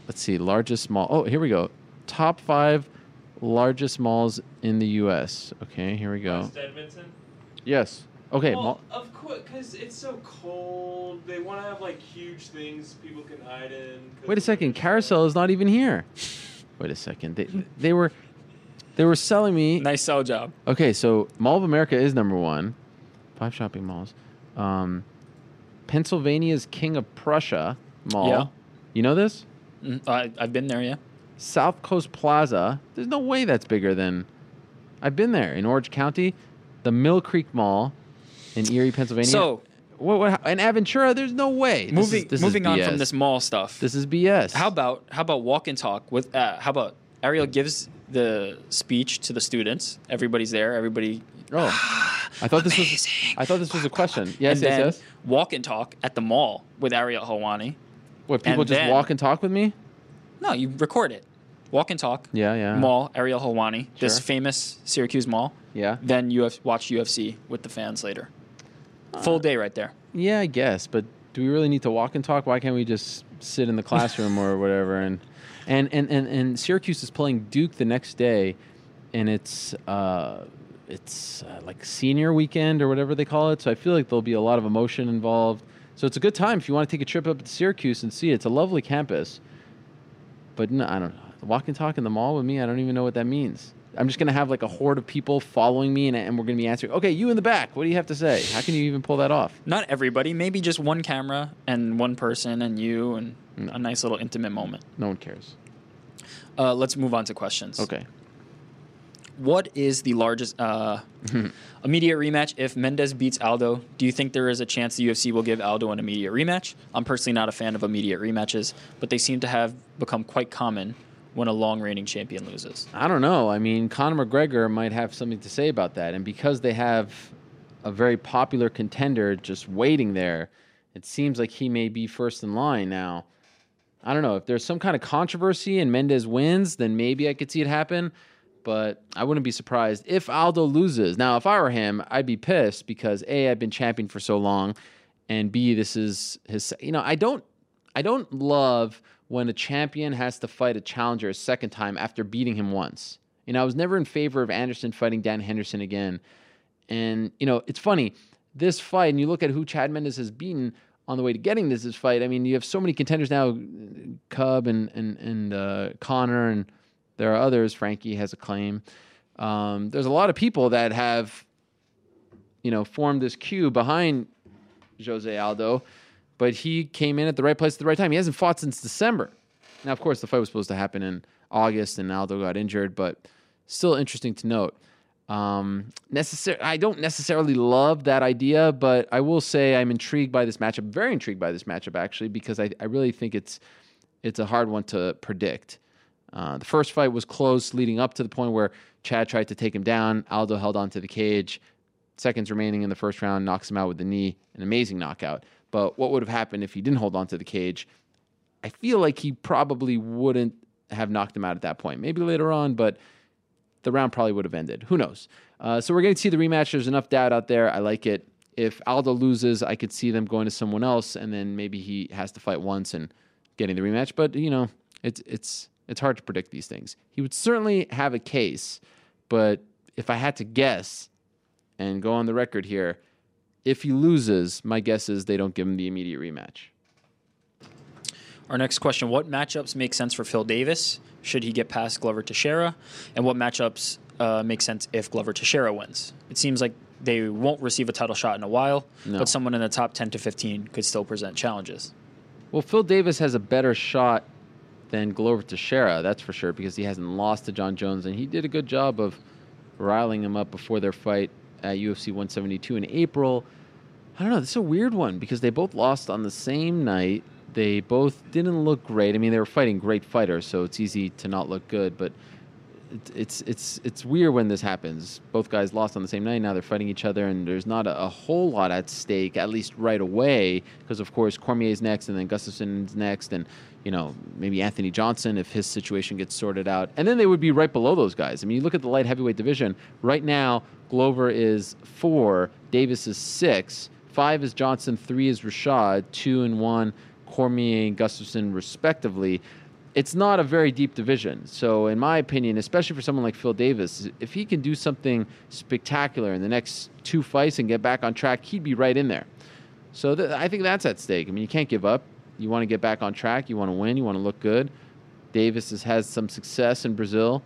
Let's see, largest mall. Oh, here we go. Top 5 largest malls in the U.S. Okay, here we go. West Edmonton? Yes. Okay. Well, of course, because it's so cold. They want to have, like, huge things people can hide in. Wait a second. Carousel is not even here. Wait a second. They were... They were selling me... Nice sell job. Okay, so Mall of America is number one. 5 shopping malls. Pennsylvania's King of Prussia Mall. Yeah. You know this? I've been there, yeah. South Coast Plaza. There's no way that's bigger than... I've been there in Orange County. The Mill Creek Mall in Erie, Pennsylvania. So... And Aventura, there's no way. Moving on from this mall stuff. This is BS. How about walk and talk with... how about Ariel gives... the speech to the students. Everybody's there. I thought this was a question. Yes, and then walk and talk at the mall with Ariel Helwani. What, people just walk and talk with me? No, you record it. Walk and talk. Yeah. Mall, Ariel Helwani. Sure. This famous Syracuse mall. Yeah. Then you watch UFC with the fans later. Full day right there. Yeah, I guess. But do we really need to walk and talk? Why can't we just sit in the classroom or whatever And Syracuse is playing Duke the next day, and it's like senior weekend or whatever they call it. So I feel like there'll be a lot of emotion involved. So it's a good time if you want to take a trip up to Syracuse and see it. It's a lovely campus. But no, I don't know. Walk and talk in the mall with me, I don't even know what that means. I'm just going to have like a horde of people following me, and we're going to be answering, okay, you in the back, what do you have to say? How can you even pull that off? Not everybody. Maybe just one camera and one person and you and a nice little intimate moment. No one cares. Let's move on to questions. Okay. What is the largest immediate rematch if Mendes beats Aldo? Do you think there is a chance the UFC will give Aldo an immediate rematch? I'm personally not a fan of immediate rematches, but they seem to have become quite common when a long reigning champion loses. I don't know. I mean, Conor McGregor might have something to say about that. And because they have a very popular contender just waiting there, it seems like he may be first in line now. I don't know. If there's some kind of controversy and Mendes wins, then maybe I could see it happen. But I wouldn't be surprised if Aldo loses. Now, if I were him, I'd be pissed because A, I've been champion for so long, and B, this is his... You know, I don't love when a champion has to fight a challenger a second time after beating him once. You know, I was never in favor of Anderson fighting Dan Henderson again. And, you know, it's funny. This fight, and you look at who Chad Mendes has beaten on the way to getting this fight. I mean, you have so many contenders now, Cub and Connor, and there are others. Frankie has a claim. There's a lot of people that have, you know, formed this queue behind Jose Aldo, but he came in at the right place at the right time. He hasn't fought since December. Now, of course, the fight was supposed to happen in August, and Aldo got injured, but still interesting to note. I don't necessarily love that idea, but I will say I'm intrigued by this matchup, very intrigued by this matchup, actually, because I really think it's a hard one to predict. The first fight was close leading up to the point where Chad tried to take him down. Aldo held on to the cage. Seconds remaining in the first round, knocks him out with the knee. An amazing knockout. But what would have happened if he didn't hold on to the cage? I feel like he probably wouldn't have knocked him out at that point. Maybe later on, but the round probably would have ended. Who knows? So we're going to see the rematch. There's enough doubt out there. I like it. If Aldo loses, I could see them going to someone else, and then maybe he has to fight once and getting the rematch. But, you know, it's hard to predict these things. He would certainly have a case, but if I had to guess and go on the record here, if he loses, my guess is they don't give him the immediate rematch. Our next question, what matchups make sense for Phil Davis? Should he get past Glover Teixeira? And what matchups make sense if Glover Teixeira wins? It seems like they won't receive a title shot in a while, but someone in the top 10 to 15 could still present challenges. Well, Phil Davis has a better shot than Glover Teixeira, that's for sure, because he hasn't lost to John Jones, and he did a good job of riling him up before their fight at UFC 172 in April. I don't know, this is a weird one, because they both lost on the same night. They both didn't look great. I mean, they were fighting great fighters, so it's easy to not look good, but it's weird when this happens. Both guys lost on the same night, now they're fighting each other, and there's not a whole lot at stake, at least right away, because, of course, Cormier's next, and then Gustafsson's next, and, you know, maybe Anthony Johnson if his situation gets sorted out. And then they would be right below those guys. I mean, you look at the light heavyweight division. Right now, Glover is 4, Davis is 6, 5 is Johnson, 3 is Rashad, 2 and 1, Cormier and Gustafsson respectively. It's not a very deep division. So in my opinion, especially for someone like Phil Davis, if he can do something spectacular in the next 2 fights and get back on track, he'd be right in there. So I think that's at stake. I mean, you can't give up. You want to get back on track. You want to win. You want to look good. Davis has some success in Brazil.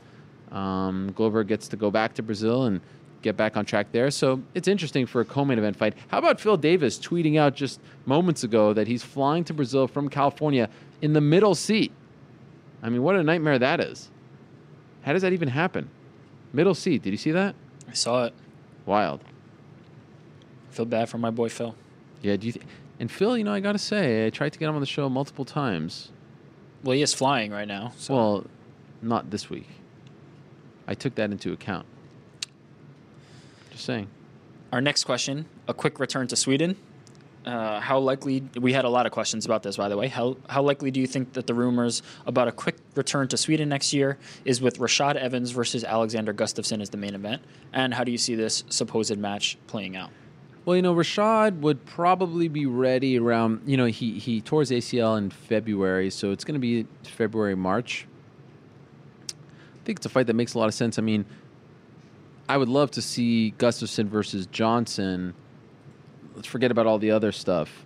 Glover gets to go back to Brazil and get back on track there. So it's interesting for a co-main event fight. How about Phil Davis tweeting out just moments ago that he's flying to Brazil from California in the middle seat? I mean, what a nightmare that is. How does that even happen? Middle seat. Did you see that? I saw it. Wild. Feel bad for my boy Phil. Yeah, and Phil, you know, I got to say, I tried to get him on the show multiple times. Well, he is flying right now. So. Well, not this week. I took that into account. Just saying. Our next question, a quick return to Sweden. How likely, we had a lot of questions about this, by the way. How likely do you think that the rumors about a quick return to Sweden next year is with Rashad Evans versus Alexander Gustafsson as the main event? And how do you see this supposed match playing out? Well, you know, Rashad would probably be ready around, you know, he tore his ACL in February, so it's going to be February, March. I think it's a fight that makes a lot of sense. I mean, I would love to see Gustafsson versus Johnson. Let's forget about all the other stuff.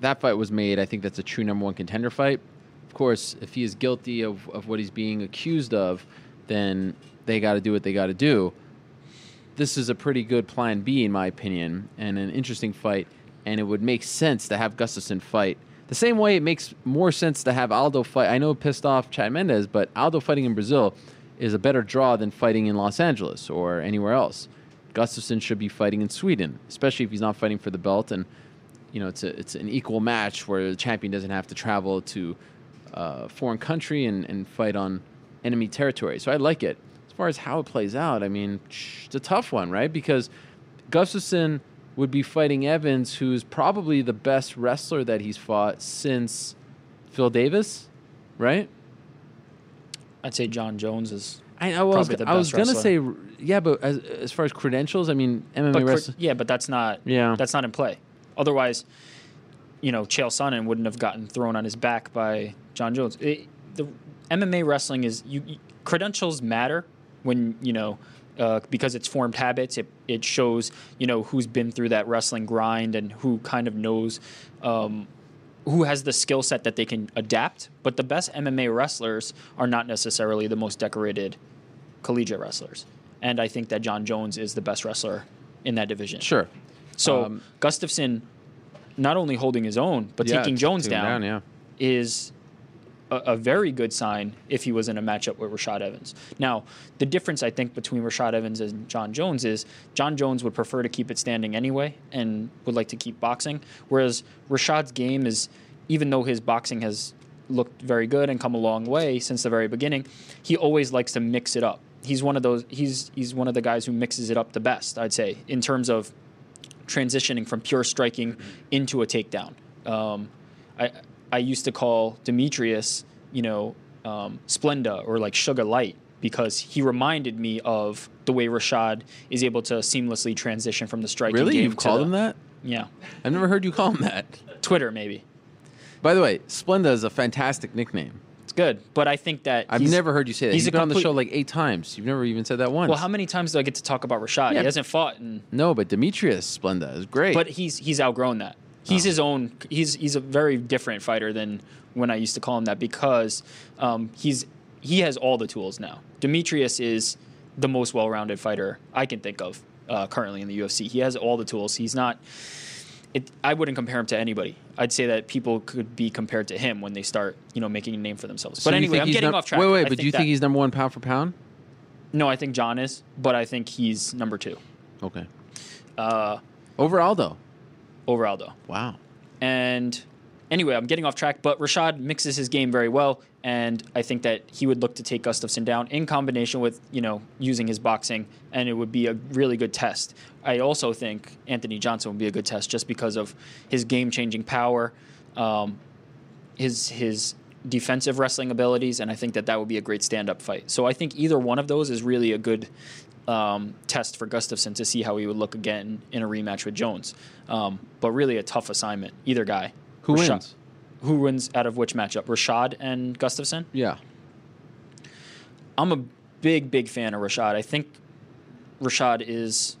that fight was made, I think that's a true #1 contender fight. Of course, if he is guilty of what he's being accused of, then they got to do what they got to do. This is a pretty good plan B, in my opinion, and an interesting fight, and it would make sense to have Gustafsson fight. The same way it makes more sense to have Aldo fight. I know it pissed off Chad Mendes, but Aldo fighting in Brazil is a better draw than fighting in Los Angeles or anywhere else. Gustafsson should be fighting in Sweden, especially if he's not fighting for the belt. And, you know, it's an equal match where the champion doesn't have to travel to a foreign country and fight on enemy territory. So I like it. As far as how it plays out, I mean, it's a tough one, right? Because Gustafsson would be fighting Evans, who's probably the best wrestler that he's fought since Phil Davis, right? I'd say John Jones is probably the best wrestler. I was going to say, yeah, but as far as credentials, I mean, MMA wrestling. Yeah, but that's not in play. Otherwise, you know, Chael Sonnen wouldn't have gotten thrown on his back by John Jones. The MMA wrestling is credentials matter when, you know, because it's formed habits, it shows, you know, who's been through that wrestling grind and who kind of knows, who has the skill set that they can adapt. But the best MMA wrestlers are not necessarily the most decorated collegiate wrestlers. And I think that John Jones is the best wrestler in that division. Sure. So Gustafsson not only holding his own, but taking Jones down is a very good sign if he was in a matchup with Rashad Evans. Now, the difference, I think, between Rashad Evans and John Jones is John Jones would prefer to keep it standing anyway and would like to keep boxing, whereas Rashad's game is, even though his boxing has looked very good and come a long way since the very beginning, he always likes to mix it up. He's one of those. He's one of the guys who mixes it up the best, I'd say, in terms of transitioning from pure striking into a takedown. I used to call Demetrius, you know, Splenda or like Sugar Light, because he reminded me of the way Rashad is able to seamlessly transition from the striking game. Really? You've called him that? Yeah. I've never heard you call him that. Twitter, maybe. By the way, Splenda is a fantastic nickname. It's good, but I think that I've never heard you say that. He's been on the show like 8 times. You've never even said that once. Well, how many times do I get to talk about Rashad? Yeah, he hasn't fought. No, but Demetrius Splenda is great. But he's outgrown that. He's his own. He's a very different fighter than when I used to call him that, because he has all the tools now. Demetrius is the most well-rounded fighter I can think of currently in the UFC. He has all the tools. He's not. I wouldn't compare him to anybody. I'd say that people could be compared to him when they start, you know, making a name for themselves. So but anyway, I'm getting off track. Wait, but do you think he's #1 pound for pound? No, I think John is, but I think he's #2. Okay. Over Aldo. Over Aldo. Wow. And anyway, I'm getting off track, but Rashad mixes his game very well, and I think that he would look to take Gustafsson down in combination with, you know, using his boxing, and it would be a really good test. I also think Anthony Johnson would be a good test just because of his game-changing power, his defensive wrestling abilities, and I think that would be a great stand-up fight. So I think either one of those is really a good test for Gustafsson to see how he would look again in a rematch with Jones. But really a tough assignment, either guy. Who wins? Who wins out of which matchup? Rashad and Gustafsson? Yeah. I'm a big, big fan of Rashad. I think Rashad is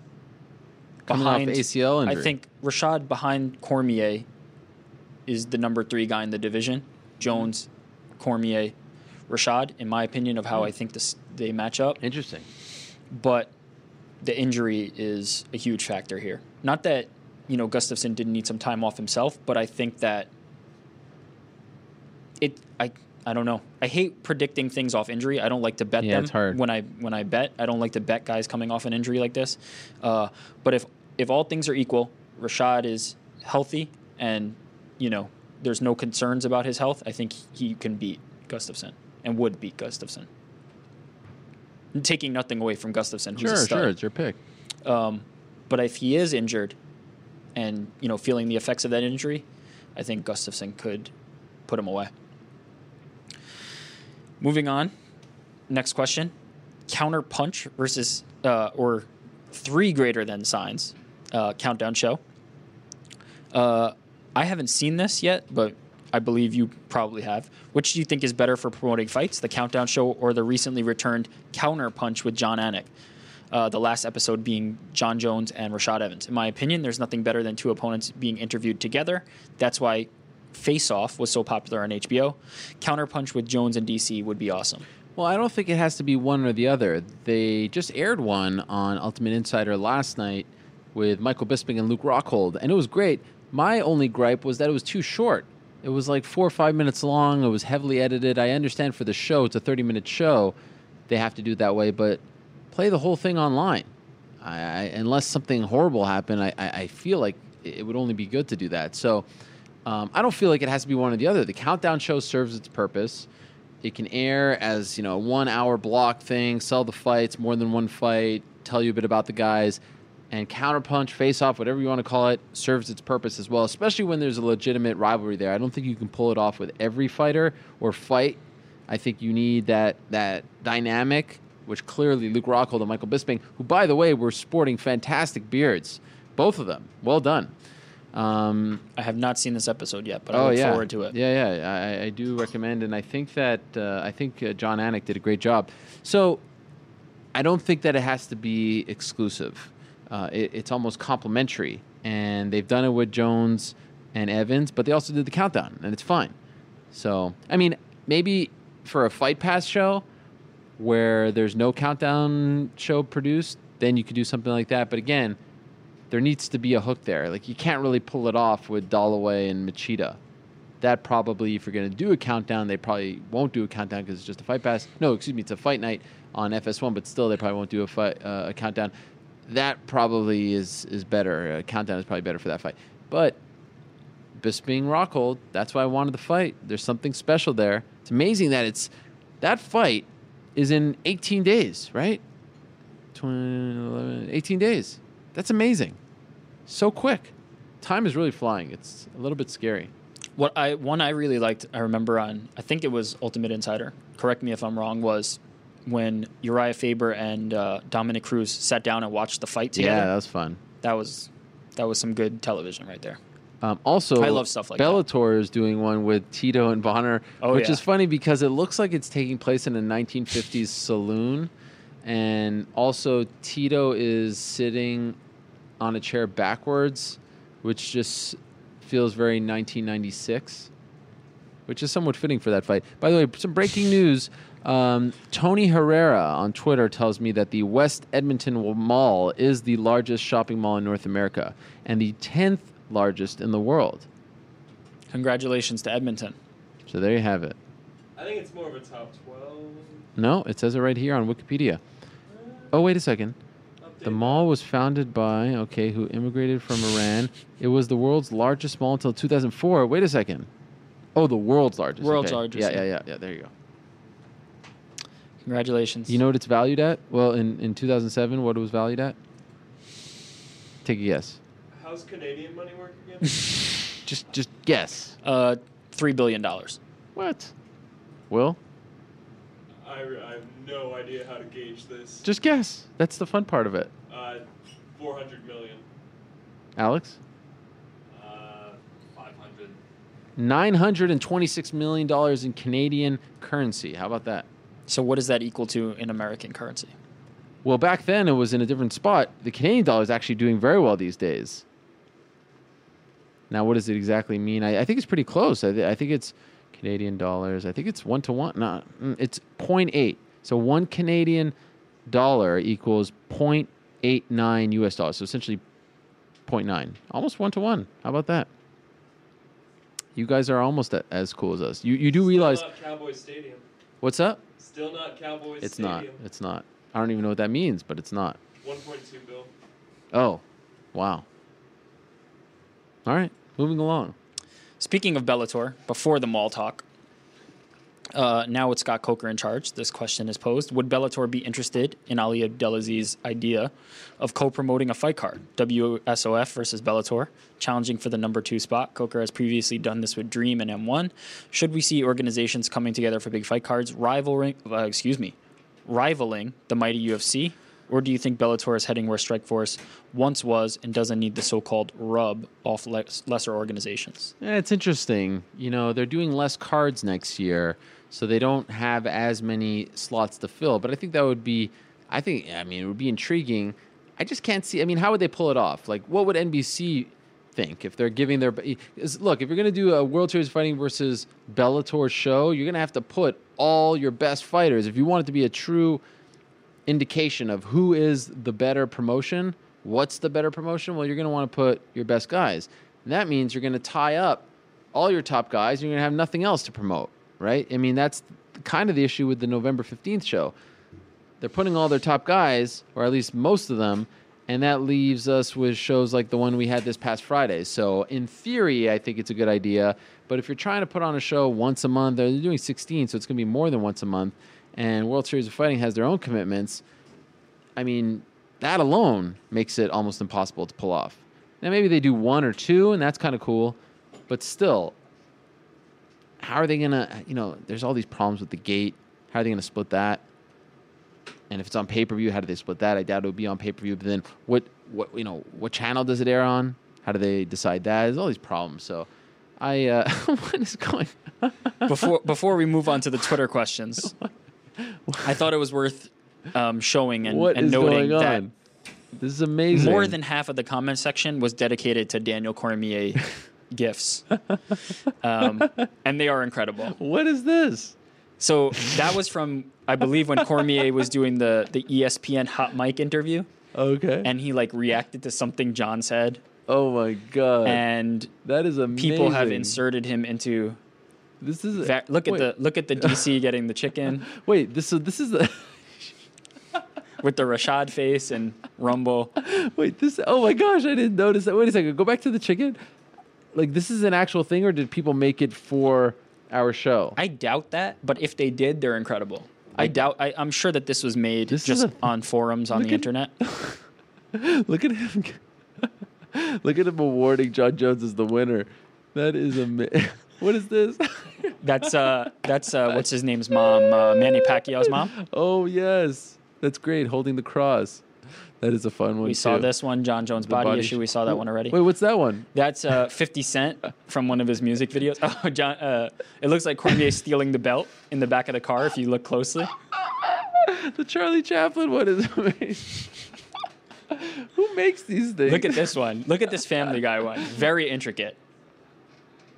coming off ACL injury. I think Rashad behind Cormier is the #3 guy in the division. Jones, Cormier, Rashad, in my opinion, of how I think they match up. Interesting. But the injury is a huge factor here. Not that, you know, Gustafsson didn't need some time off himself, but I think that I don't know. I hate predicting things off injury. I don't like to bet them. It's hard. When I bet, I don't like to bet guys coming off an injury like this. But if all things are equal, Rashad is healthy and, you know, there's no concerns about his health, I think he can beat Gustafsson and would beat Gustafsson. Taking nothing away from Gustafsson, who's a stud. Sure, it's your pick. But if he is injured and, you know, feeling the effects of that injury, I think Gustafsson could put him away. Moving on, next question. Counter punch versus or 3 greater than signs countdown show. I haven't seen this yet, but I believe you probably have. Which do you think is better for promoting fights, the countdown show or the recently returned Counter Punch with John Anik? the last episode being John Jones and Rashad Evans. In my opinion, there's nothing better than two opponents being interviewed together. That's why Face Off was so popular on HBO. Counterpunch with Jones and DC would be awesome. Well, I don't think it has to be one or the other. They just aired one on Ultimate Insider last night with Michael Bisping and Luke Rockhold, and it was great. My only gripe was that it was too short. It was like 4 or 5 minutes long. It was heavily edited. I understand for the show, it's a 30-minute show. They have to do it that way, but play the whole thing online. Unless something horrible happened, I feel like it would only be good to do that. So I don't feel like it has to be one or the other. The countdown show serves its purpose. It can air as, you know, a 1 hour block thing, sell the fights, more than one fight, tell you a bit about the guys, and Counterpunch, Face Off, whatever you want to call it, serves its purpose as well, especially when there's a legitimate rivalry there. I don't think you can pull it off with every fighter or fight. I think you need that dynamic, which clearly Luke Rockhold and Michael Bisping, who, by the way, were sporting fantastic beards, both of them. Well done. I have not seen this episode yet, but I look forward to it. Yeah. I do recommend, and I think that John Anik did a great job. So I don't think that it has to be exclusive. It's almost complimentary, and they've done it with Jones and Evans, but they also did the countdown, and it's fine. So I mean, maybe for a Fight Pass show where there's no countdown show produced, then you could do something like that. But again, there needs to be a hook there. Like, you can't really pull it off with Dalloway and Machida. That probably, if you're going to do a countdown, they probably won't do a countdown because it's just a Fight Pass. No, excuse me, it's a Fight Night on FS1, but still they probably won't do a countdown. That probably is better. A countdown is probably better for that fight. But Bisping Rockhold, that's why I wanted the fight. There's something special there. It's amazing that that fight is in 18 days, right? 18 days. That's amazing. So quick. Time is really flying. It's a little bit scary. One I really liked, I remember on, I think it was Ultimate Insider, correct me if I'm wrong, was when Uriah Faber and Dominic Cruz sat down and watched the fight together. Yeah, that was fun. That was some good television right there. Also, I love stuff like Bellator is doing one with Tito and Bonner, which is funny because it looks like it's taking place in a 1950s saloon. And also, Tito is sitting on a chair backwards, which just feels very 1996, which is somewhat fitting for that fight. By the way, some breaking news. Tony Herrera on Twitter tells me that the West Edmonton Mall is the largest shopping mall in North America and the 10th largest in the world. Congratulations to Edmonton. So there you have it. I think it's more of a top 12. No, it says it right here on Wikipedia. Oh, wait a second. The mall was founded by, who immigrated from Iran. It was the world's largest mall until 2004. Wait a second. Oh, the world's largest. World's largest. Yeah. There you go. Congratulations. You know what it's valued at? Well, in 2007, what it was valued at? Take a guess. How's Canadian money work again? just guess. $3 billion. What? Will? I have no idea how to gauge this. Just guess. That's the fun part of it. 400 million. Alex? 500. $926 million in Canadian currency. How about that? So what is that equal to in American currency? Well, back then it was in a different spot. The Canadian dollar is actually doing very well these days. Now, what does it exactly mean? I think it's pretty close. I think it's Canadian dollars. I think it's 1-to-1. No, it's 0.8. So one Canadian dollar equals 0.89 U.S. dollars. So essentially 0.9. Almost 1-to-1. How about that? You guys are almost as cool as us. You do realize... Still not Cowboys Stadium. What's up? Still not Cowboys Stadium. It's not. I don't even know what that means, but it's not. 1.2 bill. Oh, wow. All right, moving along. Speaking of Bellator, before the mall talk, now with Scott Coker in charge, this question is posed. Would Bellator be interested in Ali Abdelaziz's idea of co-promoting a fight card, WSOF versus Bellator, challenging for the number 2 spot? Coker has previously done this with Dream and M1. Should we see organizations coming together for big fight cards, rivaling the mighty UFC? Or do you think Bellator is heading where Strikeforce once was and doesn't need the so-called rub off lesser organizations? Yeah, it's interesting. You know, they're doing less cards next year, so they don't have as many slots to fill. But I think that would be I think, I mean, it would be intriguing. I just can't see. I mean, how would they pull it off? Like, what would NBC think if they're giving their... Look, if you're going to do a World Series Fighting versus Bellator show, you're going to have to put all your best fighters. If you want it to be a true indication of who is the better promotion, what's the better promotion, well, you're going to want to put your best guys. And that means you're going to tie up all your top guys, and you're going to have nothing else to promote, right? I mean, that's kind of the issue with the November 15th show. They're putting all their top guys, or at least most of them, and that leaves us with shows like the one we had this past Friday. So in theory, I think it's a good idea. But if you're trying to put on a show once a month, they're doing 16, so it's going to be more than once a month, and World Series of Fighting has their own commitments, I mean, that alone makes it almost impossible to pull off. Now, maybe they do one or two, and that's kind of cool, but still, how are they going to, you know, there's all these problems with the gate. How are they going to split that? And if it's on pay-per-view, how do they split that? I doubt it would be on pay-per-view. But then what you know, what channel does it air on? How do they decide that? There's all these problems. So I what is going on? Before we move on to the Twitter questions, I thought it was worth showing and noting that this is amazing. More than half of the comment section was dedicated to Daniel Cormier gifts. And they are incredible. What is this? So that was from, I believe, when Cormier was doing the ESPN hot mic interview. Okay. And he like reacted to something John said. Oh my God. And that is amazing. People have inserted him into this is look at the DC getting the chicken. Wait, this is the with the Rashad face and Rumble. Wait, this oh my gosh, I didn't notice that. Wait a second, go back to the chicken. Like, this is an actual thing, or did people make it for our show? I doubt that, but if they did, they're incredible. I'm sure that this was made on forums on the internet. Look at him. Look at him awarding John Jones as the winner. That is amazing. What is this? That's what's his name's mom? Manny Pacquiao's mom? Oh yes. That's great. Holding the cross. That is a fun one. We saw this one, John Jones body issue. We saw that one already. Wait, what's that one? That's 50 Cent from one of his music videos. Oh, John! It looks like Cormier stealing the belt in the back of the car if you look closely. The Charlie Chaplin one is amazing. Who makes these things? Look at this one. Look at this Family Guy one. Very intricate.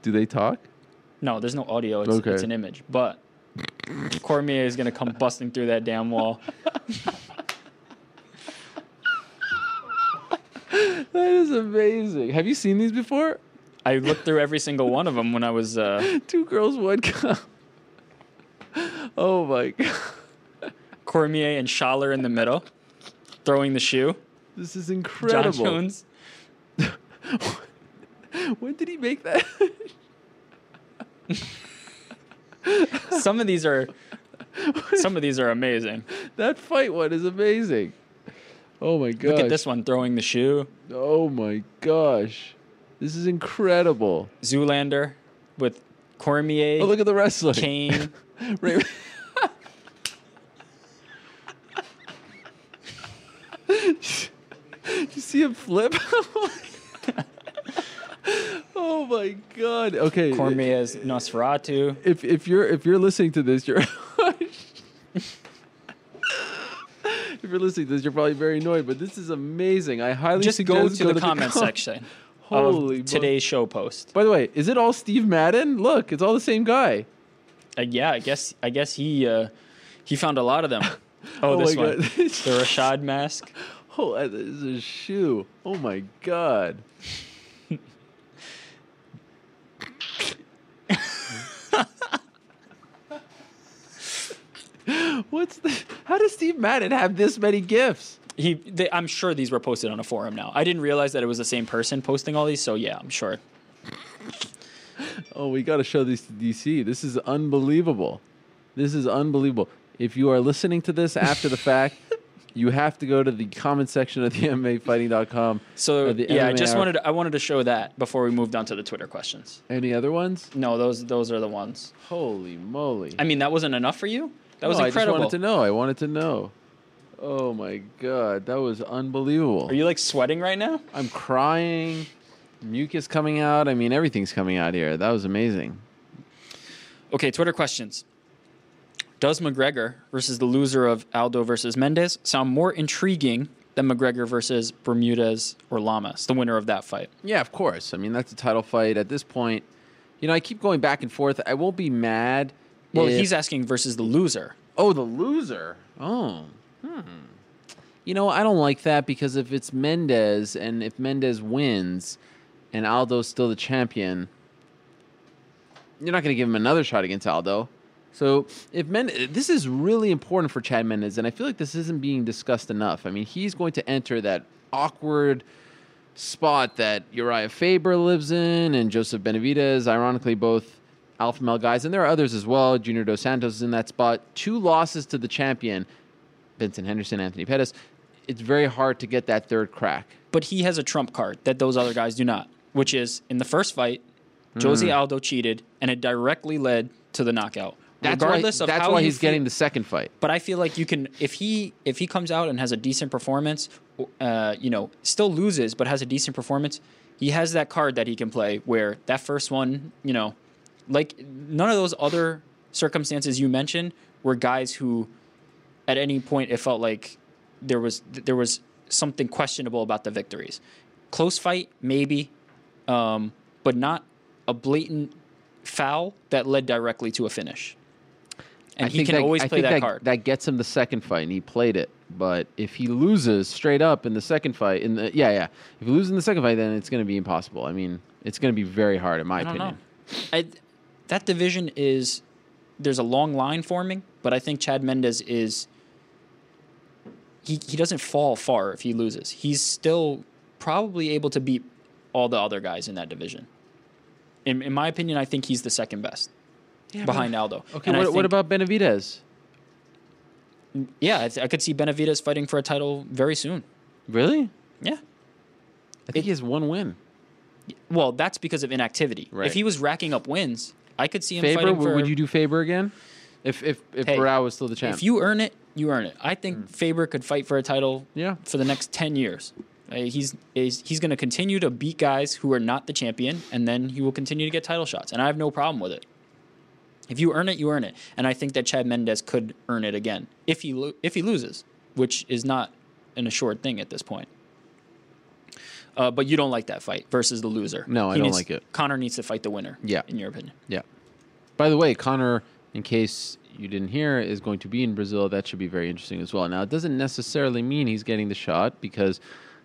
Do they talk? No, there's no audio. It's an image. But Cormier is going to come busting through that damn wall. That is amazing. Have you seen these before? I looked through every single one of them when I was... Two girls, one cup. Oh, my God. Cormier and Schaller in the middle, throwing the shoe. This is incredible. John Jones. When did he make that? Some of these are amazing. That fight one is amazing. Oh, my gosh. Look at this one, throwing the shoe. Oh, my gosh. This is incredible. Zoolander with Cormier. Oh, look at the wrestler. Kane. Did you see him flip? Oh, my God. Okay. Cormier's Nosferatu. If you're listening to this, you're... If you're listening to this, you're probably very annoyed, but this is amazing. I highly suggest go to the comment section. Holy today's show post. By the way, is it all Steve Madden? Look, it's all the same guy. Yeah, I guess he found a lot of them. Oh this one, the Rashad mask. Oh, this is a shoe. Oh my God. How does Steve Madden have this many gifts? I'm sure these were posted on a forum now. I didn't realize that it was the same person posting all these, so yeah, I'm sure. Oh, we got to show these to DC. This is unbelievable. If you are listening to this after the fact, you have to go to the comment section of the MMAfighting.com. So yeah, I wanted to show that before we moved on to the Twitter questions. Any other ones? No, those are the ones. Holy moly. I mean, that wasn't enough for you? That was incredible. I wanted to know. Oh, my God. That was unbelievable. Are you, like, sweating right now? I'm crying. Mucus coming out. I mean, everything's coming out here. That was amazing. Okay, Twitter questions. Does McGregor versus the loser of Aldo versus Mendes sound more intriguing than McGregor versus Bermudez or Lamas, the winner of that fight? Yeah, of course. I mean, that's a title fight at this point. You know, I keep going back and forth. I won't be mad. Well, he's asking versus the loser. Oh, the loser. Oh. You know, I don't like that because if it's Mendes and if Mendes wins and Aldo's still the champion, you're not going to give him another shot against Aldo. So if Mendes, this is really important for Chad Mendes, and I feel like this isn't being discussed enough. I mean, he's going to enter that awkward spot that Uriah Faber lives in and Joseph Benavidez, ironically both alpha male guys, and there are others as well. Junior Dos Santos is in that spot. 2 losses to the champion, Vincent Henderson, Anthony Pettis. It's very hard to get that third crack. But he has a trump card that those other guys do not, which is in the first fight, Jose Aldo cheated, and it directly led to the knockout. That's why he's getting the second fight. But I feel like you can, if he comes out and has a decent performance, you know, still loses but has a decent performance, he has that card that he can play where that first one, you know, like none of those other circumstances you mentioned were guys who, at any point, it felt like there was something questionable about the victories. Close fight, maybe, but not a blatant foul that led directly to a finish. And he can always play that card. That gets him the second fight, and he played it. But if he loses straight up in the second fight, if he loses in the second fight, then it's going to be impossible. I mean, it's going to be very hard, in my opinion. That division is, there's a long line forming, but I think Chad Mendes is, he doesn't fall far if he loses. He's still probably able to beat all the other guys in that division. In my opinion, I think he's the second best. Yeah, behind Aldo. Okay, what about Benavidez? Yeah, I could see Benavidez fighting for a title very soon. Really? Yeah. I think he has one win. Well, that's because of inactivity. Right. If he was racking up wins, I could see him fighting for... Would you do Faber again? If Barao was still the champ? If you earn it, you earn it. I think Faber could fight for a title for the next 10 years. He's going to continue to beat guys who are not the champion, and then he will continue to get title shots, and I have no problem with it. If you earn it, you earn it. And I think that Chad Mendes could earn it again if he loses, which is not an assured thing at this point. But you don't like that fight versus the loser. No, I don't like it. Conor needs to fight the winner, in your opinion. Yeah. By the way, Conor, in case you didn't hear, is going to be in Brazil. That should be very interesting as well. Now, it doesn't necessarily mean he's getting the shot because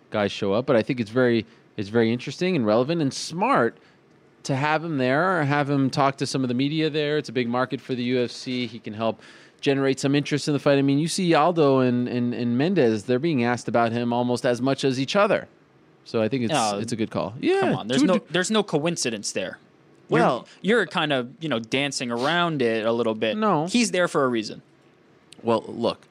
guys show up, but I think it's very interesting and relevant and smart to have him there, or have him talk to some of the media there. It's a big market for the UFC. He can help generate some interest in the fight. I mean, you see Aldo and Mendes, they're being asked about him almost as much as each other. So I think it's a good call. Yeah, come on. There's no coincidence there. Well, you're kind of dancing around it a little bit. No, he's there for a reason. Well, look,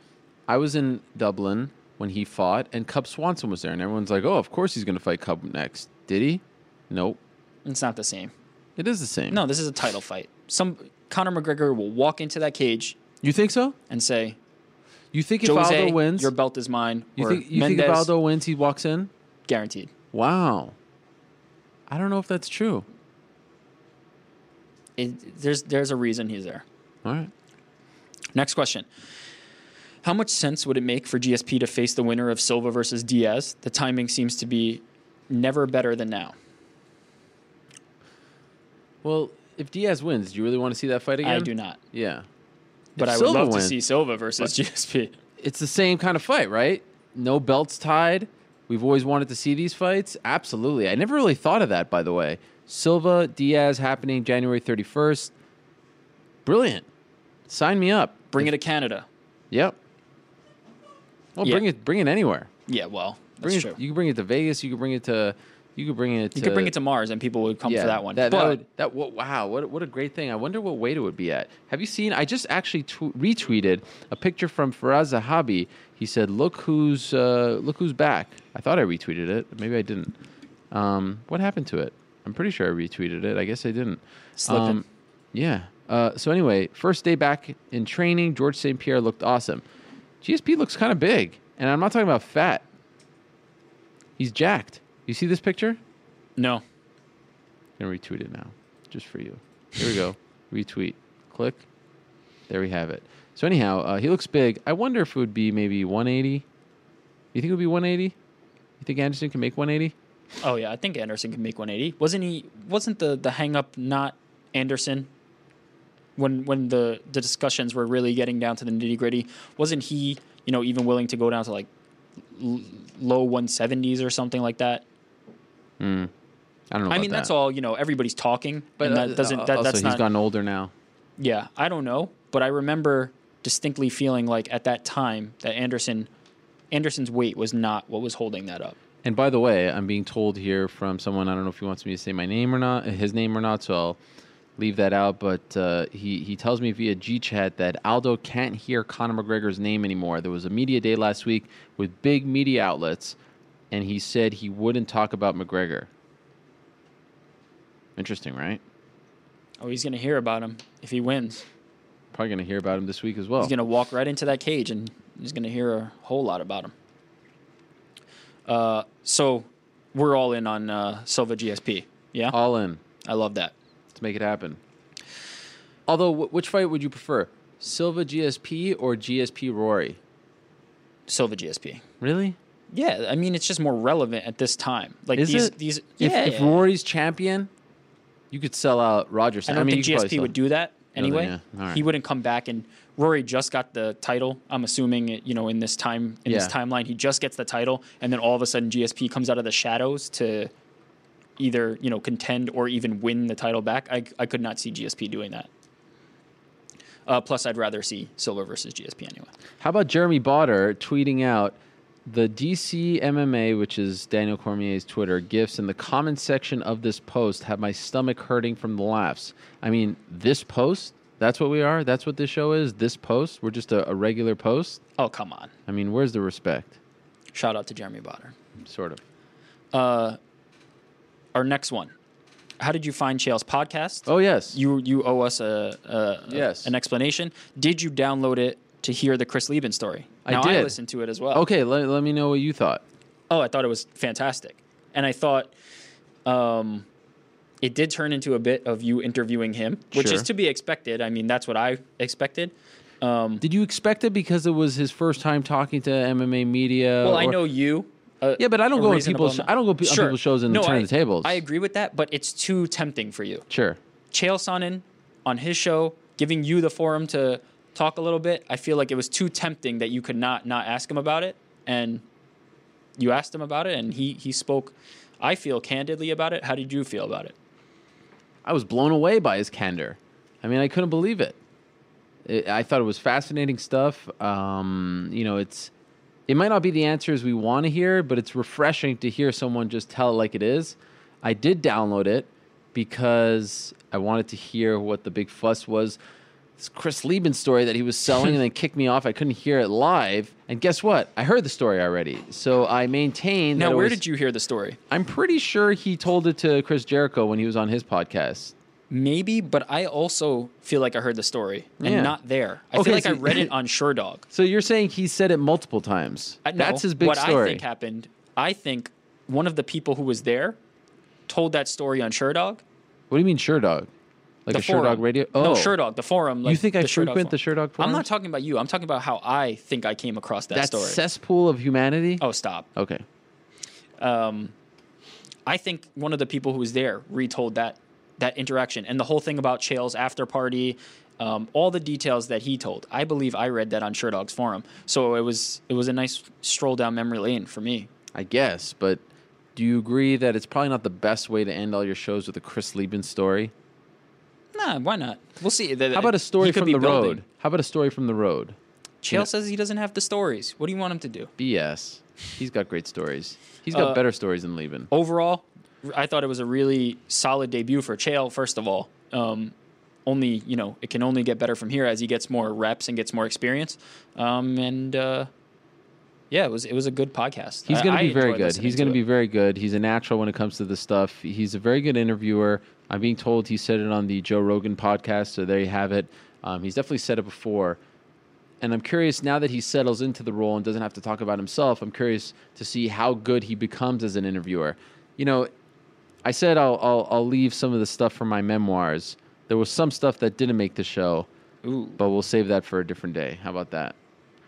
I was in Dublin when he fought, and Cub Swanson was there, and everyone's like, "Oh, of course he's going to fight Cub next." Did he? Nope. It's not the same. It is the same. No, this is a title fight. Conor McGregor will walk into that cage. You think so? And say, you think if Aldo wins, your belt is mine. You think if Aldo wins, he walks in? Guaranteed. Wow. I don't know if that's true. There's a reason he's there. All right. Next question. How much sense would it make for GSP to face the winner of Silva versus Diaz? The timing seems to be never better than now. Well, if Diaz wins, do you really want to see that fight again? I do not. Yeah. But I would love to see Silva versus GSP. It's the same kind of fight, right? No belts tied. We've always wanted to see these fights. Absolutely. I never really thought of that, by the way. Silva, Diaz happening January 31st. Brilliant. Sign me up. Bring it to Canada. Yep. Well, yeah. Bring it anywhere. Yeah, well, that's true. You can bring it to Vegas. You could bring it to Mars, and people would come for that one. Wow, what a great thing. I wonder what weight it would be at. Have you seen? I just actually retweeted a picture from Faraz Zahabi. He said, look who's back. I thought I retweeted it. Maybe I didn't. What happened to it? I'm pretty sure I retweeted it. I guess I didn't. Slipping. Yeah. So anyway, first day back in training, George St. Pierre looked awesome. GSP looks kind of big, and I'm not talking about fat. He's jacked. You see this picture? No. I'm going to retweet it now, just for you. Here we go. Retweet. Click. There we have it. So anyhow, he looks big. I wonder if it would be maybe 180. You think it would be 180? You think Anderson can make 180? Oh yeah, I think Anderson can make 180. Wasn't the hang up not Anderson? When the discussions were really getting down to the nitty gritty, wasn't he, you know, even willing to go down to like low 170s or something like that? Mm. I don't know. I mean, that's all, you know, everybody's talking, but and that doesn't. That, also, that's he's gotten older now. Yeah, I don't know, but I remember distinctly feeling like at that time that Anderson's weight was not what was holding that up. And by the way, I'm being told here from someone, I don't know if he wants me to say my name or not, his name or not, so I'll leave that out, but he tells me via G-Chat that Aldo can't hear Conor McGregor's name anymore. There was a media day last week with big media outlets, and he said he wouldn't talk about McGregor. Interesting, right? Oh, he's going to hear about him if he wins. Probably going to hear about him this week as well. He's going to walk right into that cage, and he's going to hear a whole lot about him. So we're all in on Silva GSP, yeah? All in. I love that. Let's make it happen. Although, which fight would you prefer? Silva GSP or GSP Rory? Silva GSP. Really? Yeah, I mean, it's just more relevant at this time. Like these if Rory's champion, you could sell out Roger. I mean, think GSP would do that anyway. Really? Yeah. Right. He wouldn't come back, and Rory just got the title. I'm assuming, you know, in this time this timeline, he just gets the title, and then all of a sudden GSP comes out of the shadows to either, you know, contend or even win the title back. I could not see GSP doing that. Plus, I'd rather see Silva versus GSP anyway. How about Jeremy Botter tweeting out? The DC MMA, which is Daniel Cormier's Twitter, gifts in the comment section of this post have my stomach hurting from the laughs. I mean, this post, that's what we are. That's what this show is. This post, we're just a regular post. Oh, come on. I mean, where's the respect? Shout out to Jeremy Botter. Sort of. Our next one. How did you find Chael's podcast? Oh, yes. You owe us an explanation. Did you download it to hear the Chris Lieben story? Now, I did. I listened to it as well. Okay, let me know what you thought. Oh, I thought it was fantastic. And I thought it did turn into a bit of you interviewing him, which is to be expected. I mean, that's what I expected. Did you expect it because it was his first time talking to MMA media? Well, I know you. Yeah, but I don't go on people's shows and turn the tables. I agree with that, but it's too tempting for you. Sure. Chael Sonnen on his show, giving you the forum to talk a little bit. I feel like it was too tempting that you could not ask him about it, and you asked him about it, and he spoke, I feel, candidly about it. How did you feel about it? I was blown away by his candor. I mean, I couldn't believe it. I thought it was fascinating stuff. You know, it might not be the answers we want to hear, but it's refreshing to hear someone just tell it like it is. I did download it because I wanted to hear what the big fuss was. This Chris Lieben story that he was selling and then kicked me off. I couldn't hear it live. And guess what? I heard the story already. So I maintained that. Now, where did you hear the story? I'm pretty sure he told it to Chris Jericho when he was on his podcast. Maybe, but I also feel like I heard the story and not there. I feel like I read it on SureDog. So you're saying he said it multiple times. That's his big story. What I think happened, I think one of the people who was there told that story on SureDog. What do you mean SureDog? Like the SureDog radio? Oh. No, SureDog, the forum. Like you think I frequent the SureDog forum? I'm not talking about you. I'm talking about how I think I came across that story. That cesspool of humanity? Oh, stop. Okay. I think one of the people who was there retold that interaction and the whole thing about Chael's after party, all the details that he told. I believe I read that on SureDog's forum. So it was a nice stroll down memory lane for me. I guess, but do you agree that it's probably not the best way to end all your shows with a Chris Lieben story? Nah, why not? We'll see. How about a story from the road? How about a story from the road? Chael says he doesn't have the stories. What do you want him to do? BS. He's got great stories. He's got better stories than Lieben. Overall, I thought it was a really solid debut for Chael, first of all. Only, you know, it can only get better from here as he gets more reps and gets more experience. Yeah, it was a good podcast. He's going to be very good. He's going to be very good. He's a natural when it comes to this stuff. He's a very good interviewer. I'm being told he said it on the Joe Rogan podcast, so there you have it. He's definitely said it before. And I'm curious, now that he settles into the role and doesn't have to talk about himself, I'm curious to see how good he becomes as an interviewer. You know, I said I'll leave some of the stuff for my memoirs. There was some stuff that didn't make the show. Ooh. But we'll save that for a different day. How about that?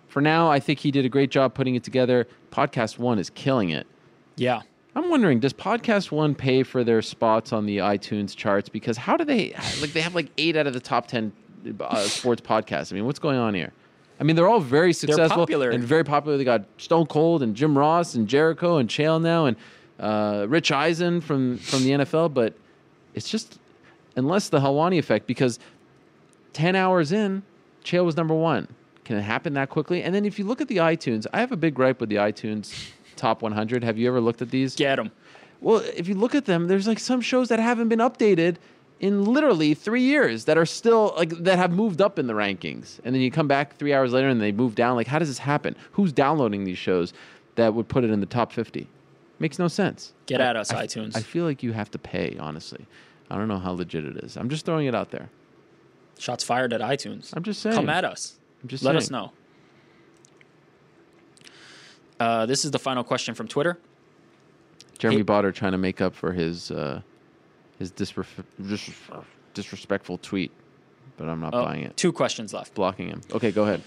For now, I think he did a great job putting it together. Podcast One is killing it. Yeah. I'm wondering, does Podcast One pay for their spots on the iTunes charts? Because how do they, like, they have like 8 out of the top 10 sports podcasts. I mean, what's going on here? I mean, they're all very successful and very popular. They got Stone Cold and Jim Ross and Jericho and Chael now and Rich Eisen from the NFL. But it's just, unless the Helwani effect, because 10 hours in, Chael was number one. Can it happen that quickly? And then if you look at the iTunes, I have a big gripe with the iTunes top 100. Have you ever looked at these? Get them. Well, if you look at them, there's like some shows that haven't been updated in literally 3 years that are still like, that have moved up in the rankings. And then you come back 3 hours later and they move down. Like, how does this happen? Who's downloading these shows that would put it in the top 50? Makes no sense. Get at us, iTunes. I feel like you have to pay, honestly. I don't know how legit it is. I'm just throwing it out there. Shots fired at iTunes. I'm just saying. Come at us. I'm just saying. Let us know. This is the final question from Twitter. Jeremy Botter trying to make up for his disrespectful tweet, but I'm not buying it. 2 questions left. Blocking him. Okay, go ahead.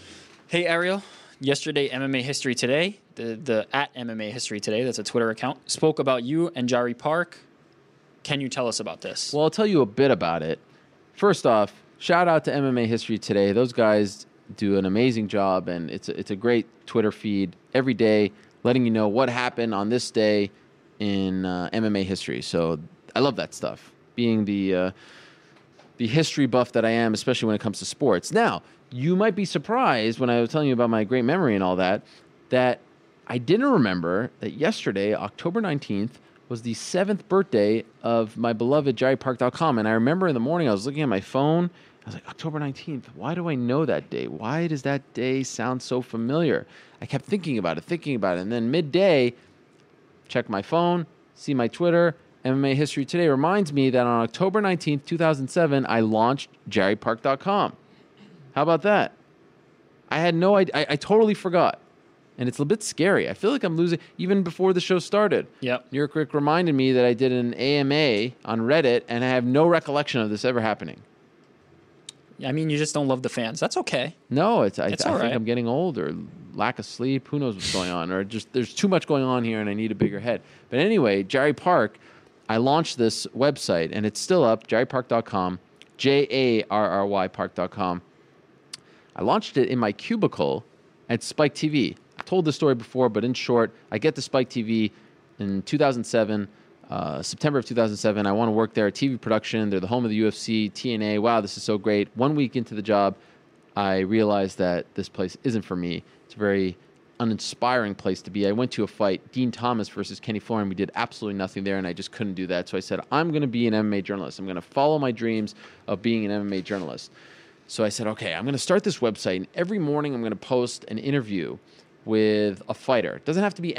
Hey, Ariel. Yesterday, MMA History Today, the at MMA History Today, that's a Twitter account, spoke about you and Jari Park. Can you tell us about this? Well, I'll tell you a bit about it. First off, shout out to MMA History Today. Those guys do an amazing job, and it's a great Twitter feed every day, letting you know what happened on this day in MMA history. So I love that stuff. Being the history buff that I am, especially when it comes to sports. Now, you might be surprised when I was telling you about my great memory and all that, that I didn't remember that yesterday, October 19th, was the 7th birthday of my beloved JariPark.com. And I remember in the morning, I was looking at my phone. I was like, October 19th, why do I know that day? Why does that day sound so familiar? I kept thinking about it. And then midday, check my phone, see my Twitter. MMA History Today reminds me that on October 19th, 2007, I launched JariPark.com. How about that? I had no idea. I totally forgot. And it's a bit scary. I feel like I'm losing, even before the show started. Yep. New York Rick reminded me that I did an AMA on Reddit, and I have no recollection of this ever happening. I mean, you just don't love the fans. That's okay. No, it's all right. I think I'm getting old, or lack of sleep. Who knows what's going on? Or just there's too much going on here, and I need a bigger head. But anyway, Jari Park, I launched this website, and it's still up, jaripark.com, Jarry Park.com. I launched it in my cubicle at Spike TV. I told this story before, but in short, I get to Spike TV in September of 2007. I want to work there at TV production. They're the home of the UFC, TNA. Wow, this is so great. 1 week into the job, I realized that this place isn't for me. It's a very uninspiring place to be. I went to a fight, Dean Thomas versus Kenny Florian. We did absolutely nothing there, and I just couldn't do that. So I said, I'm going to be an MMA journalist. I'm going to follow my dreams of being an MMA journalist. So I said, okay, I'm going to start this website, and every morning I'm going to post an interview with a fighter. It doesn't have to be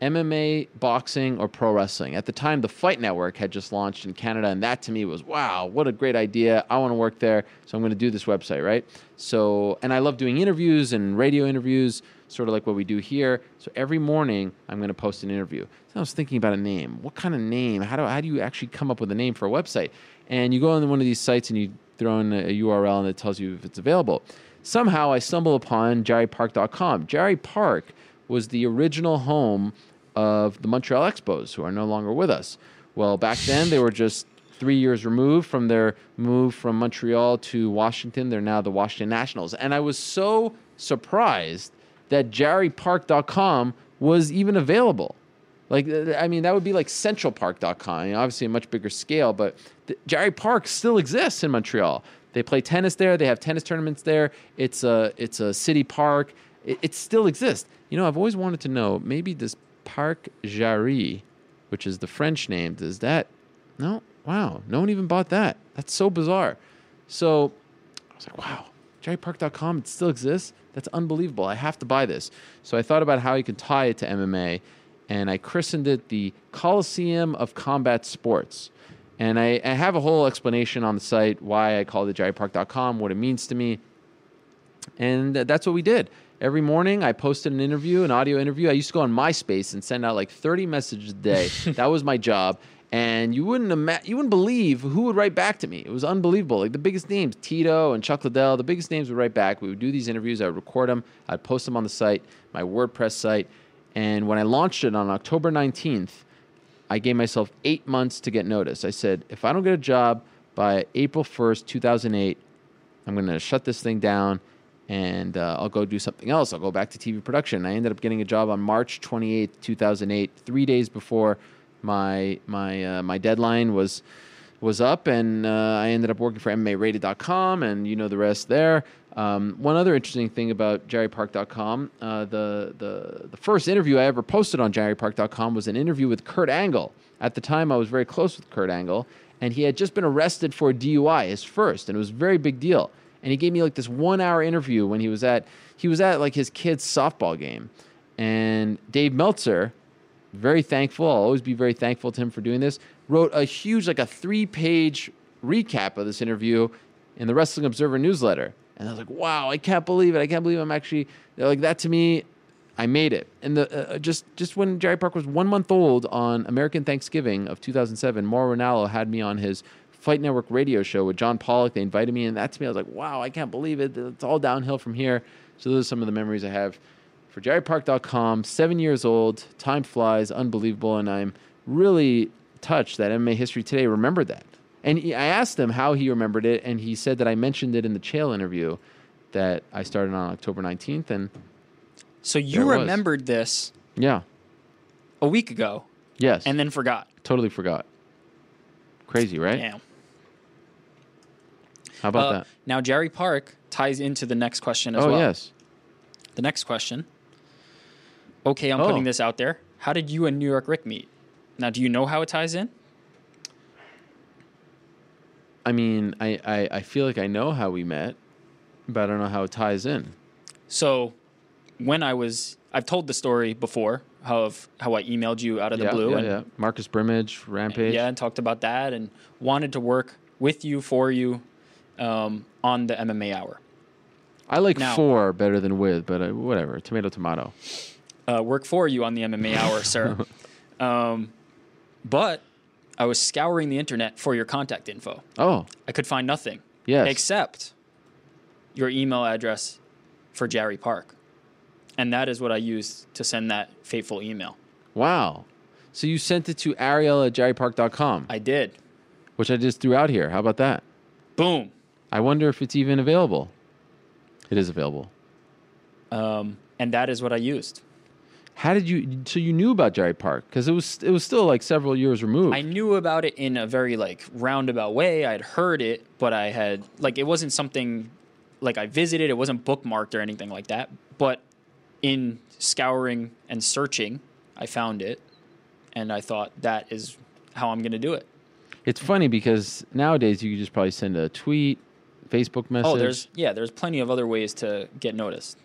MMA, boxing, or pro wrestling. At the time, the Fight Network had just launched in Canada, and that to me was, wow, what a great idea. I want to work there, so I'm going to do this website, right? So, and I love doing interviews and radio interviews, sort of like what we do here. So every morning, I'm going to post an interview. So I was thinking about a name. What kind of name? How do you actually come up with a name for a website? And you go on one of these sites, and you throw in a URL, and it tells you if it's available. Somehow I stumble upon JarryPark.com. Jari Park was the original home of the Montreal Expos, who are no longer with us. Well, back then, they were just 3 years removed from their move from Montreal to Washington. They're now the Washington Nationals. And I was so surprised that JarryPark.com was even available. Like, I mean, that would be like CentralPark.com, you know, obviously a much bigger scale, but Jari Park still exists in Montreal. They play tennis there. They have tennis tournaments there. It's a city park. It still exists. You know, I've always wanted to know, maybe this Parc Jarry, which is the French name, does that? No? Wow. No one even bought that. That's so bizarre. So I was like, wow, JarryPark.com, it still exists? That's unbelievable. I have to buy this. So I thought about how you can tie it to MMA, and I christened it the Coliseum of Combat Sports. And I have a whole explanation on the site why I called it JarryPark.com, what it means to me. And that's what we did. Every morning, I posted an interview, an audio interview. I used to go on MySpace and send out like 30 messages a day. That was my job. And you wouldn't believe who would write back to me. It was unbelievable. Like the biggest names, Tito and Chuck Liddell, the biggest names would write back. We would do these interviews. I would record them. I'd post them on the site, my WordPress site. And when I launched it on October 19th, I gave myself 8 months to get noticed. I said, if I don't get a job by April 1st, 2008, I'm going to shut this thing down and I'll go do something else. I'll go back to TV production. I ended up getting a job on March 28th, 2008, 3 days before my deadline was up, and I ended up working for MMArated.com, and you know the rest there. One other interesting thing about JerryPark.com, the first interview I ever posted on JerryPark.com was an interview with Kurt Angle. At the time, I was very close with Kurt Angle, and he had just been arrested for a DUI, his first, and it was a very big deal. And he gave me like this 1 hour interview when he was at like his kid's softball game, and Dave Meltzer, very thankful, I'll always be very thankful to him for doing this, wrote a huge, like a 3-page recap of this interview in the Wrestling Observer newsletter. And I was like, wow, I can't believe it. I can't believe I'm actually, like that to me, I made it. And the just when Jerry Park was 1 month old on American Thanksgiving of 2007, Mauro Ranallo had me on his Fight Network radio show with John Pollock. They invited me, and that to me, I was like, wow, I can't believe it. It's all downhill from here. So those are some of the memories I have for JerryPark.com, 7 years old, time flies, unbelievable, and I'm really touched that MMA History Today remembered that. And I asked him how he remembered it, and he said that I mentioned it in the Chael interview that I started on October 19th. And so you remembered this a week ago. Yes. And then forgot. Totally forgot. Crazy, right? Damn. How about that? Now, Jerry Park ties into the next question as well. Oh, yes. The next question. Okay, I'm putting this out there. How did you and New York Rick meet? Now, do you know how it ties in? I mean, I feel like I know how we met, but I don't know how it ties in. So when I've told the story before of how I emailed you out of the blue. Yeah. Marcus Brimage, Rampage. Yeah, and talked about that and wanted to work with you, for you, on the MMA Hour. I like now, for better than with, but whatever. Tomato, tomato. Work for you on the MMA Hour, sir. But I was scouring the internet for your contact info. Oh. I could find nothing. Yes. Except your email address for Jerry Park. And that is what I used to send that fateful email. Wow. So you sent it to ariel@jerrypark.com. I did. Which I just threw out here. How about that? Boom. I wonder if it's even available. It is available. And that is what I used. How did you... So you knew about Jerry Park, because it was still like several years removed. I knew about it in a very like roundabout way. I'd heard it, but I had... Like it wasn't something like I visited. It wasn't bookmarked or anything like that. But in scouring and searching, I found it. And I thought that is how I'm going to do it. It's funny because nowadays you could just probably send a tweet, Facebook message. Oh, there's plenty of other ways to get noticed.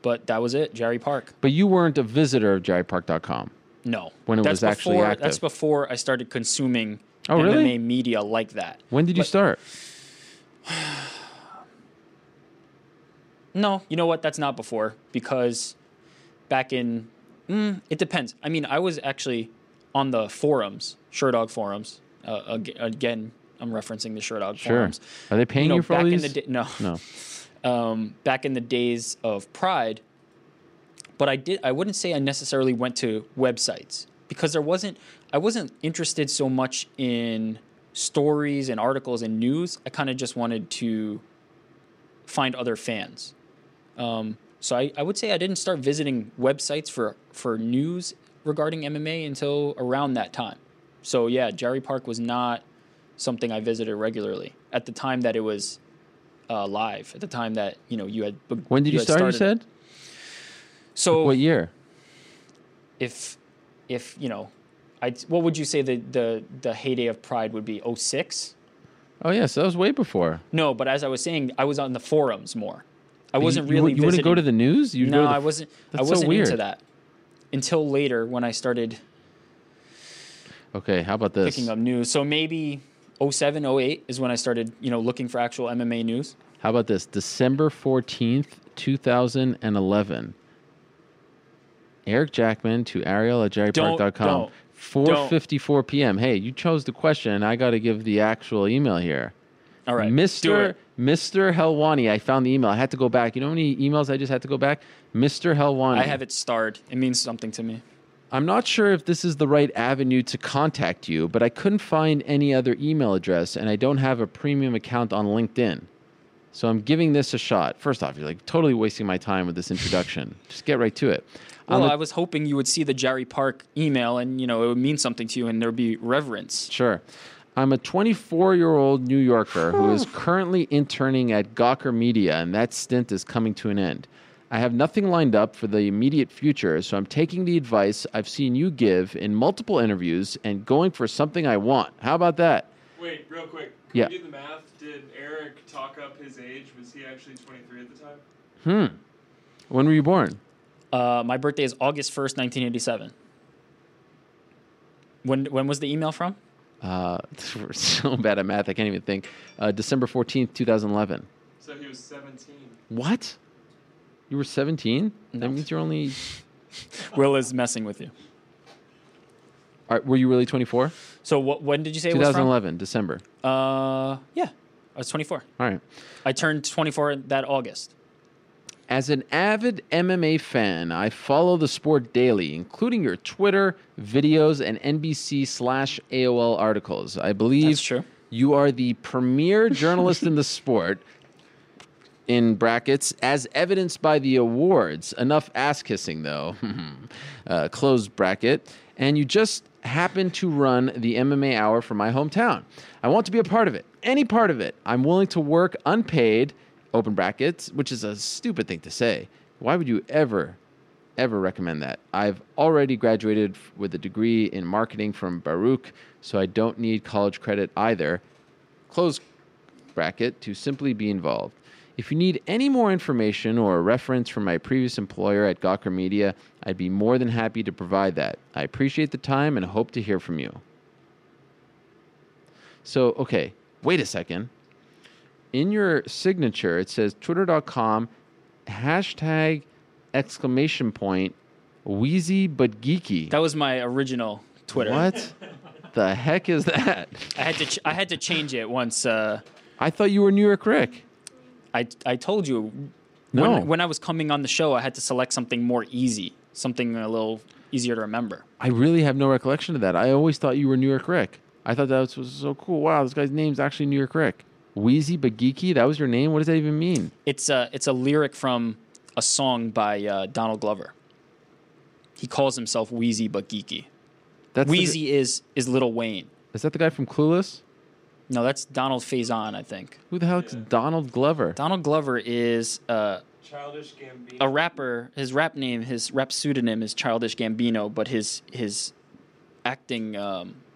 But that was it, Jerry Park. But you weren't a visitor of JerryPark.com. No. When it was actually active. That's before I started consuming MMA really? Media like that. When did you start? No, you know what? That's not before, because back in... it depends. I mean, I was actually on the forums, SureDog forums. Again, I'm referencing the SureDog forums. Are they paying you for all these? No. Back in the days of Pride, but I wouldn't say I necessarily went to websites, because I wasn't interested so much in stories and articles and news. I kind of just wanted to find other fans. So I would say I didn't start visiting websites for news regarding MMA until around that time. So yeah, Jerry Park was not something I visited regularly at the time that it was live, at the time that, you had... When did you start, you said? So... What year? What would you say the heyday of Pride would be, 06? Oh, yeah, so that was way before. No, but as I was saying, I was on the forums more. I wasn't really visiting... You wouldn't go to the news? I wasn't. That's so weird. Into that until later when I started... Okay, how about this? Picking up news. So maybe 07, 08 is when I started, looking for actual MMA news. How about this? December 14th, 2011. Eric Jackman to Ariel@JerryPark.com. 4:54 p.m. Hey, you chose the question, and I got to give the actual email here. All right, Mr. Helwani, I found the email. I had to go back. You know how many emails I just had to go back? Mr. Helwani. I have it starred. It means something to me. I'm not sure if this is the right avenue to contact you, but I couldn't find any other email address, and I don't have a premium account on LinkedIn. So I'm giving this a shot. First off, you're like totally wasting my time with this introduction. Just get right to it. Well, I was hoping you would see the Jerry Park email, and you know it would mean something to you, and there'd be reverence. Sure. I'm a 24-year-old New Yorker who is currently interning at Gawker Media, and that stint is coming to an end. I have nothing lined up for the immediate future, so I'm taking the advice I've seen you give in multiple interviews and going for something I want. How about that? Wait, real quick. Can you do the math? Did Eric talk up his age? Was he actually 23 at the time? When were you born? My birthday is August 1st, 1987. When was the email from? We're so bad at math, I can't even think. December 14th, 2011. So he was 17. What? You were 17? No. That means you're only... Will is messing with you. All right, were you really 24? So when did you say it was from? 2011, December. Yeah, I was 24. All right. I turned 24 that August. As an avid MMA fan, I follow the sport daily, including your Twitter, videos, and NBC/AOL articles. I believe you are the premier journalist in the sport... in brackets, as evidenced by the awards. Enough ass-kissing, though. Closed bracket. And you just happen to run the MMA Hour from my hometown. I want to be a part of it. Any part of it. I'm willing to work unpaid, open brackets, which is a stupid thing to say. Why would you ever recommend that? I've already graduated with a degree in marketing from Baruch, so I don't need college credit either. Closed bracket, to simply be involved. If you need any more information or a reference from my previous employer at Gawker Media, I'd be more than happy to provide that. I appreciate the time and hope to hear from you. So, okay, wait a second. In your signature, it says twitter.com/! Wheezy but geeky. That was my original Twitter. What the heck is that? I had to change it once. I thought you were New York Rick. I told you when I was coming on the show, I had to select something more easy, something a little easier to remember. I really have no recollection of that. I always thought you were New York Rick. I thought that was so cool. Wow, this guy's name's actually New York Rick. Wheezy but geeky, that was your name? What does that even mean? It's a lyric from a song by Donald Glover. He calls himself Wheezy but geeky. That's Wheezy is Lil Wayne. Is that the guy from Clueless? No, that's Donald Faison, I think. Who the hell is Donald Glover? Donald Glover is Childish Gambino. A rapper. His rap name, his rap pseudonym is Childish Gambino, but his acting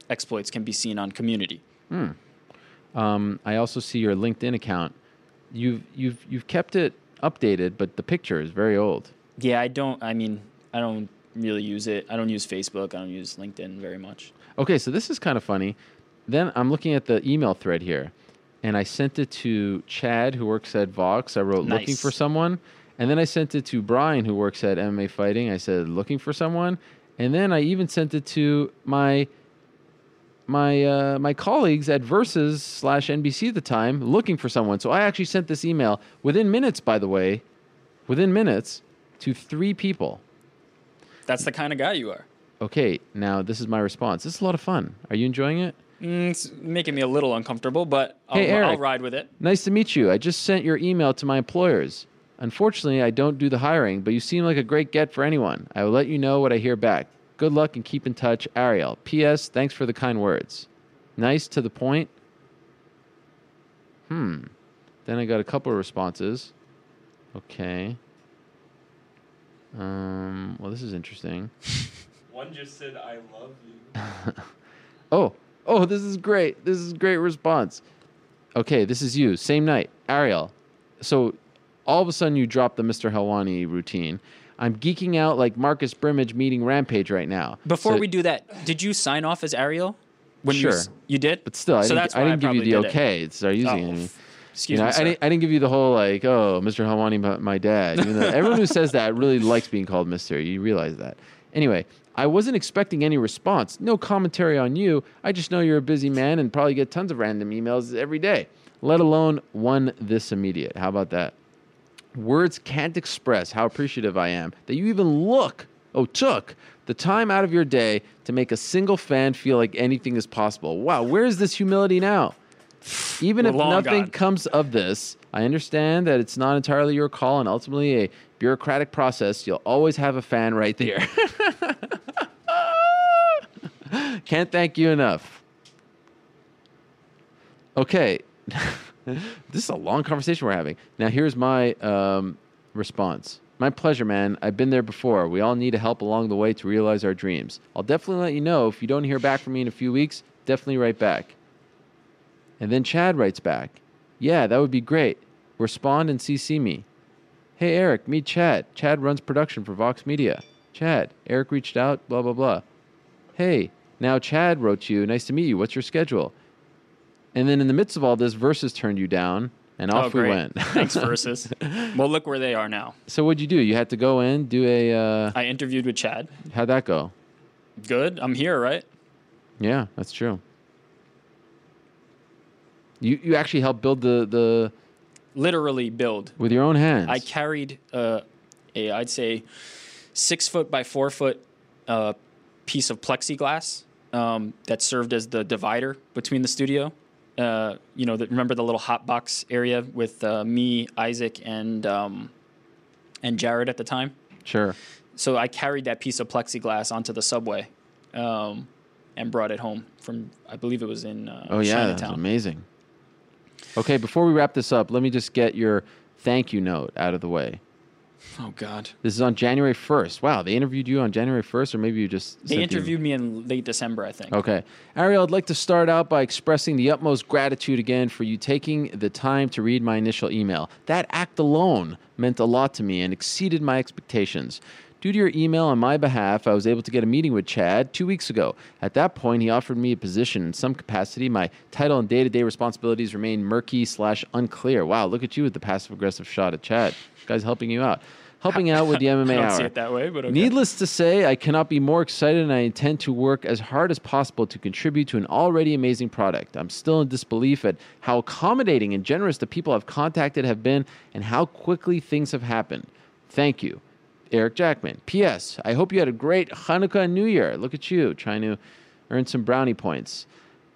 exploits can be seen on Community. I also see your LinkedIn account. You've kept it updated, but the picture is very old. Yeah, I don't really use it. I don't use Facebook. I don't use LinkedIn very much. Okay, so this is kind of funny. Then I'm looking at the email thread here, and I sent it to Chad, who works at Vox. I wrote, looking for someone. And then I sent it to Brian, who works at MMA Fighting. I said, looking for someone. And then I even sent it to my colleagues at Versus/NBC at the time, looking for someone. So I actually sent this email within minutes, by the way, to three people. That's the kind of guy you are. Okay, now this is my response. This is a lot of fun. Are you enjoying it? It's making me a little uncomfortable, but I'll ride with it. Nice to meet you. I just sent your email to my employers. Unfortunately, I don't do the hiring, but you seem like a great get for anyone. I will let you know what I hear back. Good luck and keep in touch, Ariel. P.S. Thanks for the kind words. Nice, to the point. Then I got a couple of responses. Okay. Well, this is interesting. One just said, I love you. Oh, this is great. This is a great response. Okay, this is you. Same night. Ariel. So all of a sudden you drop the Mr. Helwani routine. I'm geeking out like Marcus Brimage meeting Rampage right now. Before we do that, did you sign off as Ariel? You did? But still, I didn't give you the okay. It's start using it. Excuse me, I didn't give you the whole, like, oh, Mr. Helwani, my dad. Even though everyone who says that really likes being called Mr. You realize that. Anyway, I wasn't expecting any response. No commentary on you. I just know you're a busy man and probably get tons of random emails every day, let alone one this immediate. How about that? Words can't express how appreciative I am that you even took the time out of your day to make a single fan feel like anything is possible. Wow, where is this humility now? Even if nothing comes of this, I understand that it's not entirely your call and ultimately a bureaucratic process. You'll always have a fan right there. Can't thank you enough. Okay. This is a long conversation we're having. Now, here's my response. My pleasure, man. I've been there before. We all need help along the way to realize our dreams. I'll definitely let you know if you don't hear back from me in a few weeks. Definitely write back. And then Chad writes back, yeah, that would be great. Respond and CC me. Hey, Eric, meet Chad. Chad runs production for Vox Media. Chad, Eric reached out, blah, blah, blah. Hey, now Chad wrote you, nice to meet you. What's your schedule? And then in the midst of all this, Versus turned you down, and off we went. Thanks, Versus. Well, look where they are now. So what'd you do? You had to go in, do a... I interviewed with Chad. How'd that go? Good. I'm here, right? Yeah, that's true. You actually helped build the... Literally build. With your own hands. I carried I'd say, 6-foot by 4-foot piece of plexiglass that served as the divider between the studio. Remember the little hot box area with me, Isaac, and Jared at the time? Sure. So I carried that piece of plexiglass onto the subway and brought it home from, I believe it was in Chinatown. That was amazing. Okay, before we wrap this up, let me just get your thank you note out of the way. Oh, God. This is on January 1st. Wow, they interviewed you on January 1st, or maybe you just... They interviewed me in late December, I think. Okay. Ariel, I'd like to start out by expressing the utmost gratitude again for you taking the time to read my initial email. That act alone meant a lot to me and exceeded my expectations. Due to your email on my behalf, I was able to get a meeting with Chad 2 weeks ago. At that point, he offered me a position in some capacity. My title and day-to-day responsibilities remain murky/unclear. Wow, look at you with the passive-aggressive shot at Chad. This guy's helping you out. Helping out with the MMA Hour. I don't see it that way, but okay. Needless to say, I cannot be more excited, and I intend to work as hard as possible to contribute to an already amazing product. I'm still in disbelief at how accommodating and generous the people I've contacted have been and how quickly things have happened. Thank you. Eric Jackman. P.S. I hope you had a great Hanukkah and New Year. Look at you, trying to earn some brownie points.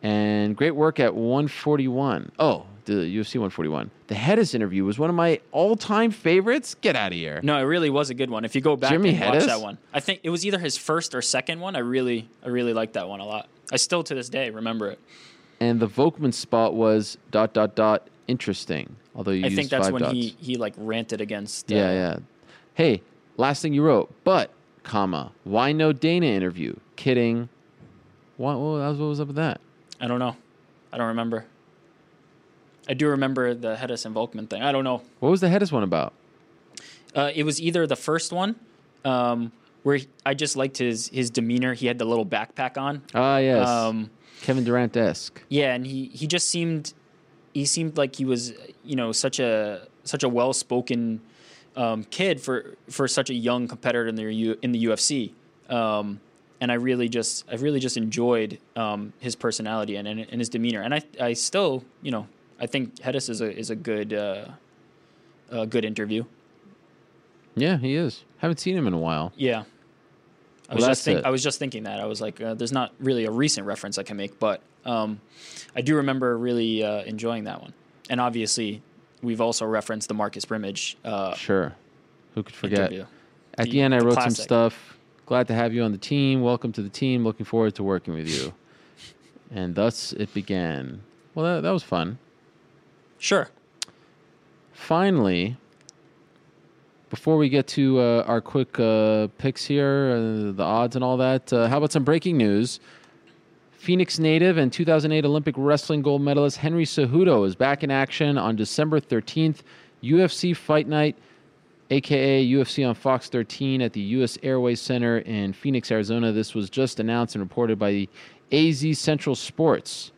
And great work at 141. Oh, the UFC 141. The Hedis interview was one of my all-time favorites. Get out of here. No, it really was a good one. If you go back watch that one. I think it was either his first or second one. I really liked that one a lot. I still, to this day, remember it. And the Volkman spot was ... interesting. Although you used 5 dots. I think that's when he like ranted against... Yeah. Hey... Last thing you wrote, but, why no Dana interview? Kidding. What was up with that? I don't know. I don't remember. I do remember the Hedis and Volkman thing. I don't know. What was the Hedis one about? It was either the first one, where I just liked his demeanor. He had the little backpack on. Ah, yes. Kevin Durant-esque. Yeah, and he just seemed... He seemed like he was, such a well-spoken... kid for such a young competitor in the UFC, and I really just enjoyed his personality and his demeanor, and I still I think Hedis is a good good interview. Yeah, he is. Haven't seen him in a while. Yeah, I was just thinking that I was like, there's not really a recent reference I can make, but I do remember really enjoying that one, and obviously. We've also referenced the Marcus Brimage. Sure. Who could forget? Interview. At the end, I wrote some stuff. Glad to have you on the team. Welcome to the team. Looking forward to working with you. And thus it began. Well, that was fun. Sure. Finally, before we get to our quick picks here, the odds and all that, how about some breaking news? Phoenix native and 2008 Olympic wrestling gold medalist Henry Cejudo is back in action on December 13th. UFC Fight Night, a.k.a. UFC on Fox 13 at the U.S. Airways Center in Phoenix, Arizona. This was just announced and reported by the AZ Central Sports.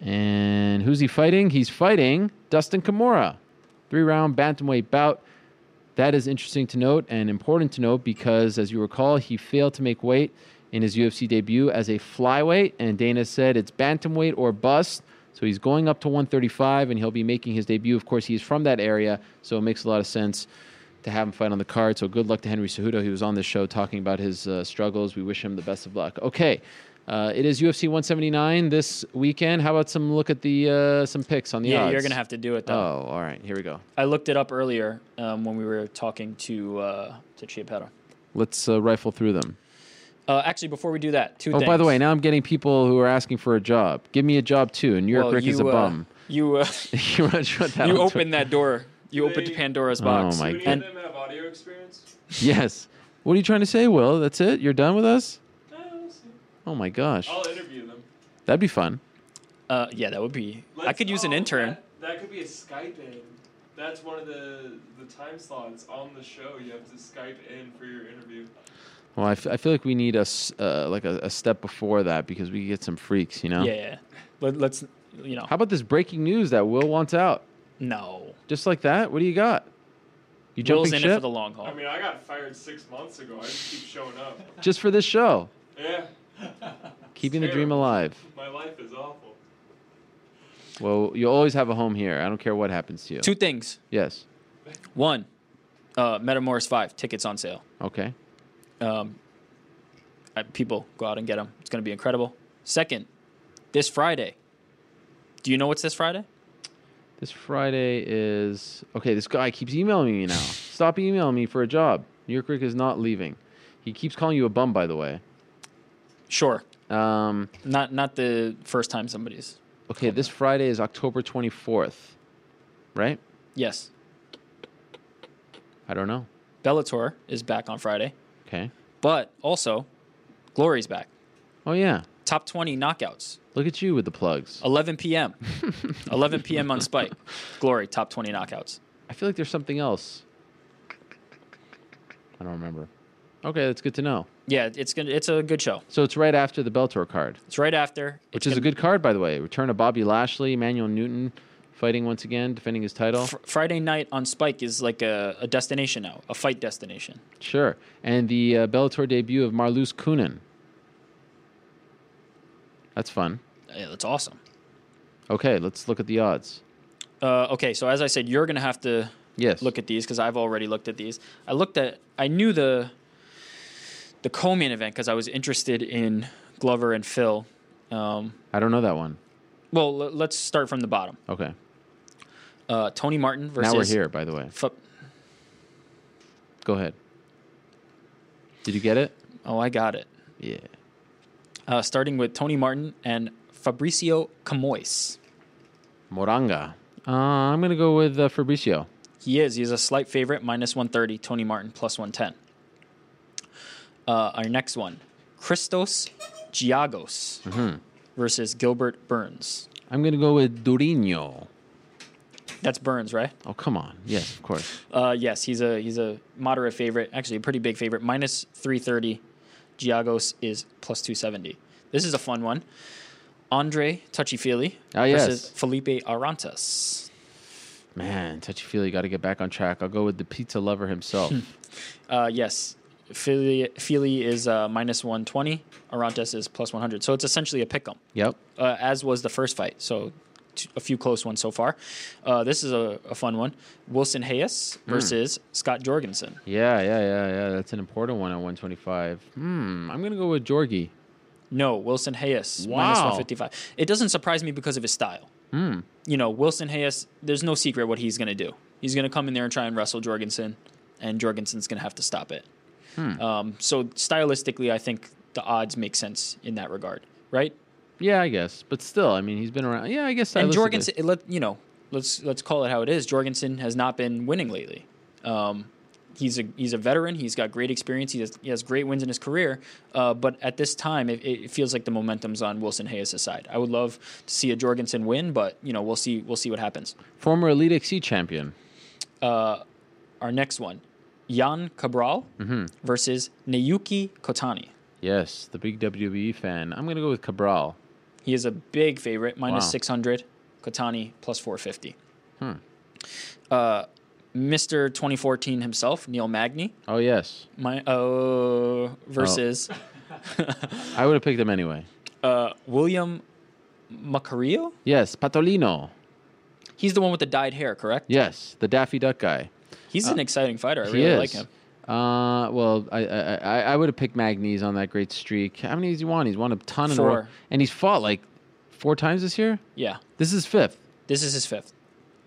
And who's he fighting? He's fighting Dustin Kimura. 3-round bantamweight bout. that is interesting to note and important to note because, as you recall, he failed to make weight in his UFC debut as a flyweight, and Dana said it's bantamweight or bust. So he's going up to 135, and he'll be making his debut. Of course, he's from that area, so it makes a lot of sense to have him fight on the card. So good luck to Henry Cejudo. He was on this show talking about his struggles. We wish him the best of luck. Okay, it is UFC 179 this weekend. How about some look at the some picks on the odds? Yeah, you're going to have to do it, though. Oh, all right. Here we go. I looked it up earlier when we were talking to Chiappetta. Let's rifle through them. Actually, before we do that, two things. Oh, by the way, now I'm getting people who are asking for a job. Give me a job, too. And New York Rick is a bum. You opened that door. You opened Pandora's box. Oh, my God. Do any of them have audio experience? Yes. What are you trying to say, Will? That's it? You're done with us? No, we'll see. Oh, my gosh. I'll interview them. That'd be fun. Yeah, that would be. I could use an intern. That could be a Skype in. That's one of the time slots on the show. You have to Skype in for your interview. Well, I feel like we need a step before that because we get some freaks, you know? Yeah. Let's, you know. How about this breaking news that Will wants out? No. Just like that? What do you got? You jumping ship? Will's in it for the long haul. I mean, I got fired 6 months ago. I just keep showing up. Just for this show? Yeah. Keeping the dream alive. My life is awful. Well, you'll always have a home here. I don't care what happens to you. Two things. Yes. One, Metamorphs 5, tickets on sale. Okay. People go out and get them. It's going to be incredible. Second, this Friday. Do you know what's this Friday? This Friday is... Okay, this guy keeps emailing me now. Stop emailing me for a job. New York Rick is not leaving. He keeps calling you a bum, by the way. Sure. Not the first time somebody's... Okay, this Friday is October 24th, right? Yes. I don't know. Bellator is back on Friday. Okay. But also, Glory's back. Oh, yeah. Top 20 knockouts. Look at you with the plugs. 11 p.m. 11 p.m. on Spike. Glory, top 20 knockouts. I feel like there's something else. I don't remember. Okay, that's good to know. Yeah, it's a good show. So it's right after the Bellator card. It's right after. Which is a good card, by the way. Return of Bobby Lashley, Emmanuel Newton. Fighting once again, defending his title. Friday night on Spike is like a destination now, a fight destination. Sure. And the Bellator debut of Marloes Kunin. That's fun. Yeah, that's awesome. Okay, let's look at the odds. Okay, so as I said, you're going to have to look at these because I've already looked at these. I knew the co-main event because I was interested in Glover and Phil. I don't know that one. Well, let's start from the bottom. Okay. Tony Martin versus... Now we're here, by the way. Go ahead. Did you get it? Oh, I got it. Yeah. Starting with Tony Martin and Fabricio Camois. Moranga. I'm going to go with Fabricio. He is. He's a slight favorite, minus 130. Tony Martin, plus 110. Our next one. Christos Giagos. Mm-hmm. Versus Gilbert Burns. I'm going to go with Durino. That's Burns, right? Oh, come on. Yes, of course. Yes, he's a moderate favorite. Actually, a pretty big favorite. Minus 330. Giagos is plus 270. This is a fun one. Andre Tachifili versus Felipe Arantes. Man, Tachifili got to get back on track. I'll go with the pizza lover himself. Yes. Philly is minus 120. Arantes is plus 100. So it's essentially a pick 'em. Yep. As was the first fight. So a few close ones so far. This is a fun one. Wilson Hayes versus Scott Jorgensen. Yeah. That's an important one at 125. I'm going to go with Jorgie. No, Wilson Hayes. Wow. Minus 155. It doesn't surprise me because of his style. You know, Wilson Hayes, there's no secret what he's going to do. He's going to come in there and try and wrestle Jorgensen, and Jorgensen's going to have to stop it. So stylistically, I think the odds make sense in that regard, right? Yeah, I guess. But still, I mean, he's been around. Yeah, I guess. And Jorgensen, let's call it how it is. Jorgensen has not been winning lately. He's a veteran. He's got great experience. He has great wins in his career. But at this time, it feels like the momentum's on Wilson Hayes' side. I would love to see a Jorgensen win, but you know, we'll see what happens. Former Elite XC champion. Our next one. Jan Cabral versus Naoki Kotani. Yes, the big WWE fan. I'm going to go with Cabral. He is a big favorite, minus 600. Kotani, plus 450. Mr. 2014 himself, Neil Magny. Oh, yes. Versus... Oh. I would have picked him anyway. William Macario? Yes, Patolino. He's the one with the dyed hair, correct? Yes, the Daffy Duck guy. He's an exciting fighter. I really like him. Well, I would have picked Magny's on that great streak. How many has he won? He's won a ton in a row. And he's fought like 4 times this year? Yeah. This is his 5th. This is his 5th.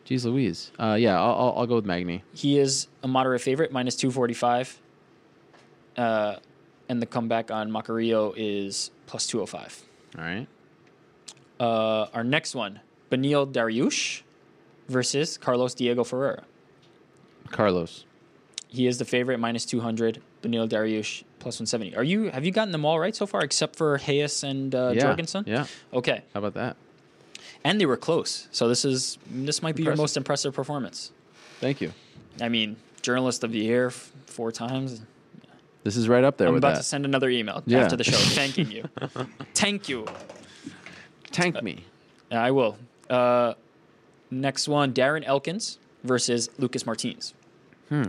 Jeez Louise. Yeah, I'll go with Magny. He is a moderate favorite, minus 245. And the comeback on Macario is plus 205. All right. Our next one, Benil Dariush versus Carlos Diego Ferreira. Carlos. He is the favorite, minus 200. Benil Dariush, plus 170. Have you gotten them all right so far, except for Hayes and Jorgensen? Yeah. Okay. How about that? And they were close. So this might be your most impressive performance. Thank you. I mean, journalist of the year 4 times. This is right up there with that. I'm about to send another email after the show thanking you. Thank you. Tank me. I will. Next one, Darren Elkins versus Lucas Martins. You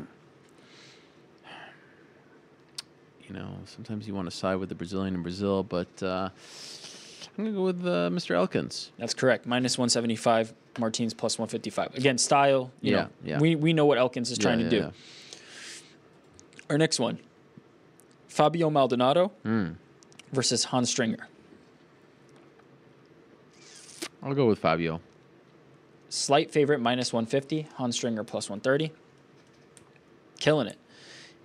know, sometimes you want to side with the Brazilian in Brazil, but I'm going to go with Mr. Elkins. That's correct. Minus 175, Martins plus 155. Again, style. You know, we know what Elkins is trying to do. Yeah. Our next one, Fabio Maldonado versus Hans Stringer. I'll go with Fabio. Slight favorite, minus 150. Hans Stringer plus 130. Killing it.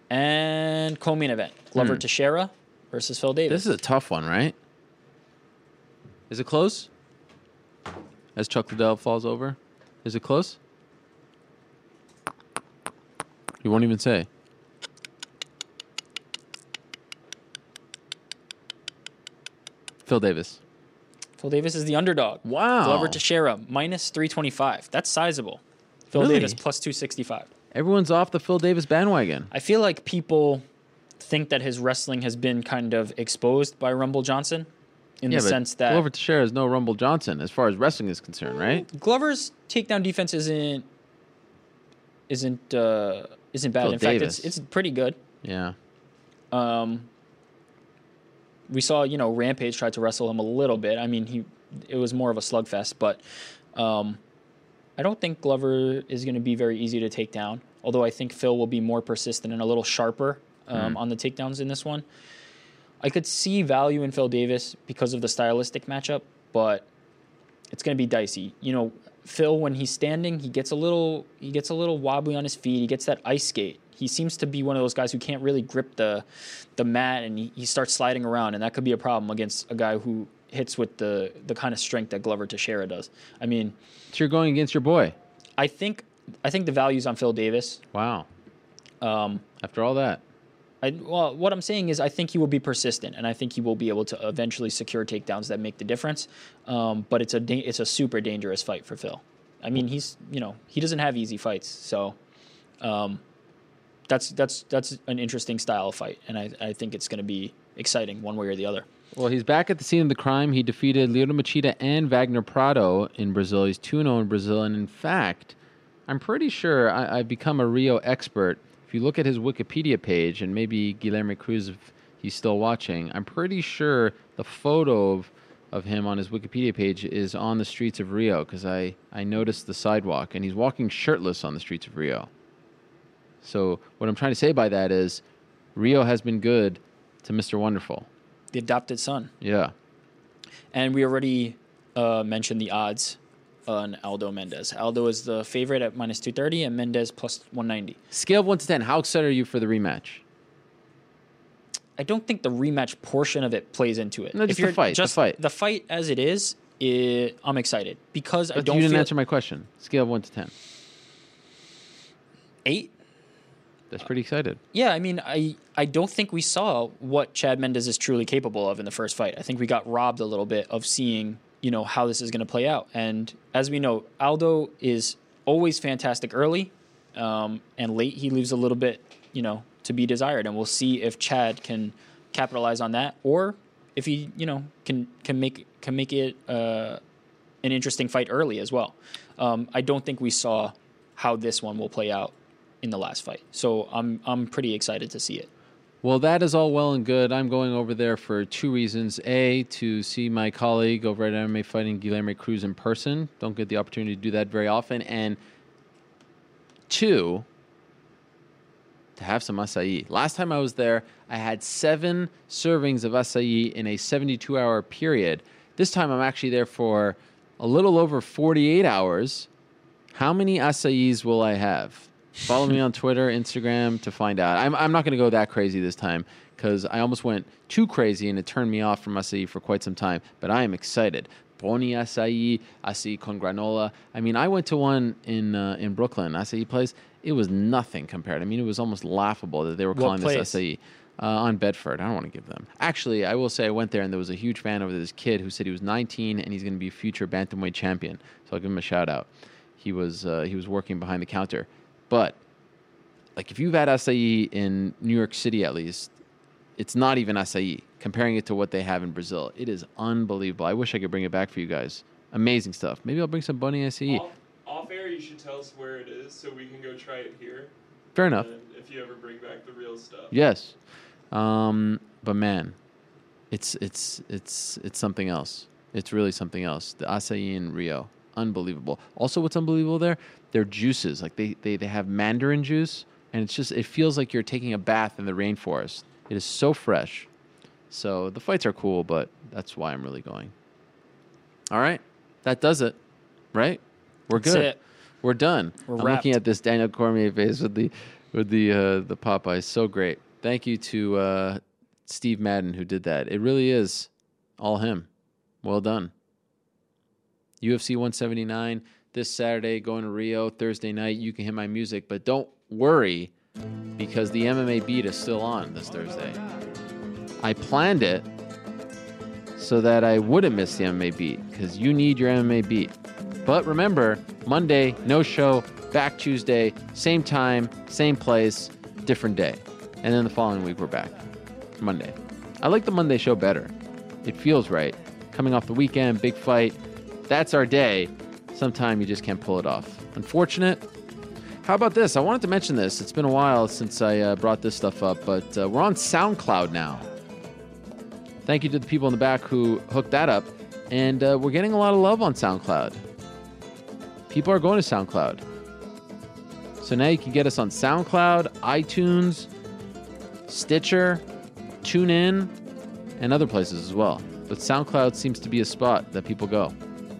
And co-main event, Glover Teixeira versus Phil Davis. This is a tough one, right? Is it close? As Chuck Liddell falls over. Is it close? You won't even say. Phil Davis. Phil Davis is the underdog. Wow. Glover Teixeira, minus 325. That's sizable. Phil Davis, plus 265. Everyone's off the Phil Davis bandwagon. I feel like people think that his wrestling has been kind of exposed by Rumble Johnson in the sense that... Glover Teixeira is no Rumble Johnson as far as wrestling is concerned, right? Glover's takedown defense isn't bad. Phil Davis. Fact, it's pretty good. Yeah. We saw, you know, Rampage tried to wrestle him a little bit. I mean, it was more of a slugfest, but... I don't think Glover is going to be very easy to take down, although I think Phil will be more persistent and a little sharper on the takedowns in this one. I could see value in Phil Davis because of the stylistic matchup, but it's going to be dicey. You know, Phil, when he's standing, he gets a little wobbly on his feet. He gets that ice skate. He seems to be one of those guys who can't really grip the mat, and he starts sliding around, and that could be a problem against a guy who hits with the kind of strength that Glover Teixeira does. I mean... So you're going against your boy. I think the value's on Phil Davis. Wow. After all that. Well, what I'm saying is I think he will be persistent, and I think he will be able to eventually secure takedowns that make the difference. But it's a super dangerous fight for Phil. I mean, he doesn't have easy fights, so... That's an interesting style of fight, and I think it's going to be exciting one way or the other. Well, he's back at the scene of the crime. He defeated Lyoto Machida and Wagner Prado in Brazil. He's 2-0 in Brazil, and in fact, I'm pretty sure I've become a Rio expert. If you look at his Wikipedia page, and maybe Guilherme Cruz, if he's still watching, I'm pretty sure the photo of him on his Wikipedia page is on the streets of Rio, because I noticed the sidewalk, and he's walking shirtless on the streets of Rio. So what I'm trying to say by that is Rio has been good to Mr. Wonderful. The adopted son. Yeah. And we already mentioned the odds on Aldo Mendez. Aldo is the favorite at minus 230 and Mendez plus 190. Scale of 1 to 10, how excited are you for the rematch? I don't think the rematch portion of it plays into it. No, just the fight. Just the fight. The fight as it is, I'm excited because but I don't feel... You didn't answer my question. Scale of 1 to 10. 8? That's pretty excited. Yeah, I mean, I don't think we saw what Chad Mendes is truly capable of in the first fight. I think we got robbed a little bit of seeing, you know, how this is going to play out. And as we know, Aldo is always fantastic early, and late he leaves a little bit, you know, to be desired. And we'll see if Chad can capitalize on that, or if he, you know, can make it an interesting fight early as well. I don't think we saw how this one will play out in the last fight. So I'm pretty excited to see it. Well, that is all well and good. I'm going over there for two reasons. A, to see my colleague over at MMA Fighting, Guilherme Cruz, in person. Don't get the opportunity to do that very often. And two, to have some acai. Last time I was there, I had 7 servings of acai in a 72-hour period. This time I'm actually there for a little over 48 hours. How many acais will I have? Follow me on Twitter, Instagram to find out. I'm not going to go that crazy this time because I almost went too crazy and it turned me off from acai for quite some time. But I am excited. Boni acai, acai con granola. I mean, I went to one in Brooklyn, acai place. It was nothing compared. I mean, it was almost laughable that they were calling this acai. On Bedford. I don't want to give them. Actually, I will say I went there and there was a huge fan over this kid who said he was 19 and he's going to be a future bantamweight champion. So I'll give him a shout out. He was working behind the counter. But, like, if you've had acai in New York City, at least, it's not even acai. Comparing it to what they have in Brazil, it is unbelievable. I wish I could bring it back for you guys. Amazing stuff. Maybe I'll bring some Boni acai. Off air, you should tell us where it is so we can go try it here. Fair enough. And if you ever bring back the real stuff. Yes. But, man, it's something else. It's really something else. The acai in Rio. Unbelievable. Also, what's unbelievable there, their juices. Like, they have mandarin juice, and it's just, it feels like you're taking a bath in the rainforest. It is so fresh. So the fights are cool, but that's why I'm really going. All right. That does it. Right? We're good. That's it. We're done. I'm looking at this Daniel Cormier face with the Popeyes. So great. Thank you to Steve Madden who did that. It really is all him. Well done. UFC 179 this Saturday, going to Rio. Thursday night, you can hear my music, but don't worry because the MMA beat is still on this Thursday. I planned it so that I wouldn't miss the MMA beat because you need your MMA beat. But remember, Monday, no show, back Tuesday, same time, same place, different day. And then the following week, we're back. Monday. I like the Monday show better. It feels right. Coming off the weekend, big fight. That's our day. Sometime you just can't pull it off. Unfortunate. How about this? I wanted to mention this. It's been a while since I brought this stuff up, but we're on SoundCloud now. Thank you to the people in the back who hooked that up. And we're getting a lot of love on SoundCloud. People are going to SoundCloud. So now you can get us on SoundCloud, iTunes, Stitcher, TuneIn, and other places as well. But SoundCloud seems to be a spot that people go.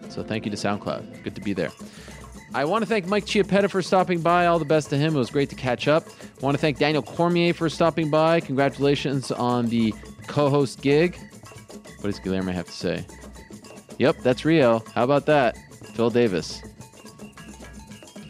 So thank you to SoundCloud. Good to be there. I want to thank Mike Chiappetta for stopping by. All the best to him. It was great to catch up. I want to thank Daniel Cormier for stopping by. Congratulations on the co-host gig. What does Guilherme have to say? Yep, that's Rio. How about that? Phil Davis.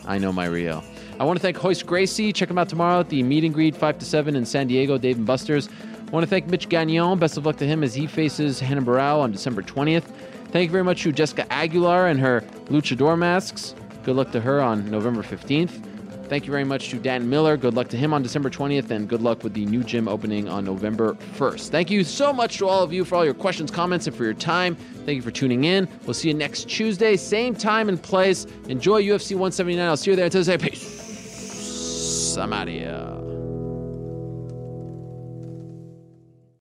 I know my Rio. I want to thank Royce Gracie. Check him out tomorrow at the meet and greet 5 to 7 in San Diego, Dave & Buster's. I want to thank Mitch Gagnon. Best of luck to him as he faces Renan Barao on December 20th. Thank you very much to Jessica Aguilar and her luchador masks. Good luck to her on November 15th. Thank you very much to Dan Miller. Good luck to him on December 20th, and good luck with the new gym opening on November 1st. Thank you so much to all of you for all your questions, comments, and for your time. Thank you for tuning in. We'll see you next Tuesday, same time and place. Enjoy UFC 179. I'll see you there. Until then, peace. I'm out of here.